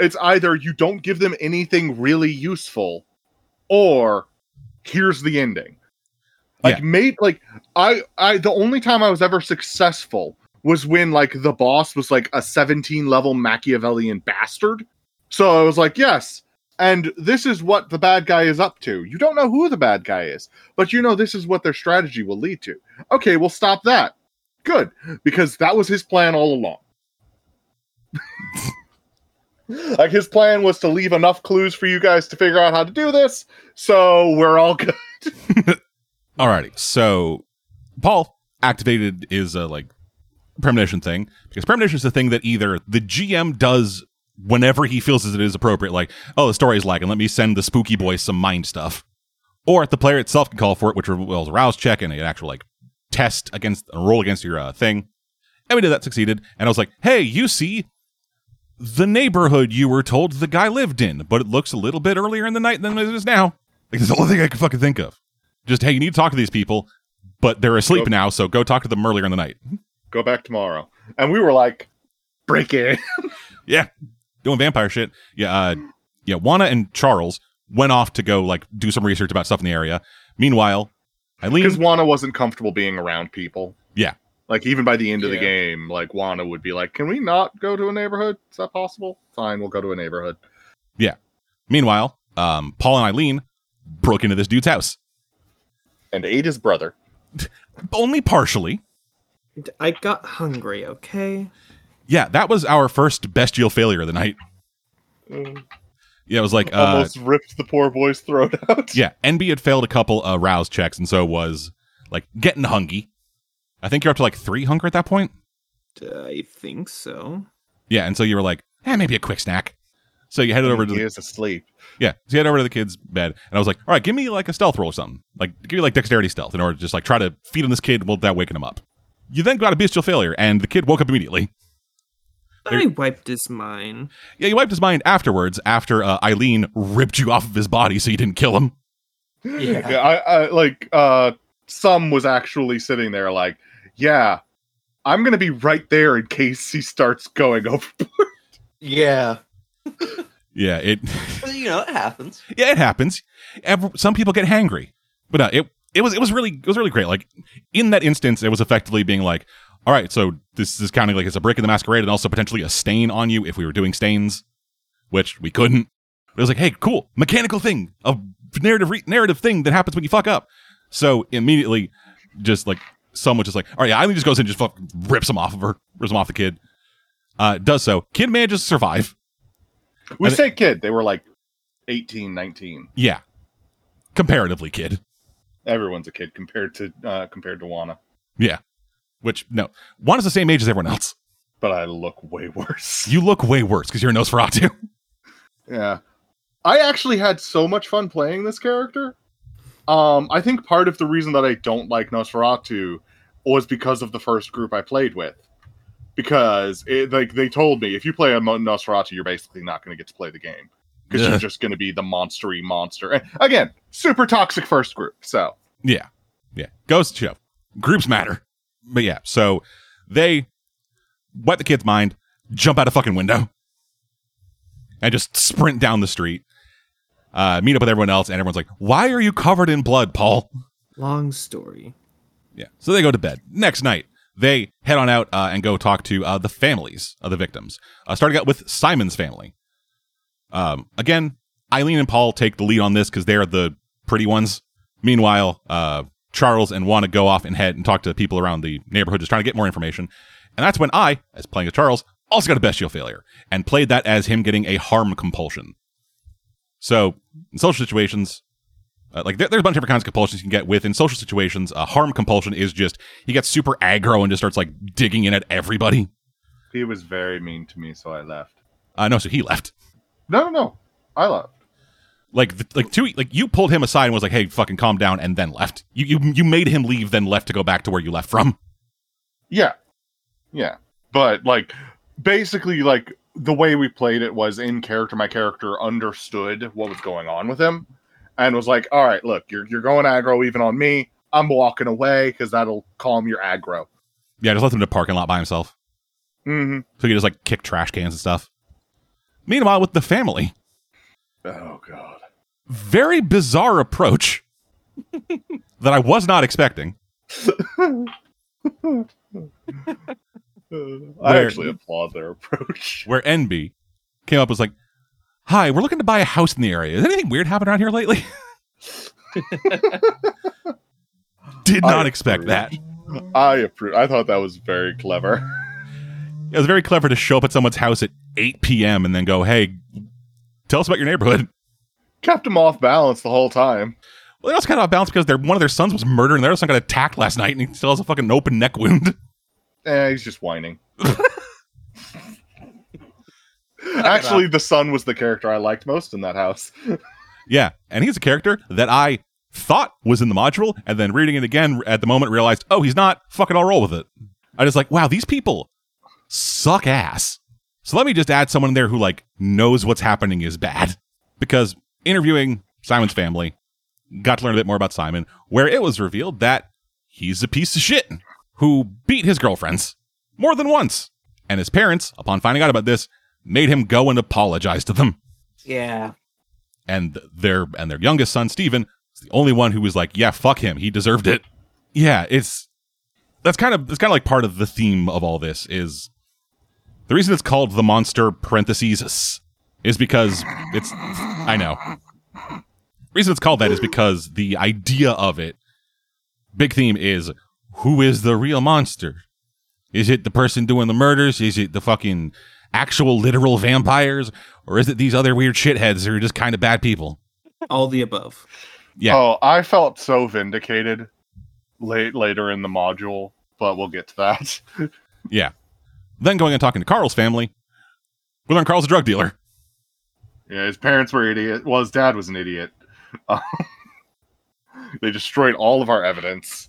It's either you don't give them anything really useful, or here's the ending. Like, yeah. mate, like, I, I, the only time I was ever successful was when, like, the boss was, like, a seventeen-level Machiavellian bastard. So I was like, yes, and this is what the bad guy is up to. You don't know who the bad guy is, but you know this is what their strategy will lead to. Okay, we'll stop that. Good, because that was his plan all along. Like, his plan was to leave enough clues for you guys to figure out how to do this, so we're all good. Alrighty, so Paul activated is a, like, premonition thing, because premonition is the thing that either the G M does whenever he feels that it is appropriate, like, oh, the story is lagging, let me send the spooky boy some mind stuff, or the player itself can call for it, which will rouse check and an actual, like, test against a roll against your uh, thing. And we did that, succeeded, and I was like, hey, you see the neighborhood you were told the guy lived in, but it looks a little bit earlier in the night than it is now. Like, that's the only thing I can fucking think of. Just, hey, you need to talk to these people, but they're asleep go, now, so go talk to them earlier in the night. Go back tomorrow. And we were like, break in. Yeah, doing vampire shit. Yeah, uh, yeah. Juana and Charles went off to go, like, do some research about stuff in the area. Meanwhile, Eileen... Because Juana wasn't comfortable being around people. Yeah. Like, even by the end of yeah. the game, like, Juana would be like, can we not go to a neighborhood? Is that possible? Fine, we'll go to a neighborhood. Yeah. Meanwhile, um, Paul and Eileen broke into this dude's house. And ate his brother. Only partially. I got hungry, okay? Yeah, that was our first bestial failure of the night. Mm. Yeah, it was like... Uh, almost ripped the poor boy's throat out. Yeah, N B had failed a couple uh, rouse checks, and so was, like, getting hungry. I think you're up to, like, three hunger at that point? I think so. Yeah, and so you were like, eh, maybe a quick snack. So you headed over to the... He is asleep. Yeah, so you headed over to the kid's bed, and I was like, all right, give me, like, a stealth roll or something. Like, give me, like, dexterity stealth in order to just, like, try to feed on this kid without waking him up. You then got a bestial failure, and the kid woke up immediately. They're... I wiped his mind. Yeah, you wiped his mind afterwards, after uh, Eileen ripped you off of his body so you didn't kill him. Yeah, yeah I, I, like, uh, some was actually sitting there like, yeah, I'm gonna be right there in case he starts going overboard. Yeah. Yeah, it... You know, it happens. Yeah, it happens. Some people get hangry. But no, it it was it was really it was really great. Like, in that instance, it was effectively being like, all right, so this is counting like it's a brick in the masquerade and also potentially a stain on you if we were doing stains, which we couldn't. But it was like, hey, cool, mechanical thing, a narrative re- narrative thing that happens when you fuck up. So immediately, just like, someone just like, all right, yeah, Eileen just goes in and just fucking rips him off of her, rips him off the kid. Uh, does so. Kid manages to survive. We and say it, kid. They were like eighteen, nineteen. Yeah. Comparatively kid. Everyone's a kid compared to uh, compared to Juana. Yeah. Which, no. Juana's the same age as everyone else. But I look way worse. You look way worse because you're a Nosferatu. Yeah. I actually had so much fun playing this character. Um, I think part of the reason that I don't like Nosferatu was because of the first group I played with. Because it, like they told me, if you play a Nosferatu, you're basically not going to get to play the game. Because you're just going to be the monstery monster. And again, super toxic first group, so. Yeah, yeah. Goes to show. Groups matter. But yeah, so they wet the kid's mind, jump out a fucking window, and just sprint down the street. Uh, meet up with everyone else, and everyone's like, why are you covered in blood, Paul? Long story. Yeah, so they go to bed. Next night, they head on out uh, and go talk to uh, the families of the victims. Uh, starting out with Simon's family. Um, again, Eileen and Paul take the lead on this because they're the pretty ones. Meanwhile, uh, Charles and Juana go off and head and talk to people around the neighborhood just trying to get more information. And that's when I, as playing as Charles, also got a bestial failure and played that as him getting a harm compulsion. So, in social situations, uh, like there, there's a bunch of different kinds of compulsions you can get with. In social situations, a uh, harm compulsion is just, he gets super aggro and just starts like digging in at everybody. He was very mean to me, so I left. Uh, no, so he left. No, no, no. I left. Like, the, like, two, like you pulled him aside and was like, hey, fucking calm down, and then left. You, you, you made him leave, then left to go back to where you left from. Yeah. Yeah. But, like, basically, like, the way we played it was in character. My character understood what was going on with him and was like, all right, look, you're you're going aggro even on me. I'm walking away because that'll calm your aggro. Yeah, just left him in the parking lot by himself. Mm-hmm. So he could just, like, kick trash cans and stuff. Meanwhile, with the family. Oh, God. Very bizarre approach that I was not expecting. Where, I actually applaud their approach. Where N B came up was like, hi, we're looking to buy a house in the area. Has anything weird happened around here lately? Did not I expect approve. that. I approve. I thought that was very clever. It was very clever to show up at someone's house at eight p.m. and then go, hey, tell us about your neighborhood. Kept them off balance the whole time. Well, they also got off balance because their one of their sons was murdered and their other son got attacked last night and he still has a fucking open neck wound. Eh, he's just whining. Actually, the son was the character I liked most in that house. Yeah, and he's a character that I thought was in the module, and then reading it again at the moment realized, oh, he's not. Fucking I'll roll with it. I just like, wow, these people suck ass. So let me just add someone there who, like, knows what's happening is bad. Because interviewing Simon's family, got to learn a bit more about Simon, where it was revealed that he's a piece of shit who beat his girlfriends more than once. And his parents, upon finding out about this, made him go and apologize to them. Yeah. And their and their youngest son, Steven, is the only one who was like, yeah, fuck him. He deserved it. Yeah, it's that's kind of it's kind of like part of the theme of all this is the reason it's called The Monster parentheses is because it's I know. The reason it's called that is because the idea of it, big theme is who is the real monster? Is it the person doing the murders? Is it the fucking actual literal vampires? Or is it these other weird shitheads who are just kind of bad people? All the above. Yeah. Oh, I felt so vindicated late later in the module, but we'll get to that. Yeah. Then going and talking to Carl's family, we learn Carl's a drug dealer. Yeah, his parents were idiots. Well, his dad was an idiot. Um, they destroyed all of our evidence.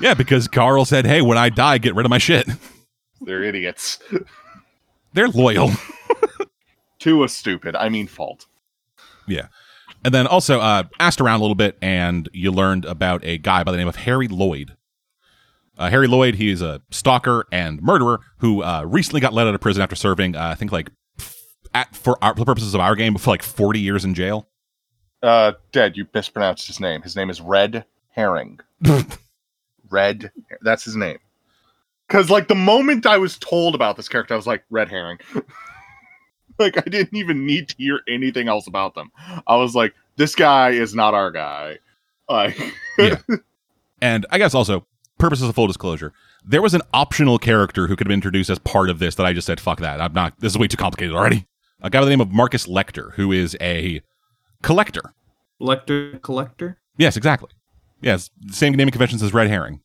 Yeah, because Carl said, hey, when I die, get rid of my shit. They're idiots. They're loyal. To a stupid, I mean fault. Yeah. And then also uh, asked around a little bit, and you learned about a guy by the name of Harry Lloyd. Uh, Harry Lloyd, he's a stalker and murderer who uh, recently got let out of prison after serving, uh, I think, like, at, for, our, for the purposes of our game, for like forty years in jail. Uh, Dad, you mispronounced his name. His name is Red Herring. Red, that's his name. Because, like, the moment I was told about this character, I was like, Red Herring. Like, I didn't even need to hear anything else about them. I was like, this guy is not our guy. Like, yeah. And I guess also, purposes of full disclosure, there was an optional character who could have been introduced as part of this that I just said, fuck that. I'm not, this is way too complicated already. A guy by the name of Marcus Lecter, who is a collector. Lecter collector? Yes, exactly. Yes, same naming conventions as Red Herring.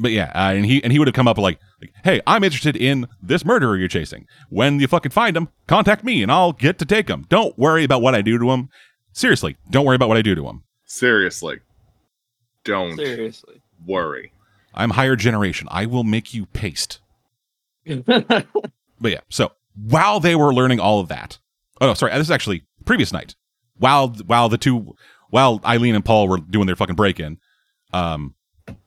But yeah, uh, and he and he would have come up like, like, hey, I'm interested in this murderer you're chasing. When you fucking find him, contact me and I'll get to take him. Don't worry about what I do to him. Seriously, don't worry about what I do to him. Seriously. Don't Seriously. worry. I'm higher generation. I will make you paste. But yeah, so while they were learning all of that. Oh, no, sorry. This is actually previous night. While while the two... While Eileen and Paul were doing their fucking break-in, um,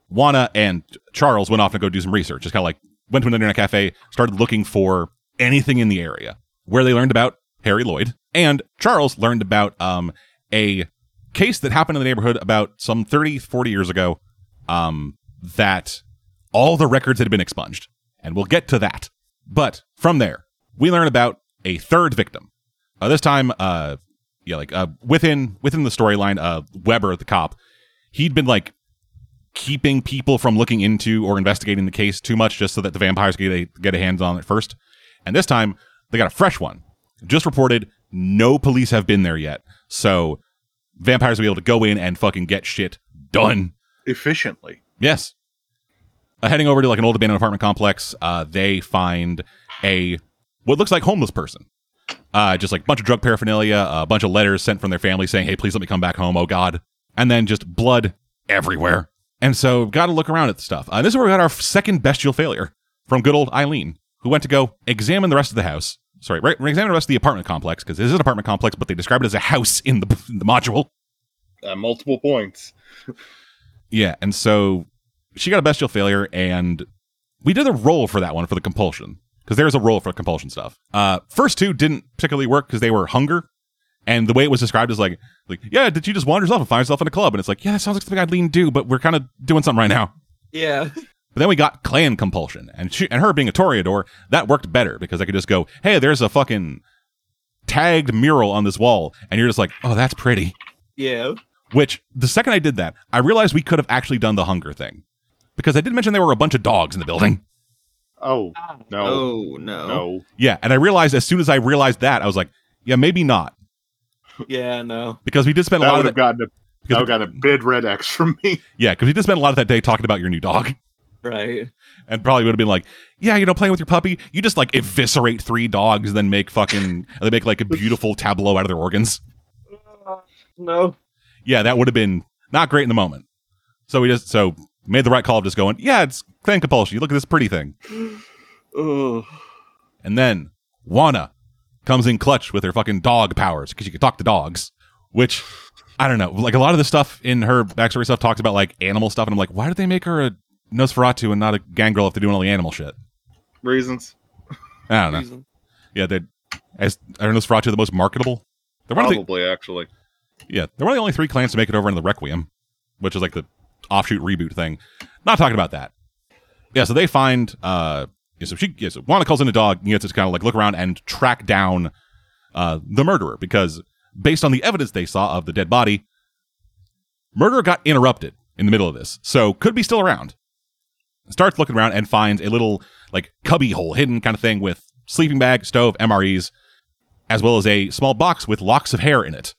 Juana and Charles went off to go do some research. Just kind of like went to an internet cafe, started looking for anything in the area, where they learned about Harry Lloyd. And Charles learned about um, a case that happened in the neighborhood about some thirty, forty years ago um, that all the records had been expunged. And we'll get to that. But from there, we learn about a third victim. Uh, this time... Uh, Yeah, like uh, within within the storyline, uh, Weber, the cop, he'd been like keeping people from looking into or investigating the case too much just so that the vampires could get a, get a hands on it first. And this time, they got a fresh one. Just reported, no police have been there yet. So vampires will be able to go in and fucking get shit done. Efficiently. Yes. Uh, heading over to like an old abandoned apartment complex, uh, they find a what looks like homeless person. Uh, just like a bunch of drug paraphernalia, a bunch of letters sent from their family saying, hey, please let me come back home, oh God. And then just blood everywhere. And so, gotta look around at the stuff. Uh, this is where we got our second bestial failure. from good old Eileen, who went to go examine the rest of the house. Sorry, right, examine the rest of the apartment complex, because this is an apartment complex, but they describe it as a house in the, in the module. At multiple points. Yeah, and so she got a bestial failure, and we did a roll for that one, for the compulsion, because there's a roll for compulsion stuff. Uh, first two didn't particularly work because they were hunger, and the way it was described is like, like, yeah, did you just wander yourself and find yourself in a club? And it's like, yeah, that sounds like something I'd lean do, but we're kind of doing something right now. Yeah. But then we got clan compulsion, and she, and her being a toreador, that worked better, because I could just go, hey, there's a fucking tagged mural on this wall, and you're just like, oh, that's pretty. Yeah. Which, the second I did that, I realized we could have actually done the hunger thing, because I did mention there were a bunch of dogs in the building. Oh, no. Oh, no. no. Yeah, and I realized as soon as I realized that, I was like, yeah, maybe not. Yeah, no. Because we did spend that a lot of that. Gotten a, that would have gotten a bid red X from me. Yeah, because we did spend a lot of that day talking about your new dog. Right. And probably would have been like, yeah, you know, playing with your puppy, you just like eviscerate three dogs and then make fucking, they make like a beautiful tableau out of their organs. Uh, no. Yeah, that would have been not great in the moment. So we just, so made the right call of just going, yeah, it's clan compulsion. You look at this pretty thing. Ugh. And then Juana comes in clutch with her fucking dog powers, because she can talk to dogs, which, I don't know, like a lot of the stuff in her backstory stuff talks about like animal stuff. And I'm like, why did they make her a Nosferatu and not a gangrel if they're doing all the animal shit? Reasons. I don't know. Reason. Yeah, they as are Nosferatu the most marketable? They're Probably, one of the, actually. Yeah, they're one of the only three clans to make it over into the Requiem, which is like the offshoot reboot thing. Not talking about that. Yeah, so they find... Uh, yeah, so she, yeah, so Juana calls in a dog and gets to kind of like look around and track down uh, the murderer, because based on the evidence they saw of the dead body, murderer got interrupted in the middle of this, so could be still around. Starts looking around and finds a little like cubby hole hidden kind of thing with sleeping bag, stove, M R Es, as well as a small box with locks of hair in it,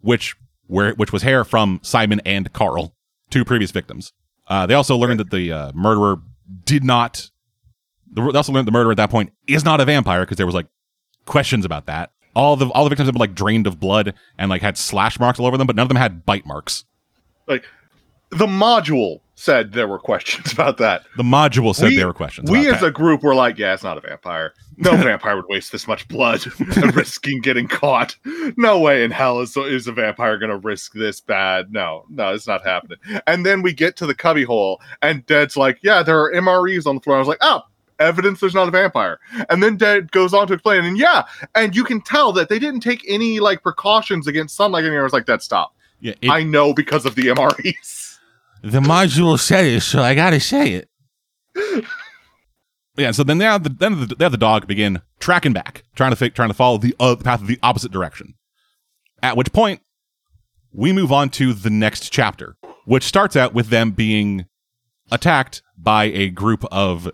which were which was hair from Simon and Carl, two previous victims. Uh, they also learned that the uh, murderer did not. They also learned the murderer at that point is not a vampire, because there was like questions about that. All the all the victims have been like drained of blood and like had slash marks all over them, but none of them had bite marks. Like the module. Said there were questions about that. The module said we, there were questions we about that. We as a group were like, yeah, it's not a vampire. No vampire would waste this much blood and risking getting caught. No way in hell is, is a vampire going to risk this bad. No, no, it's not happening. And then we get to the cubbyhole, and Dead's like, yeah, there are M R Es on the floor. I was like, oh, evidence there's not a vampire. And then Dead goes on to explain, and yeah, and you can tell that they didn't take any like precautions against sunlight. And I was like, Dead, stop. Yeah, it- I know because of the M R Es. The module said it, so I gotta say it. Yeah, so then they have the then they have the dog begin tracking back, trying to fake, trying to follow the uh, path of the opposite direction. At which point, we move on to the next chapter, which starts out with them being attacked by a group of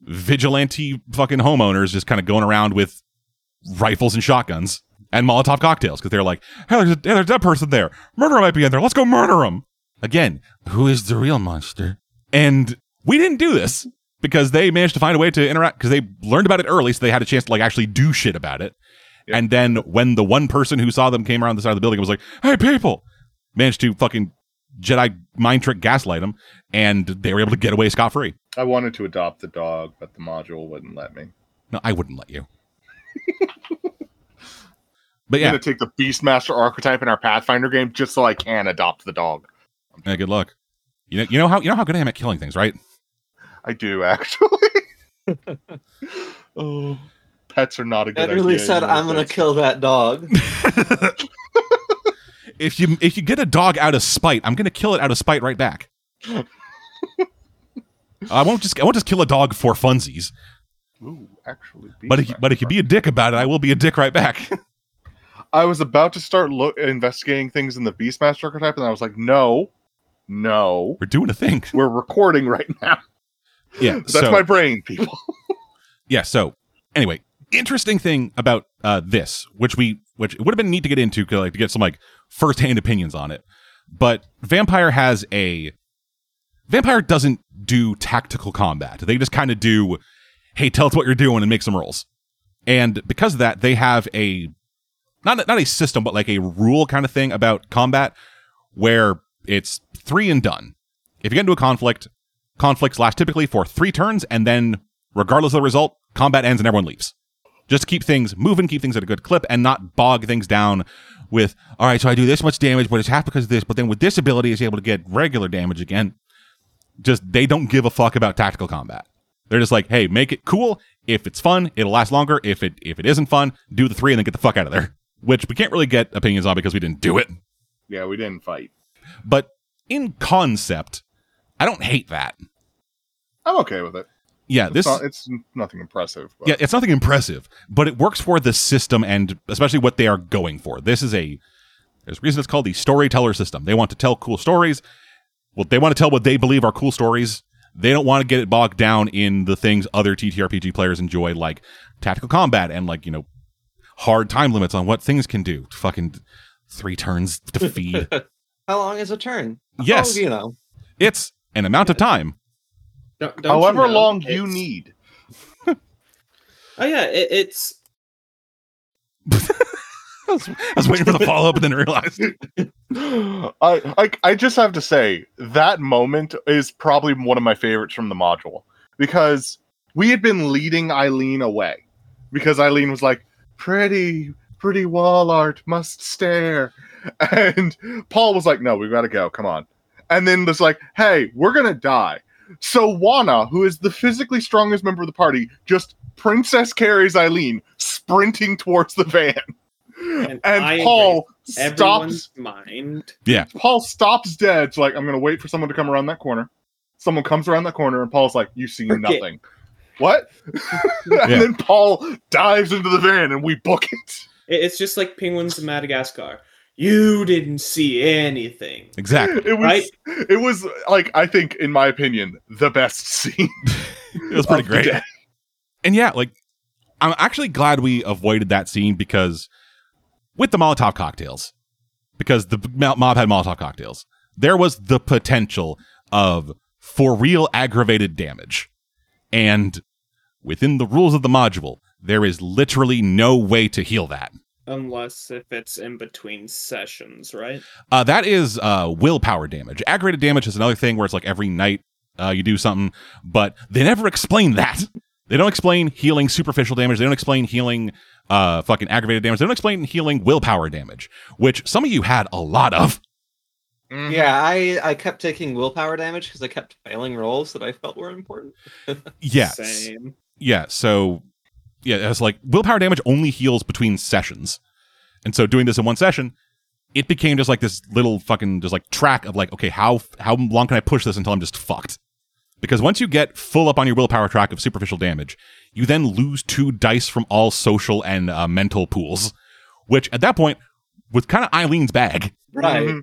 vigilante fucking homeowners, just kind of going around with rifles and shotguns and Molotov cocktails, because they're like, "Hey, there's a, there's a dead person there. Murderer might be in there. Let's go murder him." Again, who is the real monster? And we didn't do this because they managed to find a way to interact, because they learned about it early, so they had a chance to like actually do shit about it. Yep. And then when the one person who saw them came around the side of the building and was like, hey, people, managed to fucking Jedi mind trick gaslight them, and they were able to get away scot-free. I wanted to adopt the dog, but the module wouldn't let me. No, I wouldn't let you. But yeah. I'm going to take the Beastmaster archetype in our Pathfinder game just so I can adopt the dog. Yeah, good luck. You know, you know how you know how good I am at killing things, right? I do, actually. Oh, pets are not a good idea. Literally said, "I'm going to kill that dog." if you if you get a dog out of spite, I'm going to kill it out of spite right back. I won't just I won't just kill a dog for funsies. Ooh, actually, but if, but if you be a dick about it, I will be a dick right back. I was about to start lo- investigating things in the Beastmaster archetype, and I was like, no. No. We're doing a thing. We're recording right now. Yeah. That's so, my brain, people. Yeah. So anyway, interesting thing about uh, this, which we, which it would have been neat to get into like, to get some like firsthand opinions on it. But Vampire has a, Vampire doesn't do tactical combat. They just kind of do, hey, tell us what you're doing and make some rolls. And because of that, they have a, not, not a system, but like a rule kind of thing about combat where it's three and done. If you get into a conflict, conflicts last typically for three turns and then Regardless of the result, combat ends and everyone leaves. Just to keep things moving, keep things at a good clip, and not bog things down with, all right, so I do this much damage, but it's half because of this, but then with this ability, it's able to get regular damage again. Just, they don't give a fuck about tactical combat. They're just like, hey, make it cool. If it's fun, it'll last longer. If it if it isn't fun, do the three and then get the fuck out of there. Which we can't really get opinions on because we didn't do it. Yeah, we didn't fight. But in concept, I don't hate that. I'm okay with it. Yeah, this... It's, not, it's nothing impressive. But. Yeah, it's nothing impressive, but it works for the system and especially what they are going for. This is a... There's a reason it's called the storyteller system. They want to tell cool stories. Well, they want to tell what they believe are cool stories. They don't want to get it bogged down in the things other T T R P G players enjoy, like tactical combat and, like, you know, hard time limits on what things can do. Fucking three turns to feed. How long is a turn? Yes. Oh, you know. It's an amount of time. Don't, don't However you know, long it's... you need. Oh, yeah, it, it's... I, was, I was waiting for the follow-up and then realized... I, I I just have to say, that moment is probably one of my favorites from the module. Because we had been leading Eileen away. Because Eileen was like, pretty, pretty wall art, must stare. And Paul was like, no, we've got to go, come on. And then was like, hey, we're going to die. So Wana, who is the physically strongest member of the party, just princess carries Eileen, sprinting towards the van. And, and Paul stops. Mind. Yeah. Paul stops dead. It's like, I'm going to wait for someone to come around that corner. Someone comes around that corner, and Paul's like, you see nothing. What? Yeah. And then Paul dives into the van, and we book it. It's just like Penguins of Madagascar. You didn't see anything. Exactly. It was, right? It was like, I think, in my opinion, the best scene. It was pretty great. And yeah, like, I'm actually glad we avoided that scene because... With the Molotov cocktails, because the mob had Molotov cocktails, there was the potential of for real aggravated damage. And within the rules of the module, there is literally no way to heal that. Unless if it's in between sessions, right? Uh, that is uh, willpower damage. Aggravated damage is another thing where it's like every night uh, you do something, but they never explain that. They don't explain healing superficial damage. They don't explain healing uh, fucking aggravated damage. They don't explain healing willpower damage, which some of you had a lot of. Mm-hmm. Yeah, I, I kept taking willpower damage because I kept failing rolls that I felt were important. Yeah. Same. Yeah, so, yeah, it's like willpower damage only heals between sessions. And so doing this in one session, it became just like this little fucking just like track of like, okay, how how long can I push this until I'm just fucked? Because once you get full up on your willpower track of superficial damage, you then lose two dice from all social and uh, mental pools, which at that point was kind of Eileen's bag. Right. Mm-hmm.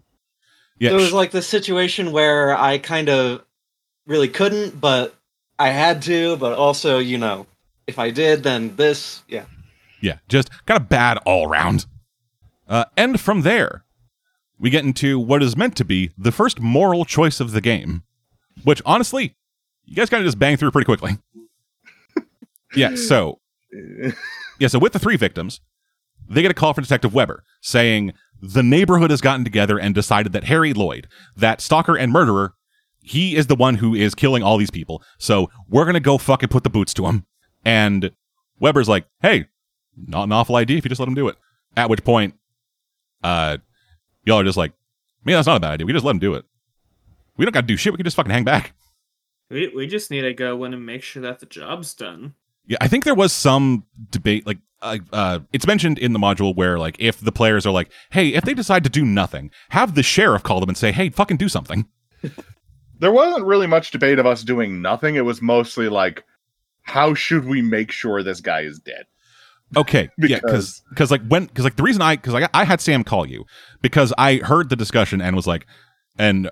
Yeah. So it was like the situation where I kind of really couldn't, but I had to, but also, you know, if I did, then this, yeah. Yeah, just kind of bad all around. Uh, and from there, we get into what is meant to be the first moral choice of the game, which honestly... You guys kind of just bang through pretty quickly. yeah, so... Yeah, so with the three victims, they get a call from Detective Weber, saying, the neighborhood has gotten together and decided that Harry Lloyd, that stalker and murderer, he is the one who is killing all these people, so we're gonna go fucking put the boots to him. And Weber's like, hey, not an awful idea if you just let him do it. At which point, uh, y'all are just like, man, that's not a bad idea, we just let him do it. We don't gotta do shit, we can just fucking hang back. We we just need to go in and make sure that the job's done. Yeah, I think there was some debate, like, uh, uh, it's mentioned in the module where, like, if the players are like, hey, if they decide to do nothing, have the sheriff call them and say, hey, fucking do something. There wasn't really much debate of us doing nothing. It was mostly like, how should we make sure this guy is dead? Okay, because... yeah, because because like, when, because, like, the reason I, because I, I had Sam call you, because I heard the discussion and was like, and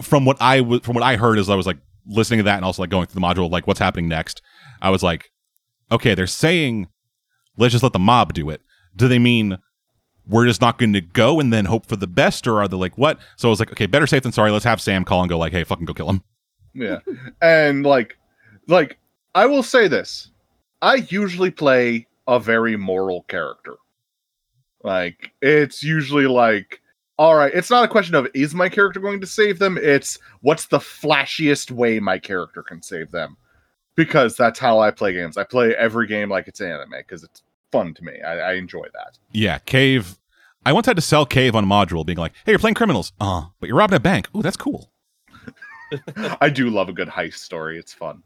from what I, w- from what I heard is I was like, listening to that and also like going through the module, like what's happening next, I was like, okay, they're saying, let's just let the mob do it. Do they mean we're just not going to go and then hope for the best, or are they like what? So I was like, okay, better safe than sorry. Let's have Sam call and go like, hey, fucking go kill him. Yeah, and like, like I will say this: I usually play a very moral character. Like it's usually like. All right, it's not a question of, is my character going to save them? It's, what's the flashiest way my character can save them? because that's how I play games. I play every game like it's anime because it's fun to me. I, I enjoy that. Yeah, Cave. I once had to sell Cave on Module, being like, "Hey, you're playing criminals, uh, but you're robbing a bank. Ooh, that's cool." I do love a good heist story. It's fun.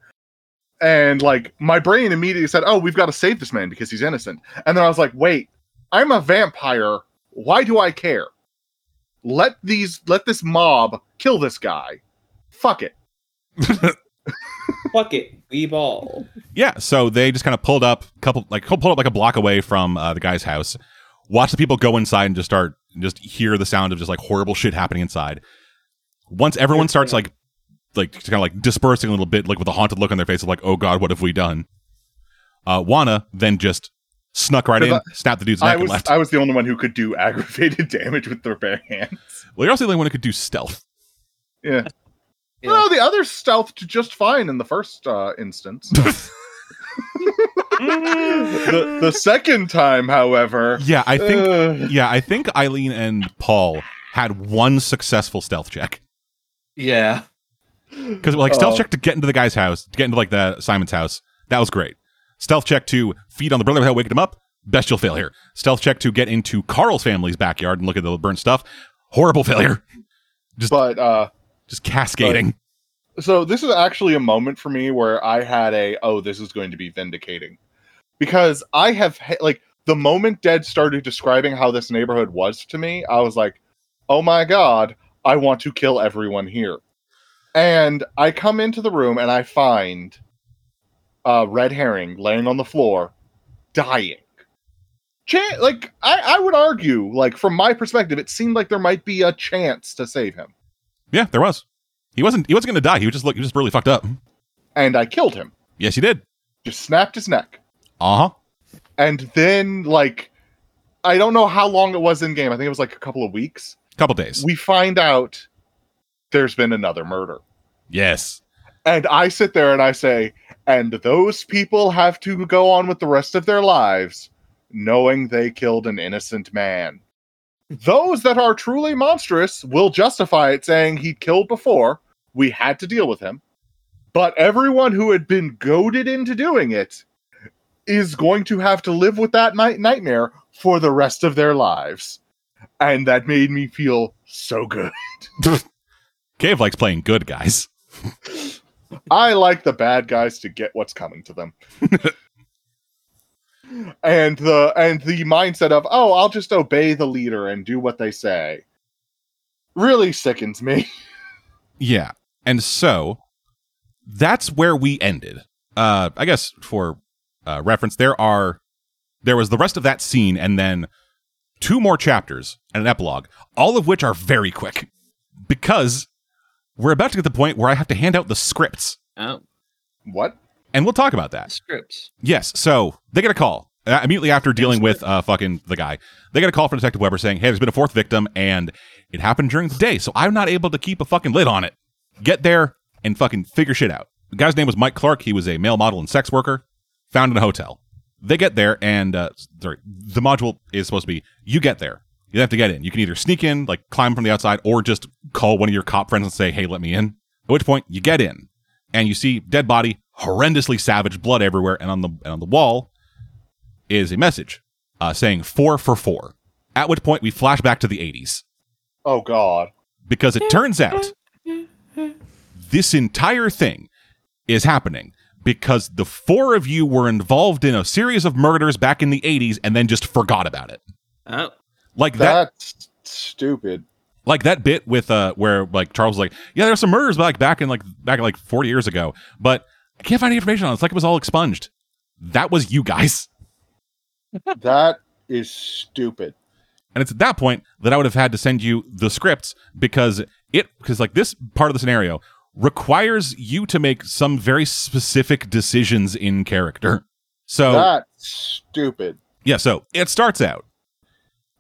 And like my brain immediately said, "Oh, we've got to save this man because he's innocent." And then I was like, "Wait, I'm a vampire. Why do I care? Let these, let this mob kill this guy. Fuck it. Fuck it. We ball." Yeah. So they just kind of pulled up, couple like pulled up like a block away from uh, the guy's house. Watch the people go inside and just start, just hear the sound of just like horrible shit happening inside. Once everyone starts like. like kind of like dispersing a little bit, like with a haunted look on their face of like, oh god, what have we done? Uh, Juana then just snuck right in, I, snapped the dude's neck I was, and left. I was the only one who could do aggravated damage with their bare hands. Well, you're also the only one who could do stealth. Yeah. yeah. Well, the others stealthed just fine in the first uh, instance. the, the second time, however... Yeah, I think uh... Yeah, I think Eileen and Paul had one successful stealth check. Yeah. Because like stealth oh. check to get into the guy's house, to get into like the Simon's house, that was great. Stealth check to feed on the brother without waking him up, bestial failure. Stealth check to get into Carl's family's backyard and look at the burnt stuff, horrible failure. Just but uh, just cascading. But, so this is actually a moment for me where I had a oh this is going to be vindicating, because I have like the moment Ded started describing how this neighborhood was to me, I was like, oh my god, I want to kill everyone here. And I come into the room and I find uh, Red Herring laying on the floor, dying. Ch- like I, I would argue, like from my perspective, it seemed like there might be a chance to save him. Yeah, there was. He wasn't. He wasn't going to die. He was just look. He was just really fucked up. And I killed him. Yes, you did. Just snapped his neck. Uh huh. And then, like, I don't know how long it was in game. I think it was like a couple of weeks. Couple days. We find out. There's been another murder. Yes. And I sit there and I say, and those people have to go on with the rest of their lives knowing they killed an innocent man. Those that are truly monstrous will justify it, saying he killed before. We had to deal with him. But everyone who had been goaded into doing it is going to have to live with that night- nightmare for the rest of their lives. And that made me feel so good. Cave likes playing good guys. I like the bad guys to get what's coming to them. and the and the mindset of, oh, I'll just obey the leader and do what they say, really sickens me. Yeah. And so that's where we ended. Uh, I guess for uh, reference, there are there was the rest of that scene and then two more chapters and an epilogue, all of which are very quick because we're about to get to the point where I have to hand out the scripts. Oh. What? And we'll talk about that. Scripts. Yes. So they get a call uh, immediately after dealing with uh, fucking the guy. They get a call from Detective Weber saying, hey, there's been a fourth victim and it happened during the day. So I'm not able to keep a fucking lid on it. Get there and fucking figure shit out. The guy's name was Mike Clark. He was a male model and sex worker found in a hotel. They get there and uh, sorry, the module is supposed to be you get there. You have to get in. You can either sneak in, like climb from the outside, or just call one of your cop friends and say, hey, let me in. At which point you get in and you see dead body, horrendously savage, blood everywhere. And on the and on the wall is a message uh, saying four for four. At which point we flash back to the eighties. Oh, God. Because it turns out this entire thing is happening because the four of you were involved in a series of murders back in the eighties and then just forgot about it. Oh. Like that's that, stupid. Like that bit with uh, where like Charles was like, yeah, there's some murders like back in like back like forty years ago, but I can't find any information on it. It's like it was all expunged. That was you guys. That is stupid. And it's at that point that I would have had to send you the scripts because it because like this part of the scenario requires you to make some very specific decisions in character. So that's stupid. Yeah. So it starts out.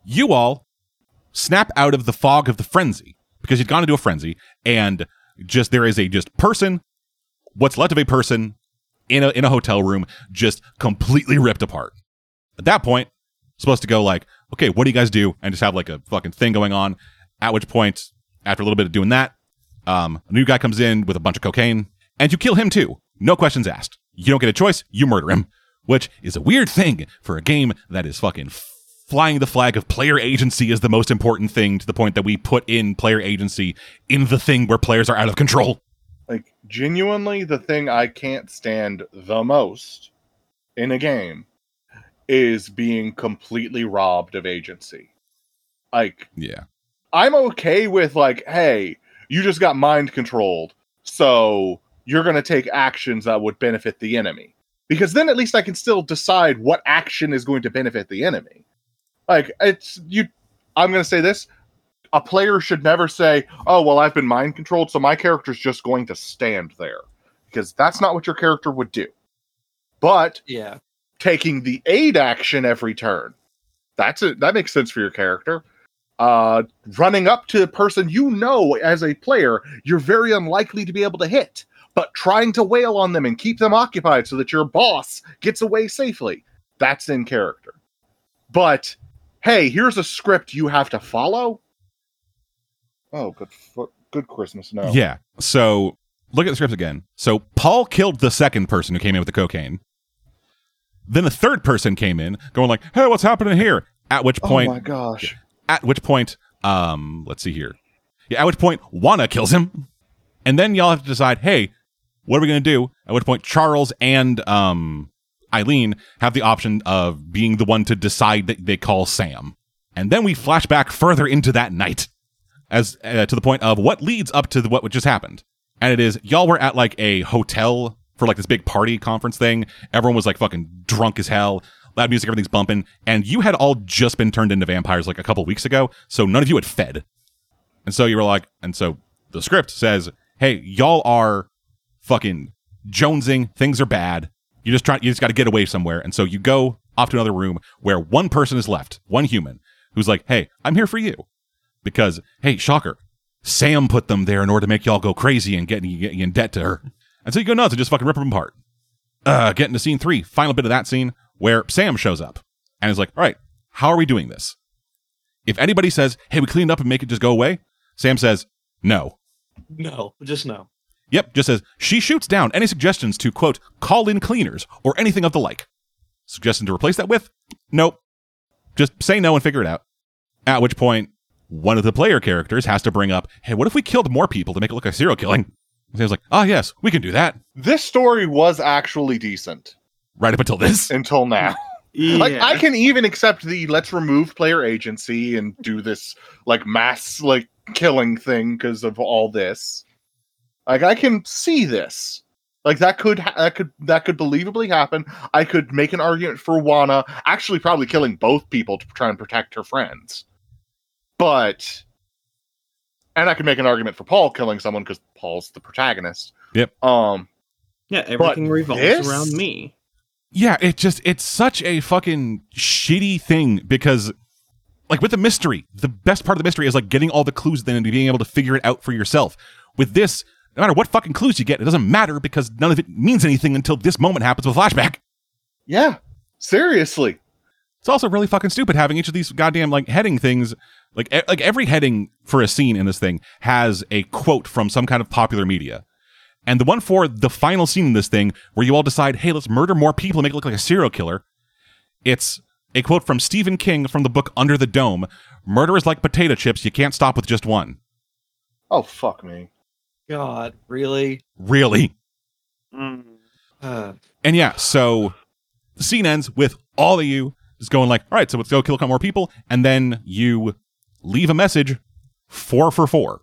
You all snap out of the fog of the frenzy because you'd gone into a frenzy and just there is a just person, what's left of a person in a in a hotel room, just completely ripped apart. At that point, supposed to go like, okay, what do you guys do? And just have like a fucking thing going on. At which point, after a little bit of doing that, um, a new guy comes in with a bunch of cocaine and you kill him too. No questions asked. you don't get a choice, you murder him, which is a weird thing for a game that is fucking flying the flag of player agency is the most important thing, to the point that we put in player agency in the thing where players are out of control. Like, genuinely, the thing I can't stand the most in a game is being completely robbed of agency. Like, yeah, I'm okay with, like, hey, you just got mind controlled, so you're going to take actions that would benefit the enemy. Because then at least I can still decide what action is going to benefit the enemy. Like, it's you. I'm going to say this. A player should never say, oh, well, I've been mind controlled, so my character's just going to stand there. Because that's not what your character would do. But yeah, taking the aid action every turn, that's it. That makes sense for your character. Uh, running up to the person you know as a player, you're very unlikely to be able to hit, but trying to wail on them and keep them occupied so that your boss gets away safely, that's in character. But, hey, here's a script you have to follow? Oh, good good Christmas, no. Yeah, so look at the scripts again. So Paul killed the second person who came in with the cocaine. Then the third person came in, going like, hey, what's happening here? At which point... Oh my gosh. At which point, um, let's see here. Yeah, at which point, Juana kills him. And then y'all have to decide, hey, what are we going to do? At which point, Charles and um, Eileen have the option of being the one to decide that they call Sam. And then we flash back further into that night as uh, to the point of what leads up to the, what just happened. And it is, y'all were at like a hotel for like this big party conference thing. Everyone was like fucking drunk as hell. Loud music, everything's bumping. And you had all just been turned into vampires like a couple weeks ago, so none of you had fed. And so you were like, and so the script says, hey, y'all are fucking jonesing. Things are bad. You just try, you just got to get away somewhere. And so you go off to another room where one person is left, one human, who's like, hey, I'm here for you. Because, hey, shocker, Sam put them there in order to make y'all go crazy and get, get in debt to her. And so you go nuts and just fucking rip them apart. Uh, get into scene three, final bit of that scene, where Sam shows up and is like, all right, how are we doing this? If anybody says, hey, we cleaned up and make it just go away, Sam says, no. No, just no. Yep, just says, she shoots down any suggestions to, quote, call in cleaners or anything of the like. Suggestion to replace that with, nope. Just say no and figure it out. At which point, one of the player characters has to bring up, hey, what if we killed more people to make it look like serial killing? And Sam's like, ah, oh, yes, we can do that. This story was actually decent. Right up until this. Until now. Yeah. Like, I can even accept the let's remove player agency and do this, like, mass, like, killing thing because of all this. Like, I can see this. Like, that could, ha- that could, that could believably happen. I could make an argument for Juana actually probably killing both people to try and protect her friends. But, and I could make an argument for Paul killing someone because Paul's the protagonist. Yep. Um. Yeah, everything revolves this? around me. Yeah, it just, it's such a fucking shitty thing because, like, with the mystery, the best part of the mystery is, like, getting all the clues then and being able to figure it out for yourself. With this, no matter what fucking clues you get, it doesn't matter because none of it means anything until this moment happens with flashback. Yeah, seriously. It's also really fucking stupid having each of these goddamn, like, heading things. Like, e- like every heading for a scene in this thing has a quote from some kind of popular media. And the one for the final scene in this thing, where you all decide, hey, let's murder more people and make it look like a serial killer, it's a quote from Stephen King from the book Under the Dome, murder is like potato chips, you can't stop with just one. Oh, fuck me. God, really? Really. Mm. Uh. And yeah, so the scene ends with all of you just going like, all right, so let's go kill a couple more people, and then you leave a message, four for four.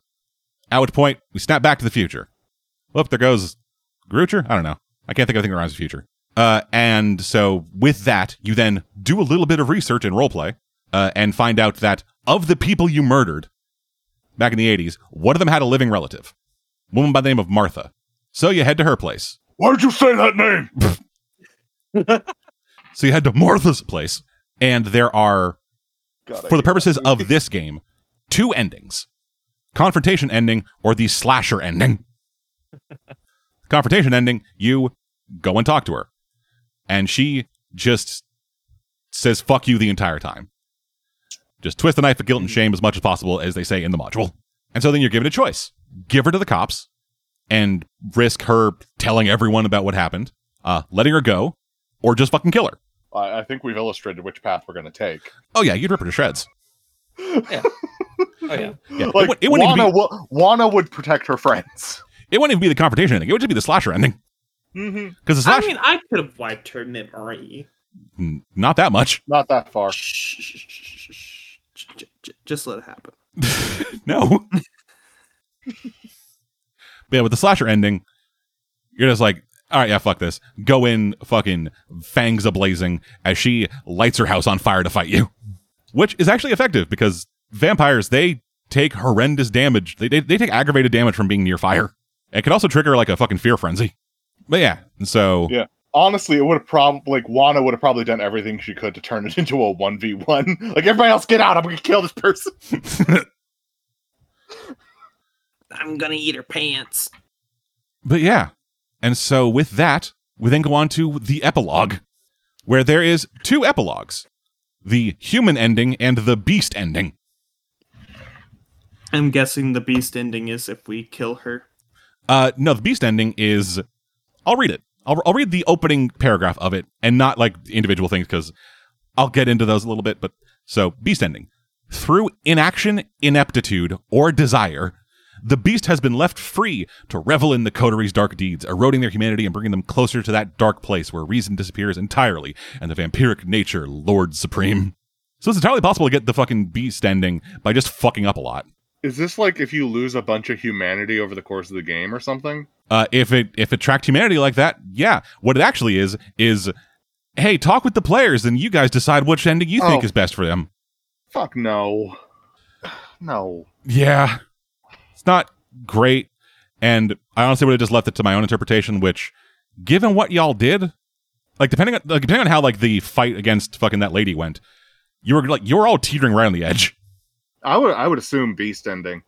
At which point, we snap back to the future. Whoop, there goes Grucher? I don't know. I can't think of anything that rhymes with future. Uh, and so with that, you then do a little bit of research in roleplay uh, and find out that of the people you murdered back in the eighties, one of them had a living relative, a woman by the name of Martha. So you head to her place. Why did you say that name? So you head to Martha's place, and there are, God, for the purposes of this game, two endings. Confrontation ending or the slasher ending. Confrontation ending, you go and talk to her. And she just says, fuck you the entire time. Just twist the knife of guilt and shame as much as possible, as they say in the module. And so then you're given a choice. Give her to the cops and risk her telling everyone about what happened, uh, letting her go, or just fucking kill her. I think we've illustrated which path we're going to take. Oh, yeah, you'd rip her to shreds. Yeah. Oh, yeah. yeah. Like, it, it wouldn't Juana, be... w- Juana would protect her friends. It wouldn't even be the confrontation ending. It would just be the slasher ending. Mm-hmm. The slasher... I mean, I could have wiped her memory. Not that much. Not that far. Just let it happen. No. But yeah, with the slasher ending, you're just like, all right, yeah, fuck this. Go in fucking fangs a-blazing as she lights her house on fire to fight you. Which is actually effective because vampires, they take horrendous damage. They, they they take aggravated damage from being near fire. It could also trigger like a fucking fear frenzy. But yeah, so... Yeah, honestly, it would have probably... Like, Juana would have probably done everything she could to turn it into a one v one. Like, everybody else get out! I'm gonna kill this person! I'm gonna eat her pants. But yeah. And so with that, we then go on to the epilogue, where there is two epilogues. The human ending and the beast ending. I'm guessing the beast ending is if we kill her. Uh, no, the beast ending is... I'll read it. I'll, I'll read the opening paragraph of it, and not like individual things, because I'll get into those a little bit. But so, beast ending. Through inaction, ineptitude, or desire... The beast has been left free to revel in the coteries' dark deeds, eroding their humanity and bringing them closer to that dark place where reason disappears entirely and the vampiric nature lords supreme. So it's entirely possible to get the fucking beast ending by just fucking up a lot. Is this like if you lose a bunch of humanity over the course of the game or something? Uh, if it if it tracked humanity like that, yeah. What it actually is, is, hey, talk with the players and you guys decide which ending you oh. think is best for them. Fuck no. No. Yeah. It's not great, and I honestly would have just left it to my own interpretation, which, given what y'all did, like, depending on, like, depending on how, like, the fight against fucking that lady went, you were, like, you were all teetering right on the edge. I would, I would assume beast ending.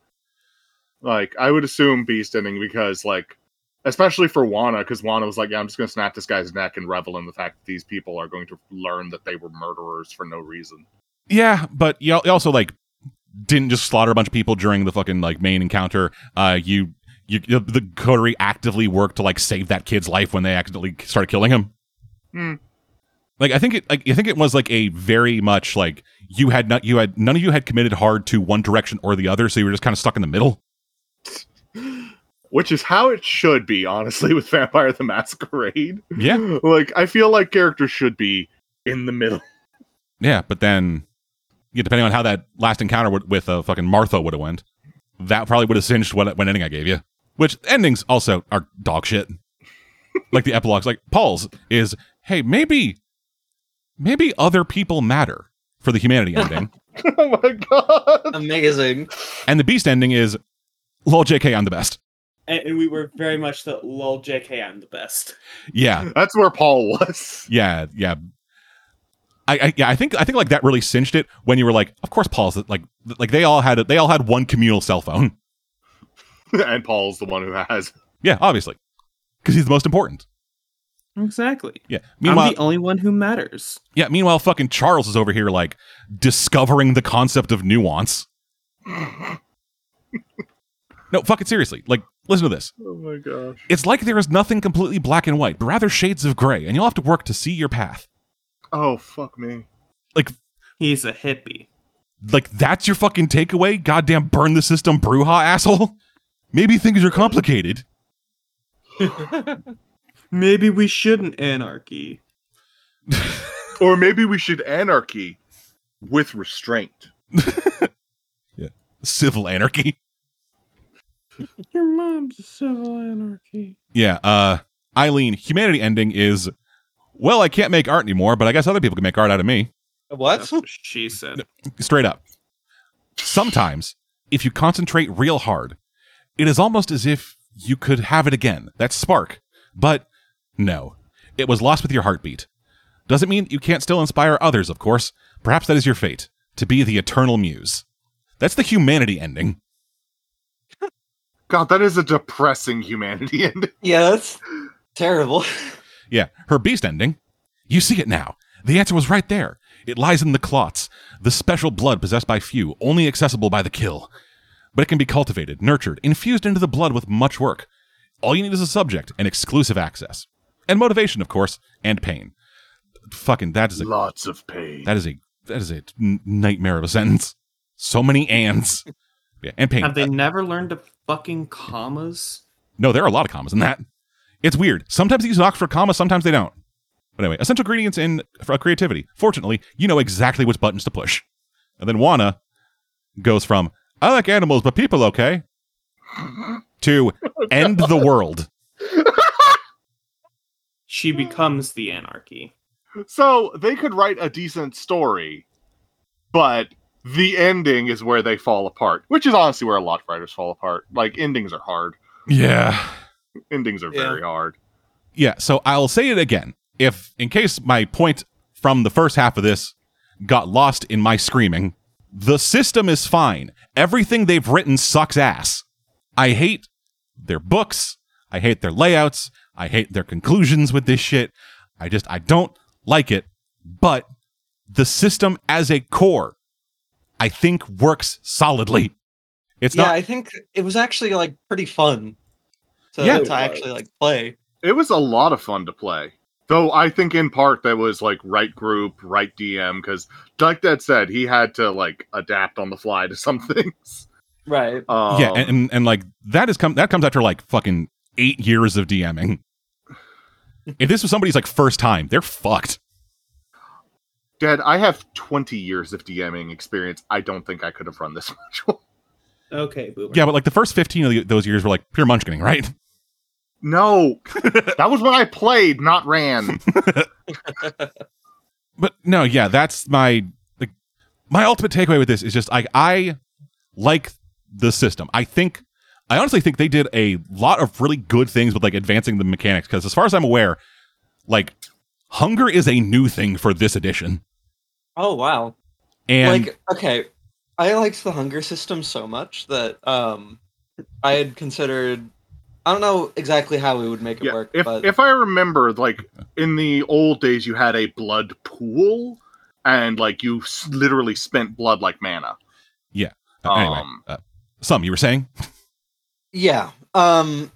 Like, I would assume beast ending because, like, especially for Juana, because Juana was like, yeah, I'm just going to snap this guy's neck and revel in the fact that these people are going to learn that they were murderers for no reason. Yeah, but you also, like, didn't just slaughter a bunch of people during the fucking, like, main encounter. Uh, you, you, the coterie actively worked to, like, save that kid's life when they accidentally started killing him. Mm. Like, I think it, like, I think it was, like, a very much, like, you had not, you had, none of you had committed hard to one direction or the other, so you were just kind of stuck in the middle. Which is how it should be, honestly, with Vampire the Masquerade. Yeah. Like, I feel like characters should be in the middle. Yeah, but then... Yeah, depending on how that last encounter w- with uh, fucking Martha would have went, that probably would have singed what, what ending I gave you. Which endings also are dog shit. Like the epilogues, like Paul's is, hey, maybe, maybe other people matter for the humanity ending. Oh my god, amazing! And the beast ending is, lol, J K, I'm the best. And we were very much the lol, J K, I'm the best. Yeah, that's where Paul was. Yeah, yeah. I, I yeah I think I think like that really singed it when you were like, of course Paul's like like they all had they all had one communal cell phone, and Paul's the one who has, yeah, obviously, because he's the most important. Exactly. Yeah. Meanwhile, I'm the only one who matters. Yeah. Meanwhile, fucking Charles is over here like discovering the concept of nuance. No, fuck it, seriously. Like, listen to this. Oh my gosh. It's like there is nothing completely black and white, but rather shades of gray, and you'll have to work to see your path. Oh, fuck me. Like, he's a hippie. Like, that's your fucking takeaway? Goddamn burn the system brouhaha, asshole? Maybe things are complicated. Maybe we shouldn't anarchy. Or maybe we should anarchy with restraint. Yeah. Civil anarchy. Your mom's a civil anarchy. Yeah, uh, Eileen, humanity ending is... Well, I can't make art anymore, but I guess other people can make art out of me. What? That's what she said. Straight up. Sometimes, if you concentrate real hard, it is almost as if you could have it again. That spark. But no, it was lost with your heartbeat. Doesn't mean you can't still inspire others, of course. Perhaps that is your fate, to be the eternal muse. That's the humanity ending. God, that is a depressing humanity ending. Yeah, that's terrible. Yeah, her beast ending. You see it now. The answer was right there. It lies in the clots, the special blood possessed by few, only accessible by the kill. But it can be cultivated, nurtured, infused into the blood with much work. All you need is a subject and exclusive access. and motivation, of course, and pain. Fucking that is a lots of pain. That is a that is a nightmare of a sentence. So many ands. Yeah, and pain. Have they uh, never learned to fucking commas? No, there are a lot of commas in that. It's weird. Sometimes they use an Oxford comma, sometimes they don't. But anyway, essential ingredients in creativity. Fortunately, you know exactly which buttons to push. And then Juana goes from, I like animals, but people okay, to end the world. She becomes the anarchy. So they could write a decent story, but the ending is where they fall apart, which is honestly where a lot of writers fall apart. Like, endings are hard. Yeah. Endings are yeah. very hard. Yeah, so I'll say it again. If, in case my point from the first half of this got lost in my screaming, the system is fine. Everything they've written sucks ass. I hate their books. I hate their layouts. I hate their conclusions with this shit. I just, I don't like it. But the system as a core, I think, works solidly. It's yeah, not- I think it was actually, like, pretty fun. So yeah, to actually like play. It was a lot of fun to play. Though I think in part that was like right group, right D M, because like Dad said, he had to like adapt on the fly to some things. Right. Um, yeah, and, and, and like that is come that comes after like fucking eight years of DMing. If this was somebody's like first time, they're fucked. Dad, I have twenty years of DMing experience. I don't think I could have run this module. Okay, boomer. Yeah, but like the first fifteen of the, those years were like pure munchkinning, right? No, that was when I played, not ran. But no, yeah, that's my like, my ultimate takeaway with this is just I I like the system. I think I honestly think they did a lot of really good things with like advancing the mechanics, because as far as I'm aware, like hunger is a new thing for this edition. Oh wow! And like okay. I liked the hunger system so much that um, I had considered. I don't know exactly how we would make it yeah, work. If, but... if I remember, like in the old days, you had a blood pool, and like you s- literally spent blood like mana. Yeah. Uh, anyway, um, uh, some you were saying. Yeah. Um,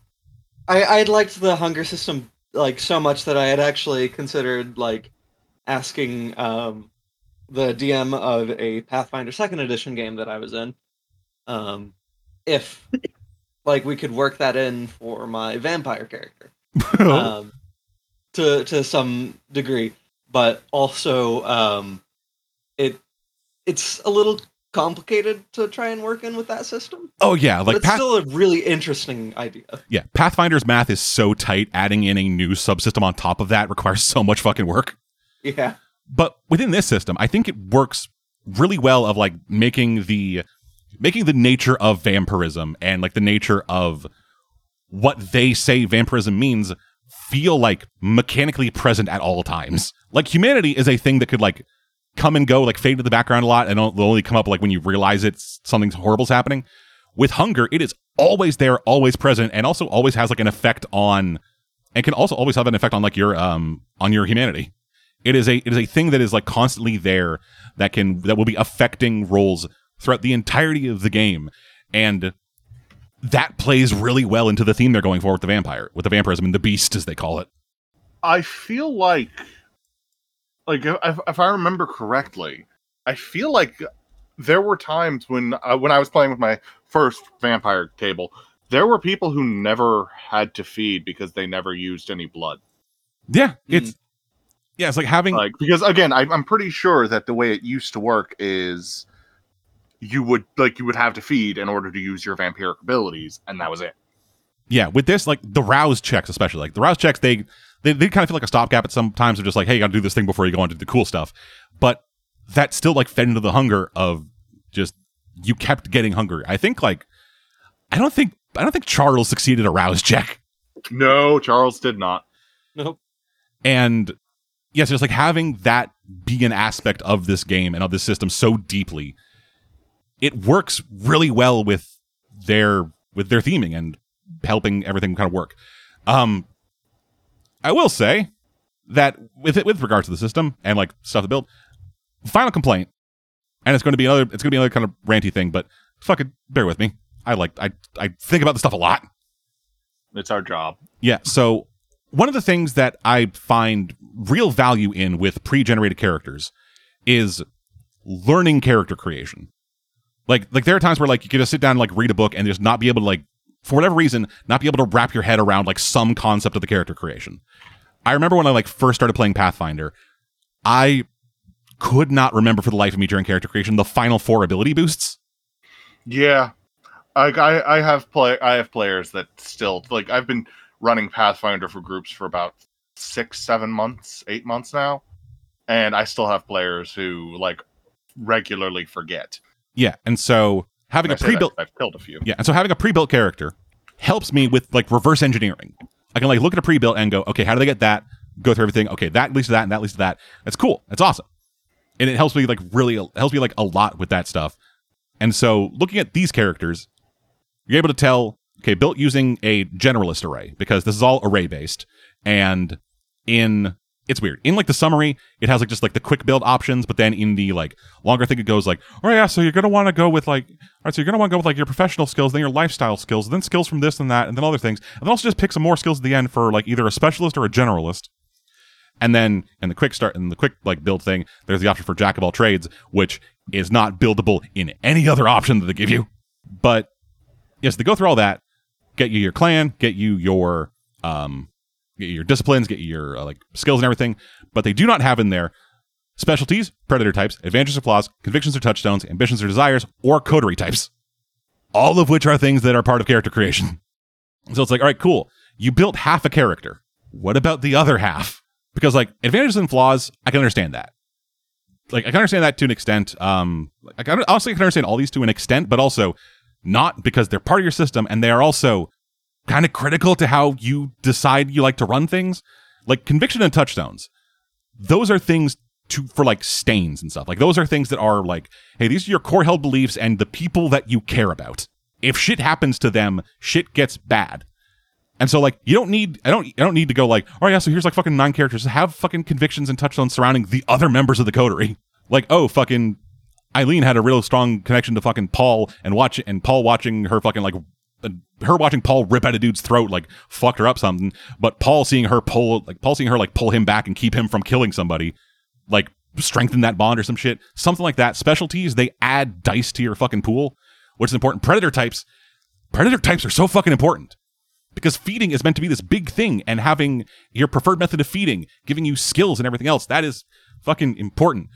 I I liked the hunger system like so much that I had actually considered like asking. Um, the D M of a Pathfinder second edition game that I was in, um, if like we could work that in for my vampire character um, to to some degree, but also um, it it's a little complicated to try and work in with that system. Oh yeah, like but it's Path- still a really interesting idea. Yeah, Pathfinder's math is so tight. Adding in a new subsystem on top of that requires so much fucking work. Yeah. But within this system, I think it works really well of like making the making the nature of vampirism and like the nature of what they say vampirism means feel like mechanically present at all times. Like humanity is a thing that could like come and go, like fade to the background a lot, and it'll only come up like when you realize it's something horrible's happening. With hunger, it is always there, always present, and also always has like an effect on, and can also always have an effect on like your um on your humanity. It is a it is a thing that is like constantly there that can that will be affecting roles throughout the entirety of the game, and that plays really well into the theme they're going for with the vampire, with the vampirism and the beast as they call it. I feel like, like if, if I remember correctly, I feel like there were times when uh, when I was playing with my first vampire table, there were people who never had to feed because they never used any blood. Yeah, it's. Mm. Yeah, it's like having... like because, again, I, I'm pretty sure that the way it used to work is you would like you would have to feed in order to use your vampiric abilities, and that was it. Yeah, with this, like, the rouse checks especially. Like, the rouse checks, they they, they kind of feel like a stopgap at some times. They're just like, hey, you gotta do this thing before you go on to the cool stuff. But that still, like, fed into the hunger of just... you kept getting hungry. I think, like... I don't think... I don't think Charles succeeded a rouse check. No, Charles did not. Nope. And... yes, just like having that be an aspect of this game and of this system so deeply, it works really well with their with their theming and helping everything kind of work. Um, I will say that with it, with regards to the system and like stuff to build, final complaint, and it's going to be another it's going to be another kind of ranty thing, but fucking bear with me. I like I I think about this stuff a lot. It's our job. Yeah. So one of the things that I find real value in with pre-generated characters is learning character creation. Like, like there are times where like you can just sit down and like read a book and just not be able to like, for whatever reason, not be able to wrap your head around like some concept of the character creation. I remember when I like first started playing Pathfinder, I could not remember for the life of me during character creation the final four ability boosts. Yeah, I I, I have play I have players that still like I've been running Pathfinder for groups for about six, seven months, eight months now, and I still have players who like regularly forget. Yeah, and so having a pre-built, I've killed a few. Yeah, and so having a pre-built character helps me with like reverse engineering. I can like look at a pre-built and go, okay, how do they get that? Go through everything. Okay, that leads to that, and that leads to that. That's cool. That's awesome, and it helps me like really it helps me like a lot with that stuff. And so looking at these characters, you're able to tell, okay, built using a generalist array, because this is all array-based. And in, it's weird. In like the summary, it has like just like the quick build options, but then in the like longer thing, it goes like, oh yeah, so you're going to want to go with like, all right, so you're going to want to go with like your professional skills, then your lifestyle skills, then skills from this and that, and then other things. And then also just pick some more skills at the end for like either a specialist or a generalist. And then in the quick start, in the quick like build thing, there's the option for jack of all trades, which is not buildable in any other option that they give you. But yes, they go through all that, get you your clan, get you your um, get you your disciplines, get you your uh, like skills and everything. But they do not have in there specialties, predator types, advantages or flaws, convictions or touchstones, ambitions or desires, or coterie types. All of which are things that are part of character creation. So it's like, all right, cool. You built half a character. What about the other half? Because, like, advantages and flaws, I can understand that. Like, I can understand that to an extent. Um, like, I can, honestly, I can understand all these to an extent, but also not, because they're part of your system, and they are also kind of critical to how you decide you like to run things. Like, conviction and touchstones, those are things to for, like, stains and stuff. Like, those are things that are, like, hey, these are your core held beliefs and the people that you care about. If shit happens to them, shit gets bad. And so, like, you don't need, I don't, I don't need to go like, oh yeah, so here's like fucking nine characters. Have fucking convictions and touchstones surrounding the other members of the coterie. Like, oh, fucking Eileen had a real strong connection to fucking Paul, and watch and Paul watching her fucking like, uh, her watching Paul rip out a dude's throat like fucked her up something. But Paul seeing her pull, like Paul seeing her like pull him back and keep him from killing somebody, like strengthen that bond or some shit, something like that. Specialties, they add dice to your fucking pool, which is important. Predator types, predator types are so fucking important. Because feeding is meant to be this big thing, and having your preferred method of feeding, giving you skills and everything else, that is fucking important.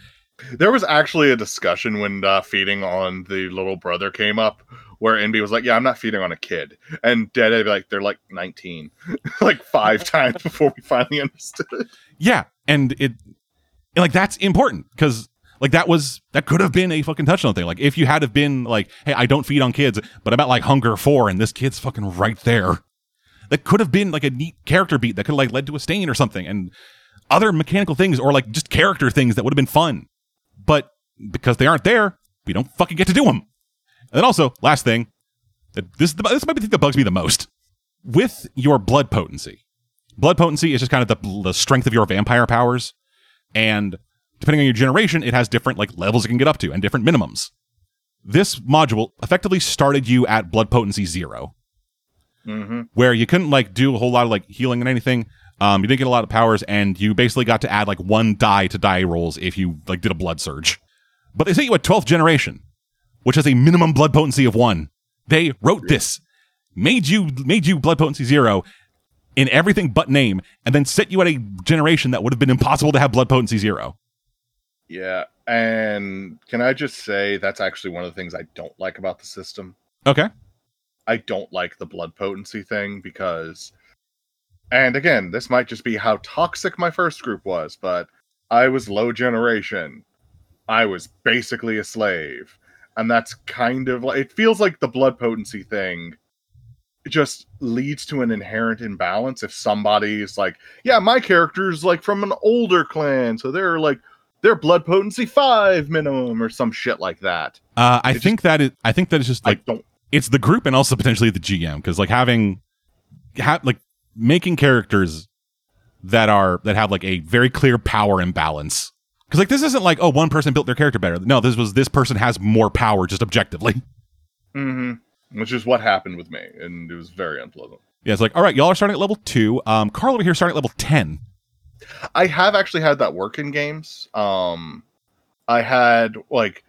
There was actually a discussion when uh, feeding on the little brother came up, where N B was like, yeah, I'm not feeding on a kid. And Dad would be like, they're like nineteen. Like five times before we finally understood it. Yeah, and it, and like that's important, because like that was, that could have been a fucking touchdown thing. Like if you had have been like, hey, I don't feed on kids, but I'm at like hunger four, and this kid's fucking right there. That could have been like a neat character beat that could have like led to a stain or something, and other mechanical things or like just character things that would have been fun. But because they aren't there, we don't fucking get to do them. And then also, last thing, this, this might be the thing that bugs me the most. With your blood potency, blood potency is just kind of the, the strength of your vampire powers. And depending on your generation, it has different like levels it can get up to and different minimums. This module effectively started you at blood potency zero. Mm-hmm. Where you couldn't like do a whole lot of like healing and anything. Um, you didn't get a lot of powers, and you basically got to add like one die to die rolls if you like did a blood surge. But they sent you at twelfth generation, which has a minimum blood potency of one. They wrote this, made you made you blood potency zero in everything but name, and then set you at a generation that would have been impossible to have blood potency zero. Yeah, and can I just say that's actually one of the things I don't like about the system. Okay. I don't like the blood potency thing because, and again, this might just be how toxic my first group was, but I was low generation. I was basically a slave. And that's kind of like, it feels like the blood potency thing just leads to an inherent imbalance. If somebody's like, yeah, my character's like from an older clan, so they're like, their blood potency five minimum or some shit like that. Uh, I it think just, that is, I think that is just like, I don't, it's the group and also potentially the G M, because like having, ha- like making characters that are that have like a very clear power imbalance. Because like this isn't like, oh, one person built their character better. No, this was this person has more power just objectively. Mm-hmm. Which is what happened with me, and it was very unpleasant. Yeah, it's like, all right, y'all are starting at level two. Um, Carl over here starting at level ten. I have actually had that work in games. Um, I had like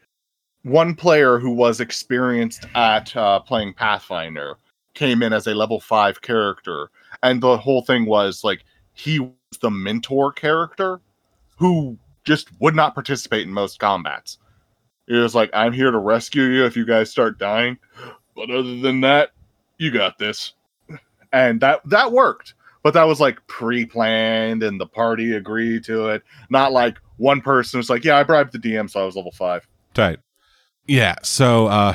one player who was experienced at uh, playing Pathfinder came in as a level five character, and the whole thing was like he was the mentor character who just would not participate in most combats. It was like, I'm here to rescue you if you guys start dying, but other than that, you got this. And that that worked. But that was like pre-planned and the party agreed to it. Not like one person was like, yeah, I bribed the D M, so I was level five. Tight. Yeah. So uh,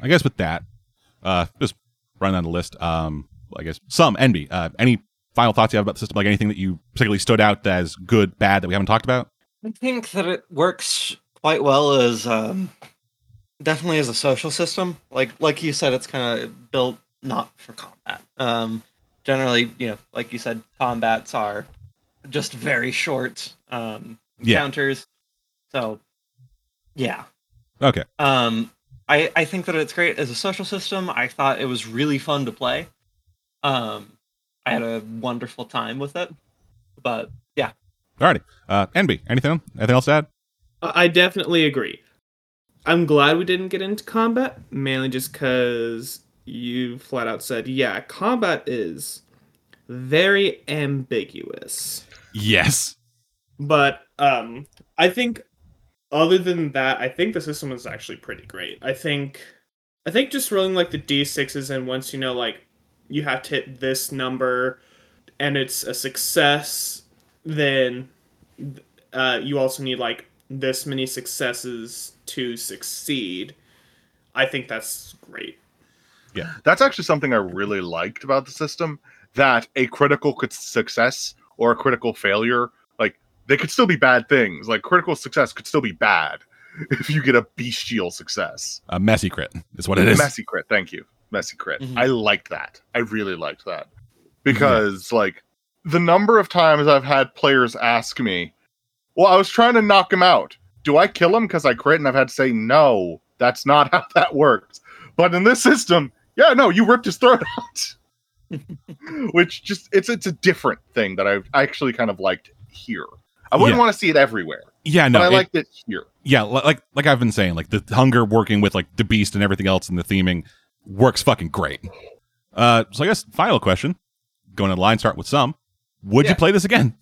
I guess with that, uh, just run down the list. Um, I guess some Envy. Uh, any final thoughts you have about the system? Like anything that you particularly stood out as good, bad that we haven't talked about? I think that it works quite well as um, definitely as a social system. Like like you said, it's kind of built not for combat. Um, Generally, you know, like you said, combats are just very short um, encounters. Yeah. So, yeah. Okay. Um, I, I think that it's great as a social system. I thought it was really fun to play. Um, I had a wonderful time with it. But, yeah. Alrighty. Uh, Envy, anything, anything else to add? I definitely agree. I'm glad we didn't get into combat, mainly just because... You flat out said, yeah, combat is very ambiguous. Yes. But um, I think other than that, I think the system is actually pretty great. I think I think just rolling like the D sixes and once you know like you have to hit this number and it's a success, then uh, you also need like this many successes to succeed. I think that's great. Yeah, that's actually something I really liked about the system, that a critical success or a critical failure, like, they could still be bad things. Like, critical success could still be bad if you get a bestial success. A messy crit is what it is. Messy crit, thank you. Messy crit. Mm-hmm. I liked that. I really liked that. Because, mm-hmm. like, the number of times I've had players ask me, well, I was trying to knock him out. Do I kill him because I crit? And I've had to say, no, that's not how that works. But in this system... Yeah, no, you ripped his throat out. Which just, it's it's a different thing that I actually kind of liked here. I wouldn't yeah. want to see it everywhere. Yeah, no. But I it, liked it here. Yeah, like like I've been saying, like the hunger working with like the beast and everything else and the theming works fucking great. Uh, so I guess final question, going to the line, start with some. Would yeah. you play this again?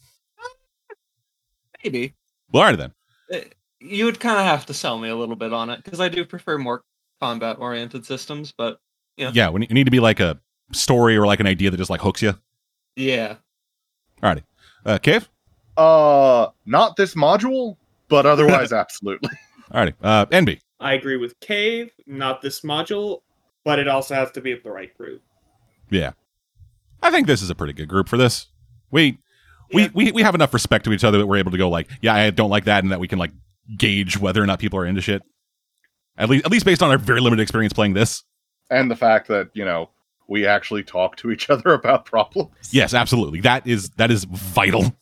Maybe. Well, all right then. It, you would kind of have to sell me a little bit on it, because I do prefer more combat-oriented systems, but Yeah. yeah, we need to be like a story or like an idea that just like hooks you. Yeah. Alrighty. Uh, Cave? Uh, not this module, but otherwise, absolutely. Alrighty. Uh, Envy? I agree with Cave, not this module, but it also has to be of the right group. Yeah. I think this is a pretty good group for this. We, yeah. we, we, we have enough respect to each other that we're able to go like, yeah, I don't like that, and that we can like gauge whether or not people are into shit. At least, at least based on our very limited experience playing this. And the fact that, you know, we actually talk to each other about problems. Yes, absolutely. That is that is vital.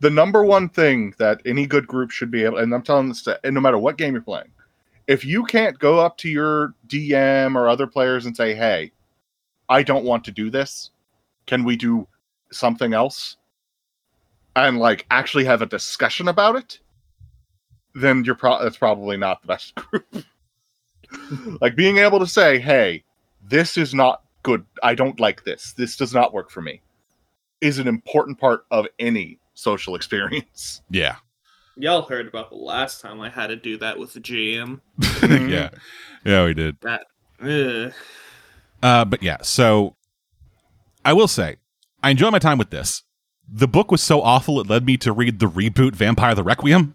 The number one thing that any good group should be able, and I'm telling this to, and no matter what game you're playing, if you can't go up to your D M or other players and say, hey, I don't want to do this. Can we do something else? And, like, actually have a discussion about it? Then you're pro- that's probably not the best group. Like being able to say, hey, this is not good. I don't like this. This does not work for me is an important part of any social experience. Yeah. Y'all heard about the last time I had to do that with the G M. yeah. Yeah, we did. That, uh, but yeah, so I will say I enjoy my time with this. The book was so awful. It led me to read the reboot Vampire the Requiem.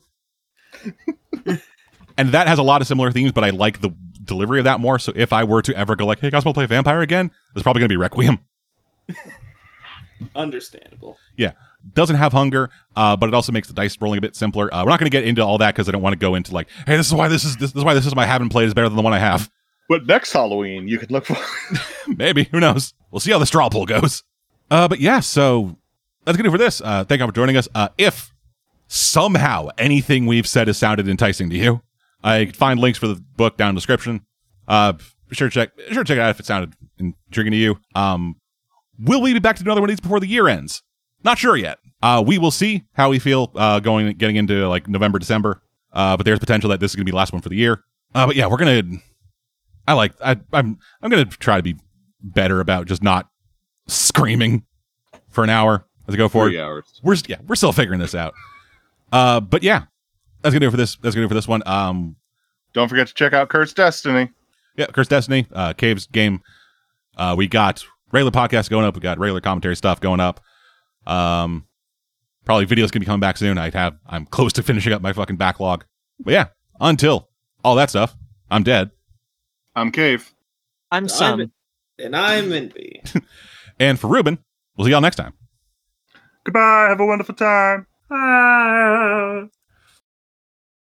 And that has a lot of similar themes, but I like the delivery of that more. So if I were to ever go like, hey, guys, we'll play Vampire again, it's probably going to be Requiem. Understandable. Yeah. Doesn't have hunger, uh, but it also makes the dice rolling a bit simpler. Uh, we're not going to get into all that because I don't want to go into like, hey, this is why this is this, this is why the system I haven't played is better than the one I have. But next Halloween, you could look for Maybe. Who knows? We'll see how the straw poll goes. Uh, but yeah, so that's going to do for this. Uh, thank you for joining us. Uh, if somehow anything we've said has sounded enticing to you, I can find links for the book down in the description. Uh, sure check, sure check it out if it sounded intriguing to you. Um, Will we be back to another one of these before the year ends? Not sure yet. Uh, we will see how we feel uh, going getting into like November, December. Uh, but there's potential that this is going to be the last one for the year. Uh, but yeah, we're gonna. I like. I, I'm. I'm gonna try to be better about just not screaming for an hour as I go forward. Three hours. We're yeah. We're still figuring this out. Uh, but yeah, that's gonna do it for this. That's gonna do it for this one. Um, don't forget to check out Curse Destiny. Yeah, Curse Destiny. Uh, Cave's game. Uh, we got regular podcasts going up. We got regular commentary stuff going up. Um, probably videos gonna be coming back soon. I have. I'm close to finishing up my fucking backlog. But yeah, until all that stuff. I'm Dead. I'm Cave. I'm Simon. And I'm Envy. And for Ruben, we'll see y'all next time. Goodbye. Have a wonderful time. Ah.